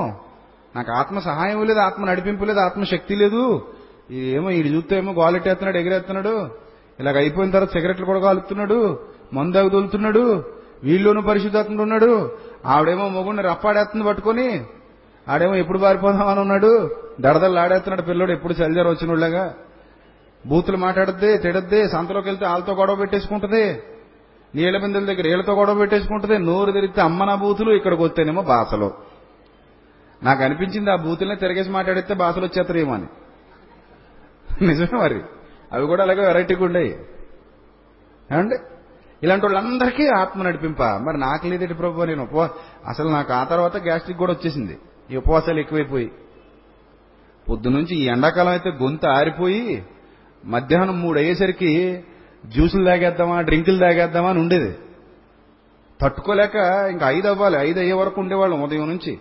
నాకు ఆత్మ సహాయం లేదు, ఆత్మ నడిపింపు లేదు, ఆత్మశక్తి లేదు. ఏమో ఈడు చూస్తే ఏమో గోలెట్టేస్తున్నాడు, ఎగిరేస్తున్నాడు, ఇలాగ అయిపోయిన తర్వాత సిగరెట్లు కూడా కాలుతున్నాడు, మందు అవి తోలుతున్నాడు, వీళ్ళలోనూ పరిశుద్ధాత్మ ఉన్నాడు, ఆవిడేమో మొగుడిని రప్పాడేస్తుంది పట్టుకొని, ఆడేమో ఎప్పుడు పారిపోదామని ఉన్నాడు, దడదలు ఆడేస్తున్నాడు పిల్లడు, ఎప్పుడు చల్జారు వచ్చినోళ్ళగా బూతులు మాట్లాడద్ది, తిడద్ది, సంతలోకి వెళ్తే వాళ్ళతో గొడవ పెట్టేసుకుంటుంది, నీళ్ల బిందెల దగ్గర నీళ్లతో గొడవ పెట్టేసుకుంటుంది, నోరు తిరిగితే అమ్మ నా బూతులు, ఇక్కడికి వస్తేనేమో భాషలు. నాకు అనిపించింది ఆ బూతులనే తిరగేసి మాట్లాడితే భాషలు వచ్చేస్తారేమో అని. నిజమే మరి, అవి కూడా అలాగే వెరైటీగా ఉండేవి ఏమండి. ఇలాంటి వాళ్ళందరికీ ఆత్మ నడిపింప, మరి నాకు లేదేంటి ప్రభు? నేను అసలు నాకు ఆ తర్వాత గ్యాస్ట్రిక్ కూడా వచ్చేసింది, ఈ ఉపవాసాలు ఎక్కువైపోయి. పొద్దునుంచి ఈ ఎండాకాలం అయితే గొంతు ఆరిపోయి మధ్యాహ్నం 3 అయ్యేసరికి జ్యూసులు తాగేద్దామా, డ్రింకులు తాగేద్దామా అని ఉండేది. తట్టుకోలేక ఇంకా 5 అవ్వాలి, 5 అయ్యే వరకు ఉండేవాళ్ళం. ఉదయం నుంచి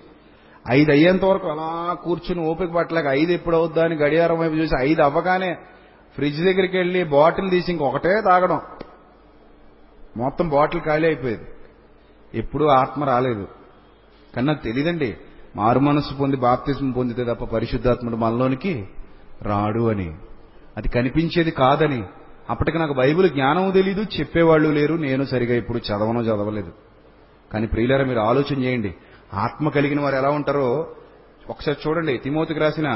5 అయ్యేంత వరకు అలా కూర్చుని ఓపిక పట్టలేక 5 ఎప్పుడు అవుద్దా అని గడియారం వైపు చూసి 5 అవ్వగానే ఫ్రిడ్జ్ దగ్గరికి వెళ్ళి బాటిల్ తీసి ఇంకొకటే తాగడం, మొత్తం బాటిల్ ఖాళీ అయిపోయేది. ఎప్పుడూ ఆత్మ రాలేదు, కానీ నాకు తెలియదండి మారు మనస్సు పొంది బాప్తిస్మ పొందితే తప్ప పరిశుద్ధాత్ముడు మనలోనికి రాడు అని, అది కనిపించేది కాదని. అప్పటికి నాకు బైబిల్ జ్ఞానం తెలీదు, చెప్పేవాళ్ళు లేరు, నేను సరిగా ఇప్పుడు చదవలేదు. కానీ ప్రియులారా, మీరు ఆలోచన చేయండి, ఆత్మ కలిగిన వారు ఎలా ఉంటారో ఒకసారి చూడండి. తిమోతికి రాసిన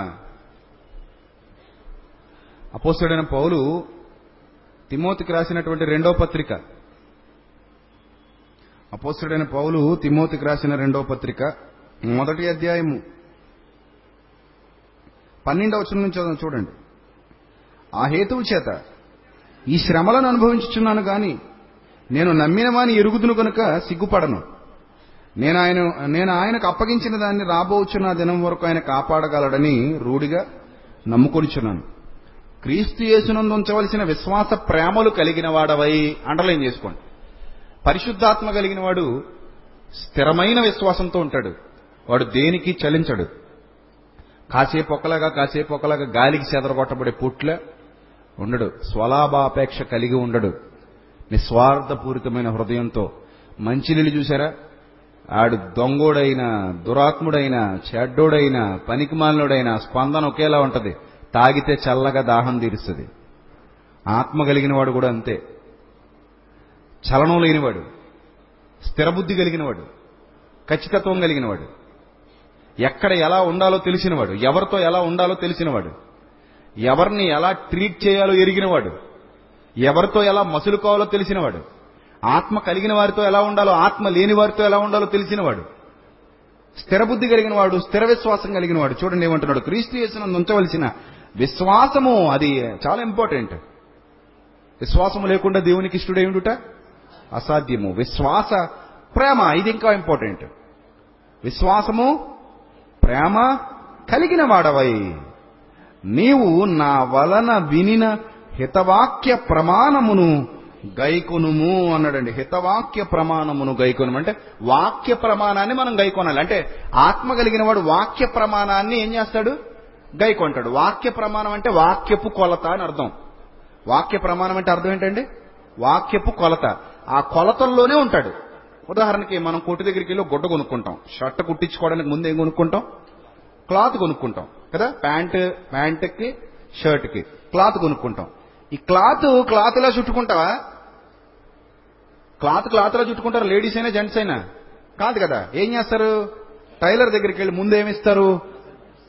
అపోస్తలుడైన పౌలు తిమోతికి రాసినటువంటి 2వ పత్రిక, అపోస్తలుడైన పౌలు తిమోతికి రాసిన 2వ పత్రిక 1వ అధ్యాయము 12వ వచనం నుంచి చూడండి. ఆ హేతువు చేత ఈ శ్రమలను అనుభవించుచున్నాను గాని నేను నమ్మిన వాని ఎరుగుదును కనుక సిగ్గుపడను. నేను ఆయనకు అప్పగించిన దాన్ని రాబోచున్న దినం వరకు ఆయన కాపాడగలడని రూఢిగా నమ్ముకొనిచున్నాను. క్రీస్తు యేసునందు ఉంచవలసిన విశ్వాస ప్రేమలు కలిగిన వాడవై, అండర్లైన్ చేసుకోండి. పరిశుద్ధాత్మ కలిగిన వాడు స్థిరమైన విశ్వాసంతో ఉంటాడు, వాడు దేనికి చలించడు. కాసేపు ఒకలాగా కాసేపు ఒకలాగా గాలికి చెదరగొట్టబడే పుట్ల ఉండడు, స్వలాభాపేక్ష కలిగి ఉండడు, నిస్వార్థపూరితమైన హృదయంతో. మంచినీళ్ళు చూసారా, ఆడు దొంగోడైనా, దురాత్ముడైనా, చెడ్డోడైనా, పనికిమాలినోడైనా స్పందన ఒకేలా ఉంటుంది, తాగితే చల్లగా దాహం తీరుస్తుంది. ఆత్మ కలిగిన వాడు కూడా అంతే, చలనం లేనివాడు, స్థిరబుద్ధి కలిగినవాడు, ఖచ్చితత్వం కలిగినవాడు, ఎక్కడ ఎలా ఉండాలో తెలిసినవాడు, ఎవరితో ఎలా ఉండాలో తెలిసినవాడు, ఎవరిని ఎలా ట్రీట్ చేయాలో ఎరిగినవాడు, ఎవరితో ఎలా మసులుకోవాలో తెలిసినవాడు, ఆత్మ కలిగిన వారితో ఎలా ఉండాలో, ఆత్మ లేని వారితో ఎలా ఉండాలో తెలిసినవాడు, స్థిరబుద్ధి కలిగినవాడు, స్థిర విశ్వాసం కలిగినవాడు. చూడండి ఏమంటున్నాడు, క్రీస్తు యేసునందు ఉంచవలసిన విశ్వాసము అది చాలా ఇంపార్టెంట్. విశ్వాసము లేకుండా దేవునికి ఇష్టడేమిట అసాధ్యము. విశ్వాస ప్రేమ ఇది ఇంకా ఇంపార్టెంట్. విశ్వాసము ప్రేమ కలిగిన వాడవై నీవు నా వలన వినిన హితవాక్య ప్రమాణమును గైకొనుము అన్నాడండి. హితవాక్య ప్రమాణమును గైకొనుము అంటే వాక్య ప్రమాణాన్ని మనం గైకొనాలి. అంటే ఆత్మ కలిగిన వాడు వాక్య ప్రమాణాన్ని ఏం చేస్తాడు? గైకొంటాడు. వాక్య ప్రమాణం అంటే వాక్యపు కొలత అని అర్థం. వాక్య ప్రమాణం అంటే అర్థం ఏంటండి? వాక్యపు కొలత. ఆ కొలతల్లోనే ఉంటాడు. ఉదాహరణకి మనం కొట్టు దగ్గరికి వెళ్ళి గుడ్డ కొనుక్కుంటాం. షర్ట్ కుట్టించుకోవడానికి ముందు ఏం కొనుక్కుంటాం? క్లాత్ కొనుక్కుంటాం కదా. ప్యాంట్కి షర్ట్కి క్లాత్ కొనుక్కుంటాం. ఈ క్లాత్లా చుట్టుకుంటావా? క్లాత్లా చుట్టుకుంటారు లేడీస్ అయినా జెంట్స్ అయినా? కాదు కదా. ఏం చేస్తారు? టైలర్ దగ్గరికి వెళ్ళి ముందు ఏమిస్తారు?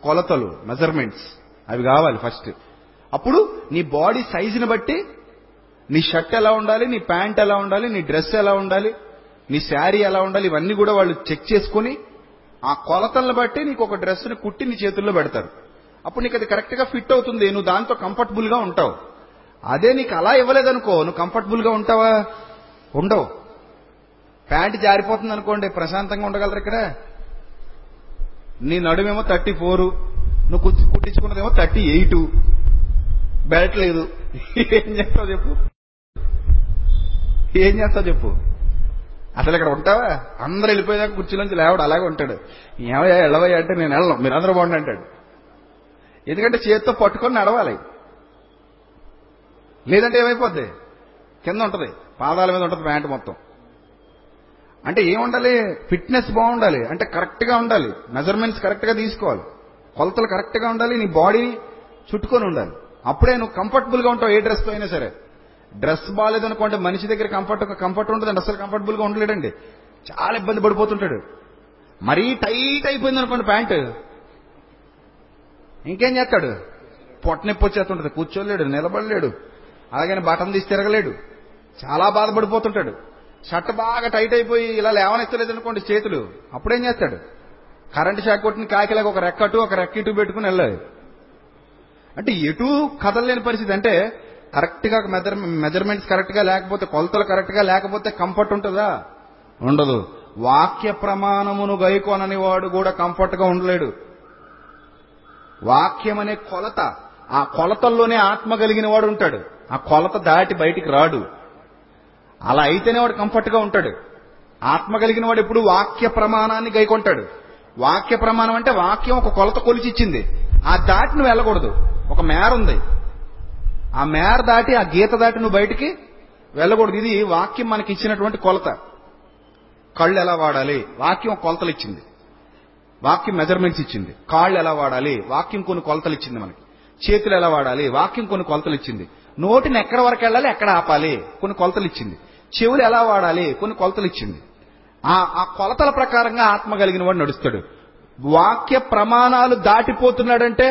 కొలతలు, మెజర్మెంట్స్ అవి కావాలి ఫస్ట్. అప్పుడు నీ బాడీ సైజుని బట్టి నీ షర్ట్ ఎలా ఉండాలి, నీ ప్యాంట్ ఎలా ఉండాలి, నీ డ్రెస్ ఎలా ఉండాలి, నీ శారీ ఎలా ఉండాలి, ఇవన్నీ కూడా వాళ్ళు చెక్ చేసుకుని ఆ కొలతలను బట్టి నీకు ఒక డ్రెస్ని కుట్టి నీ చేతుల్లో పెడతారు. అప్పుడు నీకు అది కరెక్ట్గా ఫిట్ అవుతుంది, నువ్వు దాంతో కంఫర్టబుల్గా ఉంటావు. అదే నీకు అలా ఇవ్వలేదనుకో, నువ్వు కంఫర్టబుల్గా ఉంటావా? ఉండవు. ప్యాంట్ జారిపోతుంది అనుకోండి, ప్రశాంతంగా ఉండగలరు ఇక్కడ? నీ నడుమేమో 34, నువ్వు కుట్టించుకున్నదేమో 38, బెల్ట్ లేదు. ఏం చేస్తావు చెప్పు అసలు ఇక్కడ ఉంటావా? అందరూ వెళ్ళిపోయేదాకా కుర్చీలోంచి లేవాడు అలాగే ఉంటాడు. ఏమయ్యా ఎళ్ళవయ్యా అంటే నేను వెళ్ళను, మీరు అందరూ బాగుండి అంటాడు. ఎందుకంటే చేతితో పట్టుకొని నడవాలి, లేదంటే ఏమైపోద్ది? కింద ఉంటుంది, పాదాల మీద ఉంటుంది ప్యాంటు మొత్తం. అంటే ఏముండాలి? ఫిట్నెస్ బాగుండాలి. అంటే కరెక్ట్గా ఉండాలి, మెజర్మెంట్స్ కరెక్ట్గా తీసుకోవాలి, కొలతలు కరెక్ట్గా ఉండాలి, నీ బాడీని చుట్టుకొని ఉండాలి. అప్పుడే నువ్వు కంఫర్టబుల్గా ఉంటావు ఏ డ్రెస్తో అయినా సరే. డ్రెస్ బాగాలేదనుకోంటే మనిషి దగ్గర కంఫర్ట్ ఉంటుందండి, అసలు కంఫర్టబుల్గా ఉండలేడండి, చాలా ఇబ్బంది పడిపోతుంటాడు. మరీ టైట్ అయిపోయింది అనుకోండి ప్యాంటు, ఇంకేం చేస్తాడు? పొట్టనొప్పి వచ్చేస్తుంటుంది, కూర్చోలేడు, నిలబడలేడు, అలాగని బటన్ తీసి తిరగలేడు, చాలా బాధపడిపోతుంటాడు. షర్ట్ బాగా టైట్ అయిపోయి ఇలా లేవనెత్తలేదు అనుకోండి చేతులు, అప్పుడేం చేస్తాడు? కరెంటు షాక్ కొట్టిన కాకిలాగా ఒక రెక్కటు ఒక రెక్క ఇటు పెట్టుకుని వెళ్ళాలి. అంటే ఎటు కదలలేని పరిస్థితి. అంటే కరెక్ట్గా మెజర్మెంట్స్ కరెక్ట్గా లేకపోతే, కొలతలు కరెక్ట్గా లేకపోతే కంఫర్ట్ ఉంటుందా? ఉండదు. వాక్య ప్రమాణమును గైకొనని వాడు కూడా కంఫర్ట్గా ఉండలేడు. వాక్యం అనే కొలత, ఆ కొలతల్లోనే ఆత్మ కలిగిన వాడు ఉంటాడు. ఆ కొలత దాటి బయటికి రాడు. అలా అయితేనే వాడు కంఫర్ట్గా ఉంటాడు. ఆత్మ కలిగిన వాడు ఎప్పుడు వాక్య ప్రమాణాన్ని గైకొంటాడు. వాక్య ప్రమాణం అంటే వాక్యం ఒక కొలత కొలిచి ఇచ్చింది, ఆ దాటి నువ్వు వెళ్ళకూడదు. ఒక మేర ఉంది, ఆ మేర దాటి ఆ గీత దాటి నువ్వు బయటికి వెళ్ళకూడదు. ఇది వాక్యం మనకి ఇచ్చినటువంటి కొలత. కళ్ళు ఎలా వాడాలి? వాక్యం ఒక కొలతలు ఇచ్చింది, వాక్యం మెజర్మెంట్స్ ఇచ్చింది. కాళ్ళు ఎలా వాడాలి? వాక్యం కొన్ని కొలతలు ఇచ్చింది మనకి. చేతులు ఎలా వాడాలి? వాక్యం కొన్ని కొలతలు ఇచ్చింది. నోటిని ఎక్కడ వరకు వెళ్ళాలి, ఎక్కడ ఆపాలి, కొన్ని కొలతలు ఇచ్చింది. చెవులు ఎలా వాడాలి, కొన్ని కొలతలు ఇచ్చింది. ఆ కొలతల ప్రకారంగా ఆత్మ కలిగిన వాడు నడుస్తాడు. వాక్య ప్రమాణాలు దాటిపోతున్నాడంటే,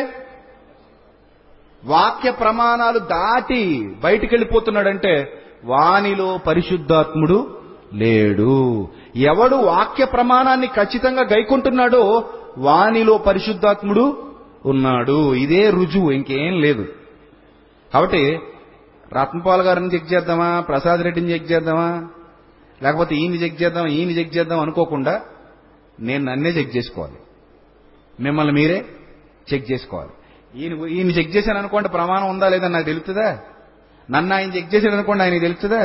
వాక్య ప్రమాణాలు దాటి బయటికి వెళ్ళిపోతున్నాడంటే వానిలో పరిశుద్ధాత్ముడు లేడు. ఎవడు వాక్య ప్రమాణాన్ని ఖచ్చితంగా గైకుంటున్నాడో వానిలో పరిశుద్ధాత్ముడు ఉన్నాడు. ఇదే రుజువు, ఇంకేం లేదు. కాబట్టి రత్నపాల్ గారిని చెక్ చేద్దామా, ప్రసాద్ రెడ్డిని చెక్ చేద్దామా, లేకపోతే ఈయన్ని చెక్ చేద్దాం అనుకోకుండా నేను నన్నే చెక్ చేసుకోవాలి, మిమ్మల్ని మీరే చెక్ చేసుకోవాలి. ఈయన చెక్ చేశాను అనుకోండి, ప్రమాణం ఉందా లేదని నాకు తెలుస్తుందా? నన్ను ఆయన చెక్ చేశాడు అనుకోండి, ఆయనకి తెలుస్తుందా?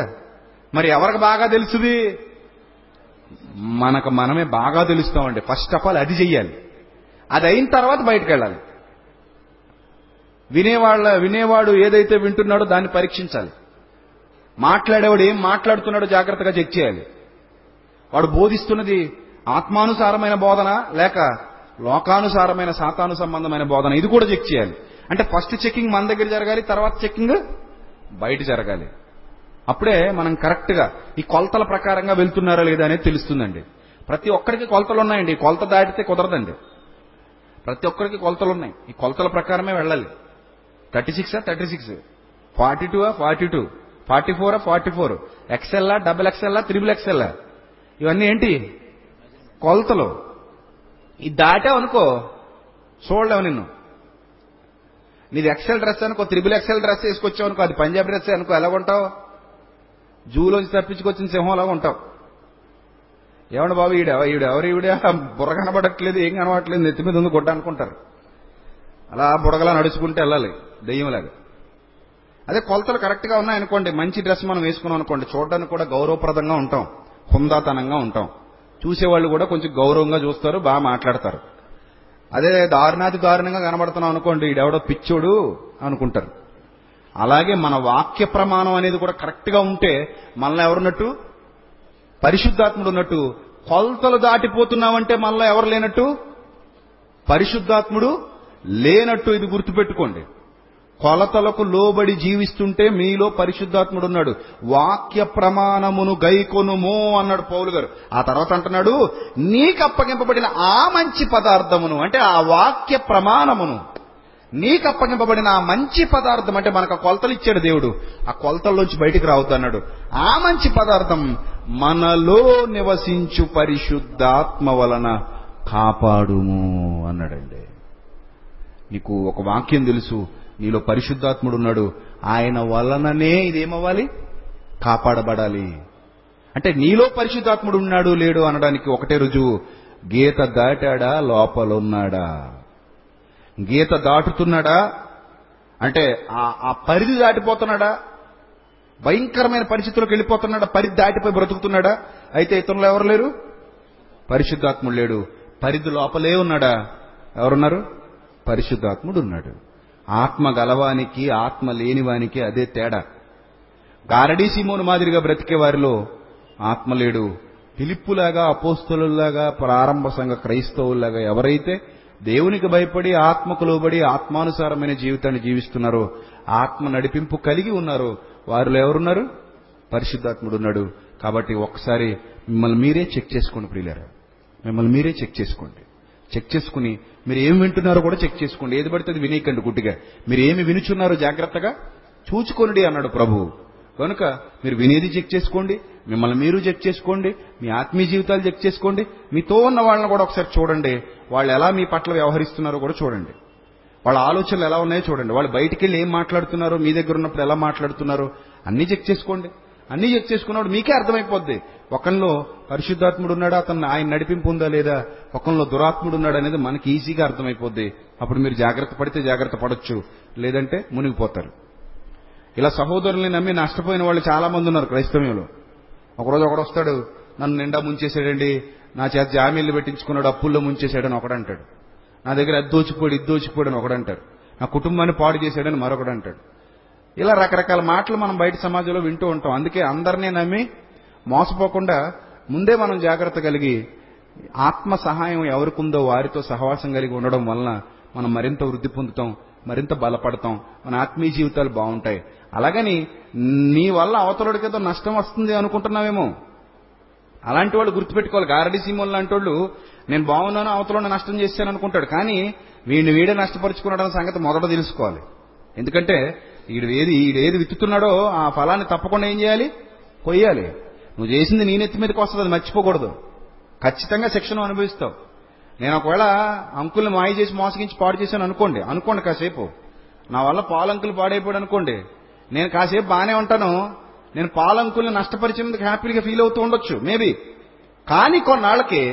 మరి ఎవరికి బాగా తెలుసుది? మనకు మనమే బాగా తెలుస్తామండి. ఫస్ట్ ఆఫ్ ఆల్ అది చెయ్యాలి. అది అయిన తర్వాత బయటకు వెళ్ళాలి. వినేవాడు ఏదైతే వింటున్నాడో దాన్ని పరీక్షించాలి. మాట్లాడేవాడు ఏం మాట్లాడుతున్నాడో జాగ్రత్తగా చెక్ చేయాలి. వాడు బోధిస్తున్నది ఆత్మానుసారమైన బోధన లేక లోకానుసారమైన సాతాను సంబంధమైన బోధన, ఇది కూడా చెక్ చేయాలి. అంటే ఫస్ట్ చెక్కింగ్ మన దగ్గర జరగాలి, తర్వాత చెక్కింగ్ బయట జరగాలి. అప్పుడే మనం కరెక్ట్గా ఈ కొలతల ప్రకారంగా వెళ్తున్నారా లేదా అనేది తెలుస్తుందండి. ప్రతి ఒక్కరికి కొలతలు ఉన్నాయండి, కొలత దాటితే కుదరదండి. ప్రతి ఒక్కరికి కొలతలు ఉన్నాయి, ఈ కొలతల ప్రకారమే వెళ్ళాలి. 36, 42, 44, XL, XXL, XXL, ఇవన్నీ ఏంటి? కొలతలు. ఇది దాటావనుకో చూడలేవు నిన్ను. నీది ఎక్సెల్ డ్రెస్ అనుకో, 3XL డ్రెస్ వేసుకొచ్చావు అనుకో, అది పంజాబ్ డ్రెస్ అనుకో, ఎలాగుంటావు? జూలోంచి తప్పించుకొచ్చిన సింహం లాగా ఉంటావు. ఏమన్నా బాబు ఈడెవరు బుర్ర కనబడట్లేదు, ఏం కనబడట్లేదు, నెత్తి మీద ఉంది గుడ్డ అనుకుంటారు. అలా బుడగలా నడుచుకుంటే వెళ్ళాలి దెయ్యంలాగా. అదే కొలతలు కరెక్ట్గా ఉన్నాయనుకోండి, మంచి డ్రెస్ మనం వేసుకున్నాం అనుకోండి, చూడడానికి కూడా గౌరవప్రదంగా ఉంటాం, హుందాతనంగా ఉంటాం, చూసేవాళ్ళు కూడా కొంచెం గౌరవంగా చూస్తారు, బాగా మాట్లాడతారు. అదే దారుణంగా కనబడుతున్నాం అనుకోండి, ఈడెవడో పిచ్చోడు అనుకుంటారు. అలాగే మన వాక్య ప్రమాణం అనేది కూడా కరెక్ట్గా ఉంటే మనలో ఎవరున్నట్టు? పరిశుద్ధాత్ముడు ఉన్నట్టు. కొలతలు దాటిపోతున్నామంటే మనలో ఎవరు లేనట్టు? పరిశుద్ధాత్ముడు లేనట్టు. ఇది గుర్తుపెట్టుకోండి. కొలతలకు లోబడి జీవిస్తుంటే మీలో పరిశుద్ధాత్ముడు ఉన్నాడు. వాక్య ప్రమాణమును గైకొనుము అన్నాడు పౌలు గారు. ఆ తర్వాత అంటున్నాడు, నీకు అప్పగింపబడిన ఆ మంచి పదార్థమును, అంటే ఆ వాక్య ప్రమాణమును, నీకు అప్పగింపబడిన ఆ మంచి పదార్థం, అంటే మనకు కొలతలు ఇచ్చాడు దేవుడు, ఆ కొలతల్లోంచి బయటికి రావద్దు అన్నాడు. ఆ మంచి పదార్థం మనలో నివసించు పరిశుద్ధాత్మ వలన కాపాడుము అన్నాడండి. నీకు ఒక వాక్యం తెలుసు, నీలో పరిశుద్ధాత్ముడు ఉన్నాడు, ఆయన వలననే ఇదేమవ్వాలి? కాపాడబడాలి. అంటే నీలో పరిశుద్ధాత్ముడు ఉన్నాడు లేడు అనడానికి ఒకటే రుజువు, గీత దాటాడా లోపలున్నాడా? గీత దాటుతున్నాడా అంటే ఆ పరిధి దాటిపోతున్నాడా? భయంకరమైన పరిస్థితుల్లోకి వెళ్ళిపోతున్నాడా? పరిధి దాటిపోయి బ్రతుకుతున్నాడా? అయితే ఇతరులు ఎవరు లేరు? పరిశుద్ధాత్ముడు లేడు. పరిధి లోపలే ఉన్నాడా? ఎవరున్నారు? పరిశుద్ధాత్ముడు ఉన్నాడు. ఆత్మ గలవానికి ఆత్మ లేనివానికి అదే తేడా. గారడీ సీమోను మాదిరిగా బ్రతికే వారిలో ఆత్మ లేడు. ఫిలిప్పులాగా, అపోస్తలుల్లాగా, ప్రారంభ సంఘ క్రైస్తవుల్లాగా ఎవరైతే దేవునికి భయపడి ఆత్మకు లోబడి ఆత్మానుసారమైన జీవితాన్ని జీవిస్తున్నారో, ఆత్మ నడిపింపు కలిగి ఉన్నారో, వారిలో ఎవరున్నారు? పరిశుద్ధాత్ముడు ఉన్నాడు. కాబట్టి ఒకసారి మిమ్మల్ని మీరే చెక్ చేసుకోండి ప్రియులారా. మిమ్మల్ని మీరే చెక్ చేసుకోండి. చెక్ చేసుకుని మీరు ఏమి వింటున్నారో కూడా చెక్ చేసుకోండి. ఏది పడితే అది వినేయకండి గుడ్డిగా. మీరు ఏమి వినుచున్నారో జాగ్రత్తగా చూచుకోండి అన్నాడు ప్రభువు. కనుక మీరు వినేది చెక్ చేసుకోండి, మిమ్మల్ని మీరు చెక్ చేసుకోండి, మీ ఆత్మీయ జీవితాలు చెక్ చేసుకోండి, మీతో ఉన్న వాళ్ళని కూడా ఒకసారి చూడండి, వాళ్ళు ఎలా మీ పట్ల వ్యవహరిస్తున్నారో కూడా చూడండి, వాళ్ళ ఆలోచనలు ఎలా ఉన్నాయో చూడండి, వాళ్ళు బయటికి వెళ్ళి ఏం మాట్లాడుతున్నారో, మీ దగ్గర ఉన్నప్పుడు ఎలా మాట్లాడుతున్నారో అన్నీ చెక్ చేసుకోండి. అన్నీ చెక్ చేసుకున్నప్పుడు మీకే అర్థమైపోద్ది, ఒకళ్ళలో పరిశుద్ధాత్ముడు ఉన్నాడా, అతను ఆయన నడిపింపు ఉందా లేదా, ఒకళ్ళలో దురాత్ముడు ఉన్నాడు అనేది మనకి ఈజీగా అర్థమైపోద్ది. అప్పుడు మీరు జాగ్రత్త పడితే జాగ్రత్త పడొచ్చు, లేదంటే మునిగిపోతారు. ఇలా సహోదరుల్ని నమ్మి నష్టపోయిన వాళ్ళు చాలా మంది ఉన్నారు క్రైస్తవ్యంలో. ఒకరోజు ఒకడు వస్తాడు, నన్ను నిండా ముంచేశాడండి, నా చేత జామీన్లు పెట్టించుకున్నాడు, అప్పుల్లో ముంచేశాడని ఒకడంటాడు, నా దగ్గర అద్దోచిపోయాడు ఇద్దోచిపోయాడు అని ఒకడంటాడు, నా కుటుంబాన్ని పాడు చేశాడని మరొకడు అంటాడు. ఇలా రకరకాల మాటలు మనం బయట సమాజంలో వింటూ ఉంటాం. అందుకే అందరినీ నమ్మి మోసపోకుండా ముందే మనం జాగ్రత్త కలిగి ఆత్మ సహాయం ఎవరికిందో వారితో సహవాసం కలిగి ఉండడం వలన మనం మరింత వృద్ధి పొందుతాం, మరింత బలపడతాం, మన ఆత్మీయ జీవితాలు బాగుంటాయి. అలాగని నీ వల్ల అవతలడికేదో నష్టం వస్తుంది అనుకుంటున్నావేమో. అలాంటి వాళ్ళు గుర్తుపెట్టుకోవాలి. గారడీ సీమోన్ లాంటి వాళ్ళు నేను బాగున్నాను, అవతలని నష్టం చేశాను అనుకుంటాడు. కానీ వీడిని వీడే నష్టపరుచుకున్నాడన్న సంగతి మొదట తెలుసుకోవాలి. ఎందుకంటే ఈడేది విత్తుతున్నాడో ఆ ఫలాన్ని తప్పకుండా ఏం చేయాలి? కొయ్యాలి. నువ్వు చేసింది నీ నెత్తి మీదకి వస్తుంది, అది మర్చిపోకూడదు. ఖచ్చితంగా శిక్షను అనుభవిస్తావు. నేను ఒకవేళ అంకుల్ని మాయ చేసి మోసగించి పాడు చేశాను అనుకోండి కాసేపు, నా వల్ల పాలంకులు పాడైపోయాడు అనుకోండి, నేను కాసేపు బాగానే ఉంటాను, నేను పాలంకుల్ని నష్టపరిచేందుకు హ్యాపీగా ఫీల్ అవుతూ ఉండొచ్చు మేబీ. కానీ కొన్నాళ్ళకి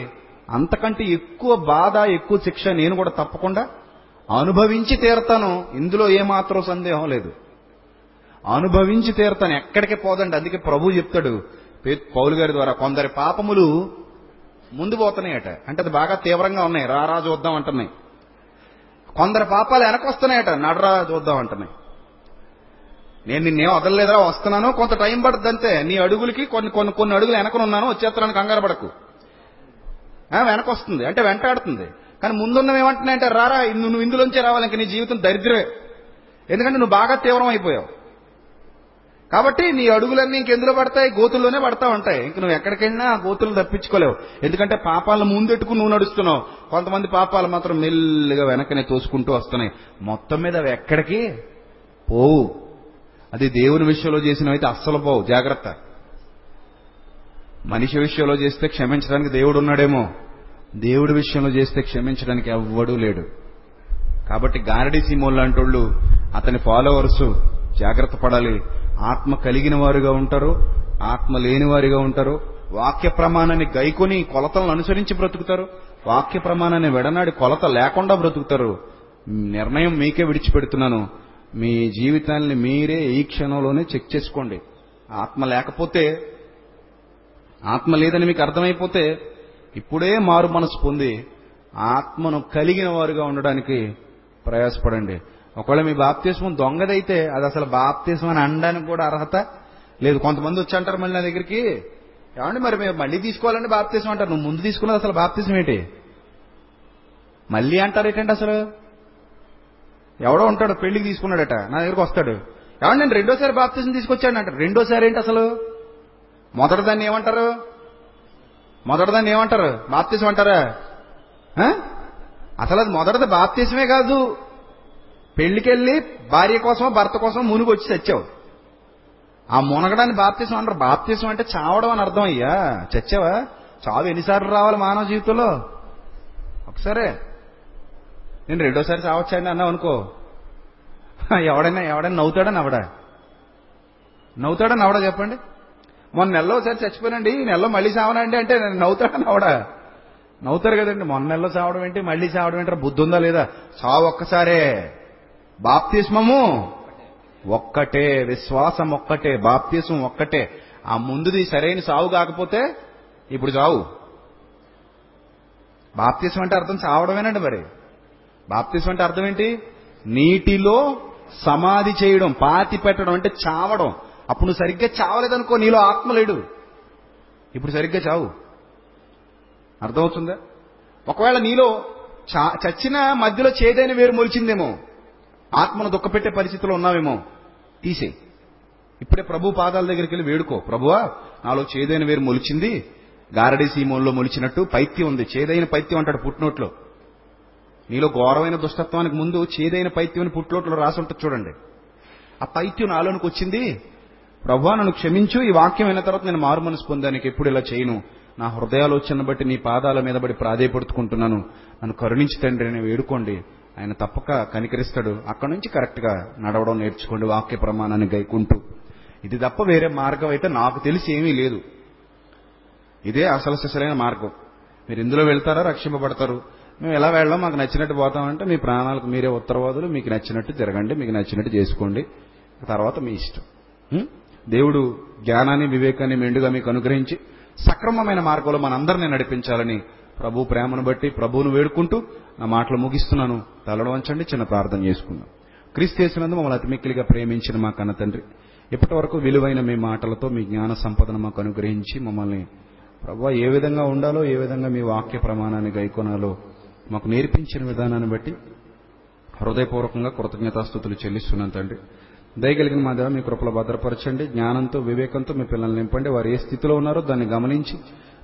అంతకంటే ఎక్కువ బాధ, ఎక్కువ శిక్ష నేను కూడా తప్పకుండా అనుభవించి తీరతాను, ఇందులో ఏమాత్రం సందేహం లేదు. అనుభవించి తీరతాను, ఎక్కడికి పోదండి. అందుకే ప్రభు చెప్తాడు పౌలు గారి ద్వారా, కొందరి పాపములు ముందు పోతున్నాయట, అంటే అది బాగా తీవ్రంగా ఉన్నాయి, రారా చూద్దాం అంటున్నాయి. కొందరు పాపాలు వెనకొస్తున్నాయట, నడరా చూద్దాం అంటున్నాయి. నేను నిన్నేం వదలలేదురా, వస్తున్నాను, కొంత టైం పడుతుంది అంతే, నీ అడుగులకి కొన్ని అడుగులు వెనకనున్నాను, వచ్చేస్తాను, కంగారు పడకు. వెనకొస్తుంది అంటే వెంటాడుతుంది. కానీ ముందున్నవి ఏమంటున్నాయంటే రారా, నువ్వు ఇందులోంచే రావాలి, ఇంక నీ జీవితం దరిద్రమే, ఎందుకంటే నువ్వు బాగా తీవ్రం అయిపోయావు కాబట్టి నీ అడుగులన్నీ ఇంకెందులో పడతాయి? గోతుల్లోనే పడతా ఉంటాయి. ఇంక నువ్వు ఎక్కడికైనా ఆ గోతులు తప్పించుకోలేవు, ఎందుకంటే పాపాలను ముందెట్టుకు నువ్వు నడుస్తున్నావు. కొంతమంది పాపాలు మాత్రం మెల్లిగా వెనకనే తోసుకుంటూ వస్తున్నాయి. మొత్తం మీద అవి ఎక్కడికి పోవు. అది దేవుని విషయంలో చేసినవైతే అస్సలు పోవు, జాగ్రత్త. మనిషి విషయంలో చేస్తే క్షమించడానికి దేవుడు ఉన్నాడేమో, దేవుడి విషయంలో చేస్తే క్షమించడానికి ఎవ్వడూ లేడు. కాబట్టి గారడీ సీమోన్ లాంటి వాళ్ళు అతని ఫాలోవర్స్ జాగ్రత్త పడాలి. ఆత్మ కలిగిన వారుగా ఉంటారు, ఆత్మ లేని వారిగా ఉంటారు. వాక్య ప్రమాణాన్ని గైకొని కొలతలను అనుసరించి బ్రతుకుతారు, వాక్య ప్రమాణాన్ని వెడనాడి కొలత లేకుండా బ్రతుకుతారు. నిర్ణయం మీకే విడిచిపెడుతున్నాను, మీ జీవితాన్ని మీరే ఈ క్షణంలోనే చెక్ చేసుకోండి. ఆత్మ లేకపోతే, ఆత్మ లేదని మీకు అర్థమైపోతే ఇప్పుడే మారు మనసు పొంది ఆత్మను కలిగిన వారుగా ఉండడానికి ప్రయాసపడండి. ఒకవేళ మీ బాప్తిస్మం దొంగదైతే అది అసలు బాప్తిస్మం అని అనడానికి కూడా అర్హత లేదు. కొంతమంది వచ్చి అంటారు మళ్ళీ నా దగ్గరికి, ఏమండి మరి మేము మళ్ళీ తీసుకోవాలంటే బాప్తిస్మం అంటారు. నువ్వు ముందు తీసుకున్నది అసలు బాప్తిస్మం ఏంటి? మళ్ళీ అంటారు ఏంటంటే అసలు ఎవడో ఉంటాడు పెళ్లికి తీసుకున్నాడట, నా దగ్గరకు వస్తాడు, ఏమండి నేను రెండోసారి బాప్తిస్మం తీసుకొచ్చాడు అంటారు. రెండోసారి ఏంటి అసలు? మొదటిదాన్ని ఏమంటారు? మొదటిదాన్ని ఏమంటారు? బాప్తిస్మం అంటారా? అసలు అది మొదటిది బాప్తిస్మే కాదు. పెళ్లికెళ్ళి భార్య కోసం భర్త కోసం మునిగి వచ్చి చచ్చావు. ఆ మునగడాన్ని బాప్తిస్మం అంటారు. బాప్తిస్మం అంటే చావడం అని అర్థం. అయ్యా చచ్చావా? చావు ఎన్నిసార్లు రావాలి మానవ జీవితంలో? ఒకసారే. నేను రెండోసారి చావచ్చాయని అన్నావు అనుకో, ఎవడైనా నవ్వుతాడని అవడా చెప్పండి. మొన్న నెలలో ఒకసారి చచ్చిపోయానండి, ఈ నెలలో మళ్ళీ చావనండి అంటే నేను నవ్వుతాడని అవడా? నవ్వుతారు కదండి. మొన్న నెలలో చావడం ఏంటి, మళ్ళీ చావడం ఏంటారా? బుద్ధి ఉందా లేదా? చావు ఒక్కసారే, బాప్తిస్మము ఒక్కటే, విశ్వాసం ఒక్కటే, బాప్తిస్మం ఒక్కటే. ఆ ముందుది సరైన సావు కాకపోతే ఇప్పుడు చావు. బాప్తిస్మం అంటే అర్థం చావడమేనండి. మరి బాప్తిస్మం అంటే అర్థం ఏంటి? నీటిలో సమాధి చేయడం, పాతి పెట్టడం అంటే చావడం. అప్పుడు నువ్వు సరిగ్గా చావలేదనుకో, నీలో ఆత్మ లేడు. ఇప్పుడు సరిగ్గా చావు. అర్థమవుతుందా? ఒకవేళ నీలో చచ్చిన మధ్యలో చేదైన వేరు మొలిచిందేమో, ఆత్మను దుఃఖపెట్టే పరిస్థితిలో ఉన్నావేమో, తీసే. ఇప్పుడే ప్రభు పాదాల దగ్గరికి వెళ్ళి వేడుకో, ప్రభువా నాలో చేదైన వేరు మొలిచింది, గారడీ సీమోన్లో మొలిచినట్టు పైత్యం ఉంది. చేదైన పైత్యం అంటాడు పుట్టినోట్లో. నీలో ఘోరమైన దుష్టత్వానికి ముందు చేదైన పైత్యం అని పుట్టినోట్లో రాసి ఉంటుంది చూడండి. ఆ పైత్యం నాలోనికి వచ్చింది, ప్రభువా నన్ను క్షమించు, ఈ వాక్యం అయిన తర్వాత నేను మారు మనసు పొందానికి ఎప్పుడు ఇలా చేయను, నా హృదయాలోచన బట్టి నీ పాదాల మీద బట్టి ప్రాధేయపడుతుకుంటున్నాను, నన్ను కరుణించి తండ్రి అని వేడుకోండి. ఆయన తప్పక కనికరిస్తాడు. అక్కడి నుంచి కరెక్ట్గా నడవడం నేర్చుకోండి, వాక్య ప్రమాణాన్ని గైకుంటూ. ఇది తప్ప వేరే మార్గం అయితే నాకు తెలిసి ఏమీ లేదు. ఇదే అసలు సిసలైన మార్గం. మీరు ఇందులో వెళ్తారా రక్షింపబడతారు. మేము ఎలా వెళ్ళాం, మాకు నచ్చినట్టు పోతామంటే మీ ప్రాణాలకు మీరే ఉత్తరవాదులు. మీకు నచ్చినట్టు తిరగండి, మీకు నచ్చినట్టు చేసుకోండి, తర్వాత మీ ఇష్టం. దేవుడు జ్ఞానాన్ని వివేకాన్ని మెండుగా మీకు అనుగ్రహించి సక్రమమైన మార్గంలో మనందరినీ నడిపించాలని ప్రభు ప్రేమను బట్టి ప్రభువును వేడుకుంటూ నా మాటలు ముగిస్తున్నాను. తలలు వంచండి, చిన్న ప్రార్థన చేసుకుందాం. క్రీస్తు యేసునందు మమ్మల్ని అతిమిక్కిలిగా ప్రేమించిన మా కన్న తండ్రి, ఇప్పటి వరకు విలువైన మీ మాటలతో మీ జ్ఞాన సంపదను మాకు అనుగ్రహించి మమ్మల్ని ప్రభువా ఏ విధంగా ఉండాలో, ఏ విధంగా మీ వాక్య ప్రమాణాన్ని గైకొనాలో మాకు నేర్పించిన విధానాన్ని బట్టి హృదయపూర్వకంగా కృతజ్ఞతాస్తుతులు చెల్లిస్తున్నాను తండ్రి. దయగలిగిన మా దేవ మీ కృపలో భద్రపరచండి, జ్ఞానంతో వివేకంతో మీ పిల్లల్ని నింపండి. వారు ఏ స్థితిలో ఉన్నారో దాన్ని గమనించి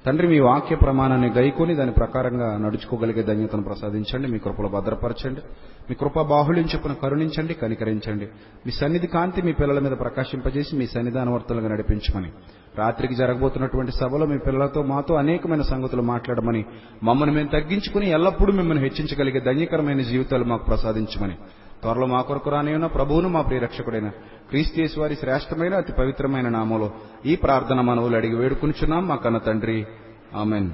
తండ్రి మీ వాక్య ప్రమాణాన్ని గైకొని దాని ప్రకారంగా నడుచుకోగలిగే ధన్యతను ప్రసాదించండి. మీ కృపలో భద్రపరచండి, మీ కృప బాహుళ్యం చొప్పున కరుణించండి, కనికరించండి. మీ సన్నిధి కాంతి మీ పిల్లల మీద ప్రకాశింపజేసి మీ సన్నిధానవర్తులుగా నడిపించమని, రాత్రికి జరగబోతున్నటువంటి సభలో మీ పిల్లలతో మాతో అనేకమైన సంగతులు మాట్లాడమని, మమ్మల్ని మేము తగ్గించుకుని ఎల్లప్పుడూ మిమ్మల్ని హెచ్చించగలిగే ధన్యకరమైన జీవితాలు మాకు ప్రసాదించమని, త్వరలో మా కొరకు రానియున్న ప్రభువును మా ప్రియరక్షకుడైన క్రీస్తు యేసు వారి శ్రేష్టమైన అతి పవిత్రమైన నామములో ఈ ప్రార్థన మనవులు అడిగి వేడుకొనుచున్నాం మా కన్న తండ్రి, ఆమేన్.